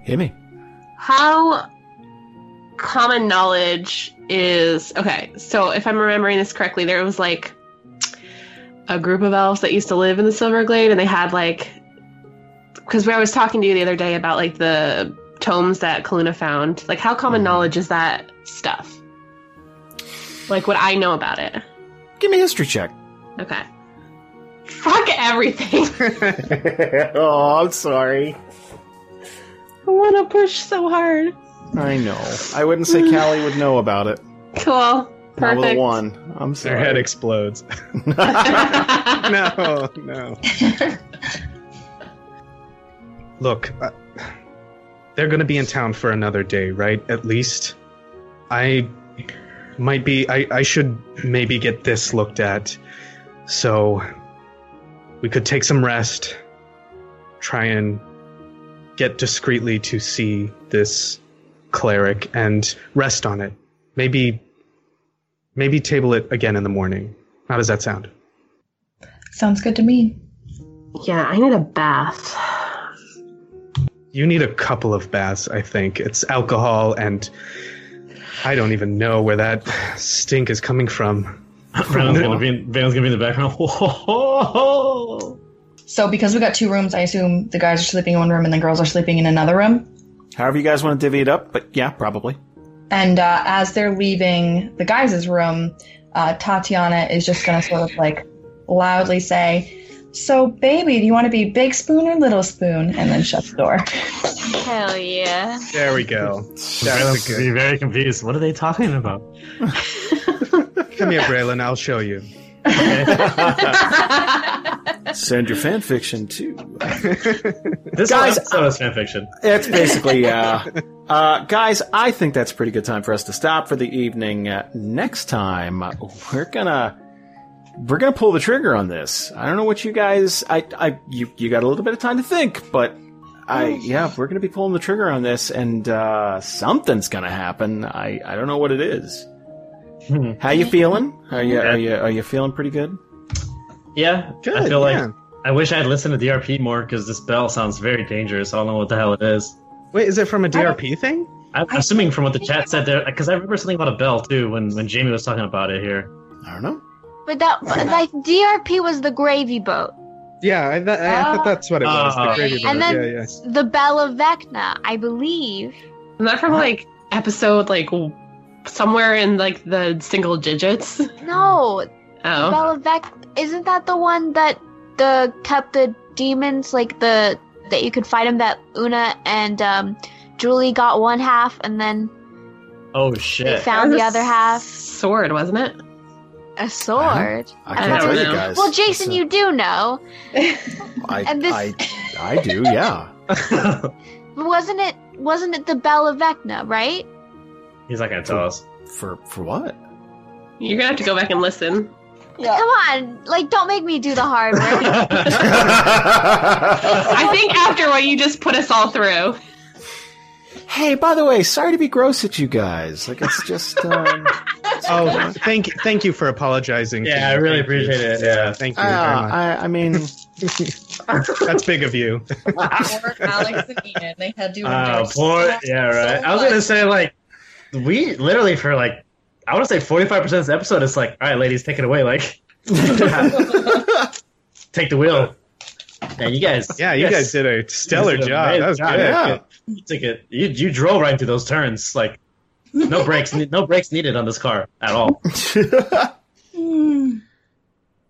Hit me. How common knowledge is... Okay, so if I'm remembering this correctly, there was like a group of elves that used to live in the Silver Glade, and they had like, because I was talking to you the other day about like the tomes that Kaluna found, like how common mm-hmm. knowledge is that stuff? Like what I know about it. Give me a history check. Okay. Fuck everything. Oh, I'm sorry. I want to push so hard. I know. I wouldn't say Callie would know about it. Cool. Perfect. Not with a one. I'm sorry. Their head explodes. no, no. Look, uh, they're going to be in town for another day, right? At least. I might be... I, I should maybe get this looked at. So we could take some rest, try and get discreetly to see this cleric and rest on it. Maybe, maybe table it again in the morning. How does that sound? Sounds good to me. Yeah, I need a bath. You need a couple of baths, I think. It's alcohol, and I don't even know where that stink is coming from. Brandon's going to be in the background. So because we got two rooms, I assume the guys are sleeping in one room and the girls are sleeping in another room? However you guys want to divvy it up, but yeah, probably. And uh, as they're leaving the guys' room, uh, Tatiyana is just going to sort of like loudly say, "So, baby, do you want to be big spoon or little spoon?" And then shut the door. Hell yeah. There we go. That's good. Be very confused. What are they talking about? Come here, Braylon. I'll show you. Send your fan fiction, too. This guys, episode is fan fiction. It's basically, yeah. Uh, uh, guys, I think that's a pretty good time for us to stop for the evening. Uh, next time, we're going to... We're going to pull the trigger on this. I don't know what you guys... I, I, you, you got a little bit of time to think, but I, yeah, we're going to be pulling the trigger on this, and uh, something's going to happen. I, I don't know what it is. How you feeling? Are you, are you, are you feeling pretty good? Yeah. Good, I feel like... Yeah. I wish I had listened to D R P more, because this bell sounds very dangerous. I don't know what the hell it is. Wait, is it from a D R P thing? I'm I assuming from what the chat said there, because I remember something about a bell, too, when, when Jamie was talking about it here. I don't know. But that, like, D R P was the gravy boat. Yeah, I, th- I oh. thought that's what it was, oh. the gravy boat. And then yeah, yeah. the Bell of Vecna, I believe. Isn't that from, like, episode, like, somewhere in, like, the single digits? No. Oh. Bell of Vecna, isn't that the one that the kept the demons, like, the that you could fight them, that Una and um, Julie got one half, and then... Oh, shit. They found the other half. Sword, wasn't it? A sword? I, I can't tell you guys. Well, Jason, a... you do know. I, and this... I I do, yeah. wasn't it wasn't it the Bell of Vecna, right? He's not going to tell us. For for what? You're going to have to go back and listen. Yeah. Come on, like, don't make me do the hard work. I think after what you just put us all through. Hey, by the way, sorry to be gross at you guys. Like, it's just... Um, oh, thank thank you for apologizing. Yeah, I really appreciate it. Yeah, thank you uh, very much. I, I mean... That's big of you. Poor Alex and Ian. They had to... Oh, poor... Yeah, right. So I was going to say, like, we literally for, like, I want to say forty-five percent of this episode is like, all right, ladies, take it away. Like, take the wheel. And you guys, yeah, you yes. guys did a stellar did a job. That was job. good. Yeah. You took it. You you drove right through those turns. Like no brakes, no brakes needed on this car at all.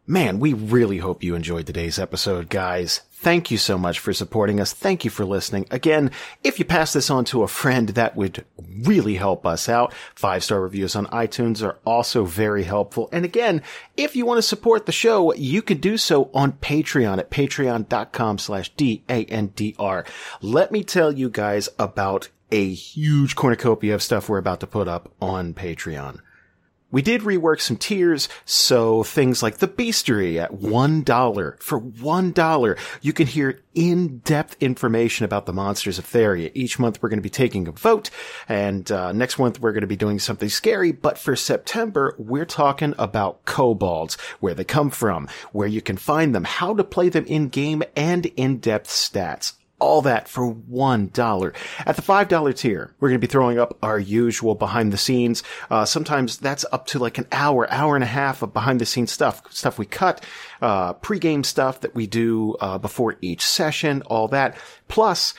Man, we really hope you enjoyed today's episode, guys. Thank you so much for supporting us. Thank you for listening. Again, if you pass this on to a friend, that would really help us out. Five-star reviews on iTunes are also very helpful. And again, if you want to support the show, you can do so on Patreon at patreon.com slash D-A-N-D-R. Let me tell you guys about a huge cornucopia of stuff we're about to put up on Patreon. We did rework some tiers, so things like the Beastery at one dollar. For one dollar, you can hear in-depth information about the monsters of Theria. Each month, we're going to be taking a vote, and uh, next month, we're going to be doing something scary. But for September, we're talking about kobolds, where they come from, where you can find them, how to play them in-game, and in-depth stats. All that for one dollar. At the five dollar tier, we're going to be throwing up our usual behind the scenes. Uh, sometimes that's up to like an hour, hour and a half of behind the scenes stuff, stuff we cut, uh, pregame stuff that we do, uh, before each session, all that. Plus,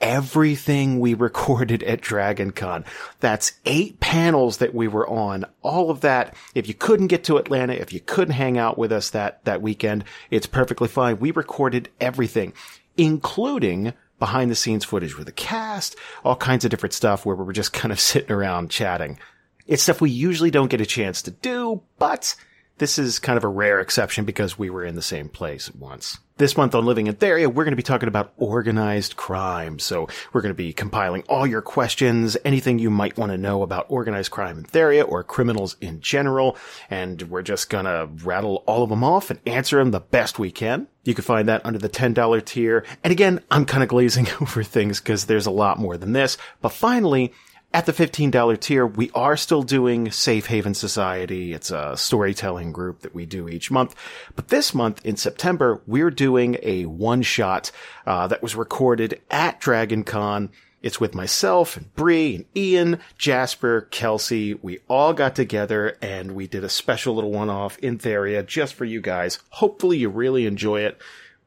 everything we recorded at Dragon Con. That's eight panels that we were on. All of that. If you couldn't get to Atlanta, if you couldn't hang out with us that, that weekend, it's perfectly fine. We recorded everything, including behind-the-scenes footage with the cast, all kinds of different stuff where we were just kind of sitting around chatting. It's stuff we usually don't get a chance to do, but This is kind of a rare exception because we were in the same place once. This month on Living in Theria, we're going to be talking about organized crime. So we're going to be compiling all your questions, anything you might want to know about organized crime in Theria or criminals in general. And we're just going to rattle all of them off and answer them the best we can. You can find that under the ten dollars tier. And again, I'm kind of glazing over things because there's a lot more than this. But finally, at the fifteen dollars tier, we are still doing Safe Haven Society. It's a storytelling group that we do each month. But this month, in September, we're doing a one-shot uh, that was recorded at Dragon Con. It's with myself and Bree and Ian, Jasper, Kelsey. We all got together and we did a special little one-off in Theria just for you guys. Hopefully you really enjoy it.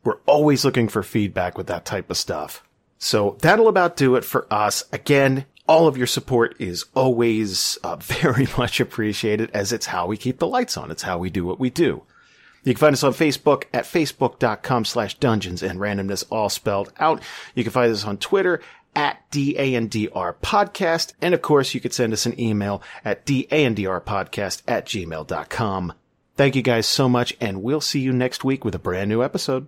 We're always looking for feedback with that type of stuff. So that'll about do it for us. Again, all of your support is always uh, very much appreciated, as it's how we keep the lights on. It's how we do what we do. You can find us on Facebook at facebook.com slash dungeons and randomness, all spelled out. You can find us on Twitter at DandRpodcast. And of course, you could send us an email at DandRpodcast at gmail dot com. Thank you guys so much, and we'll see you next week with a brand new episode.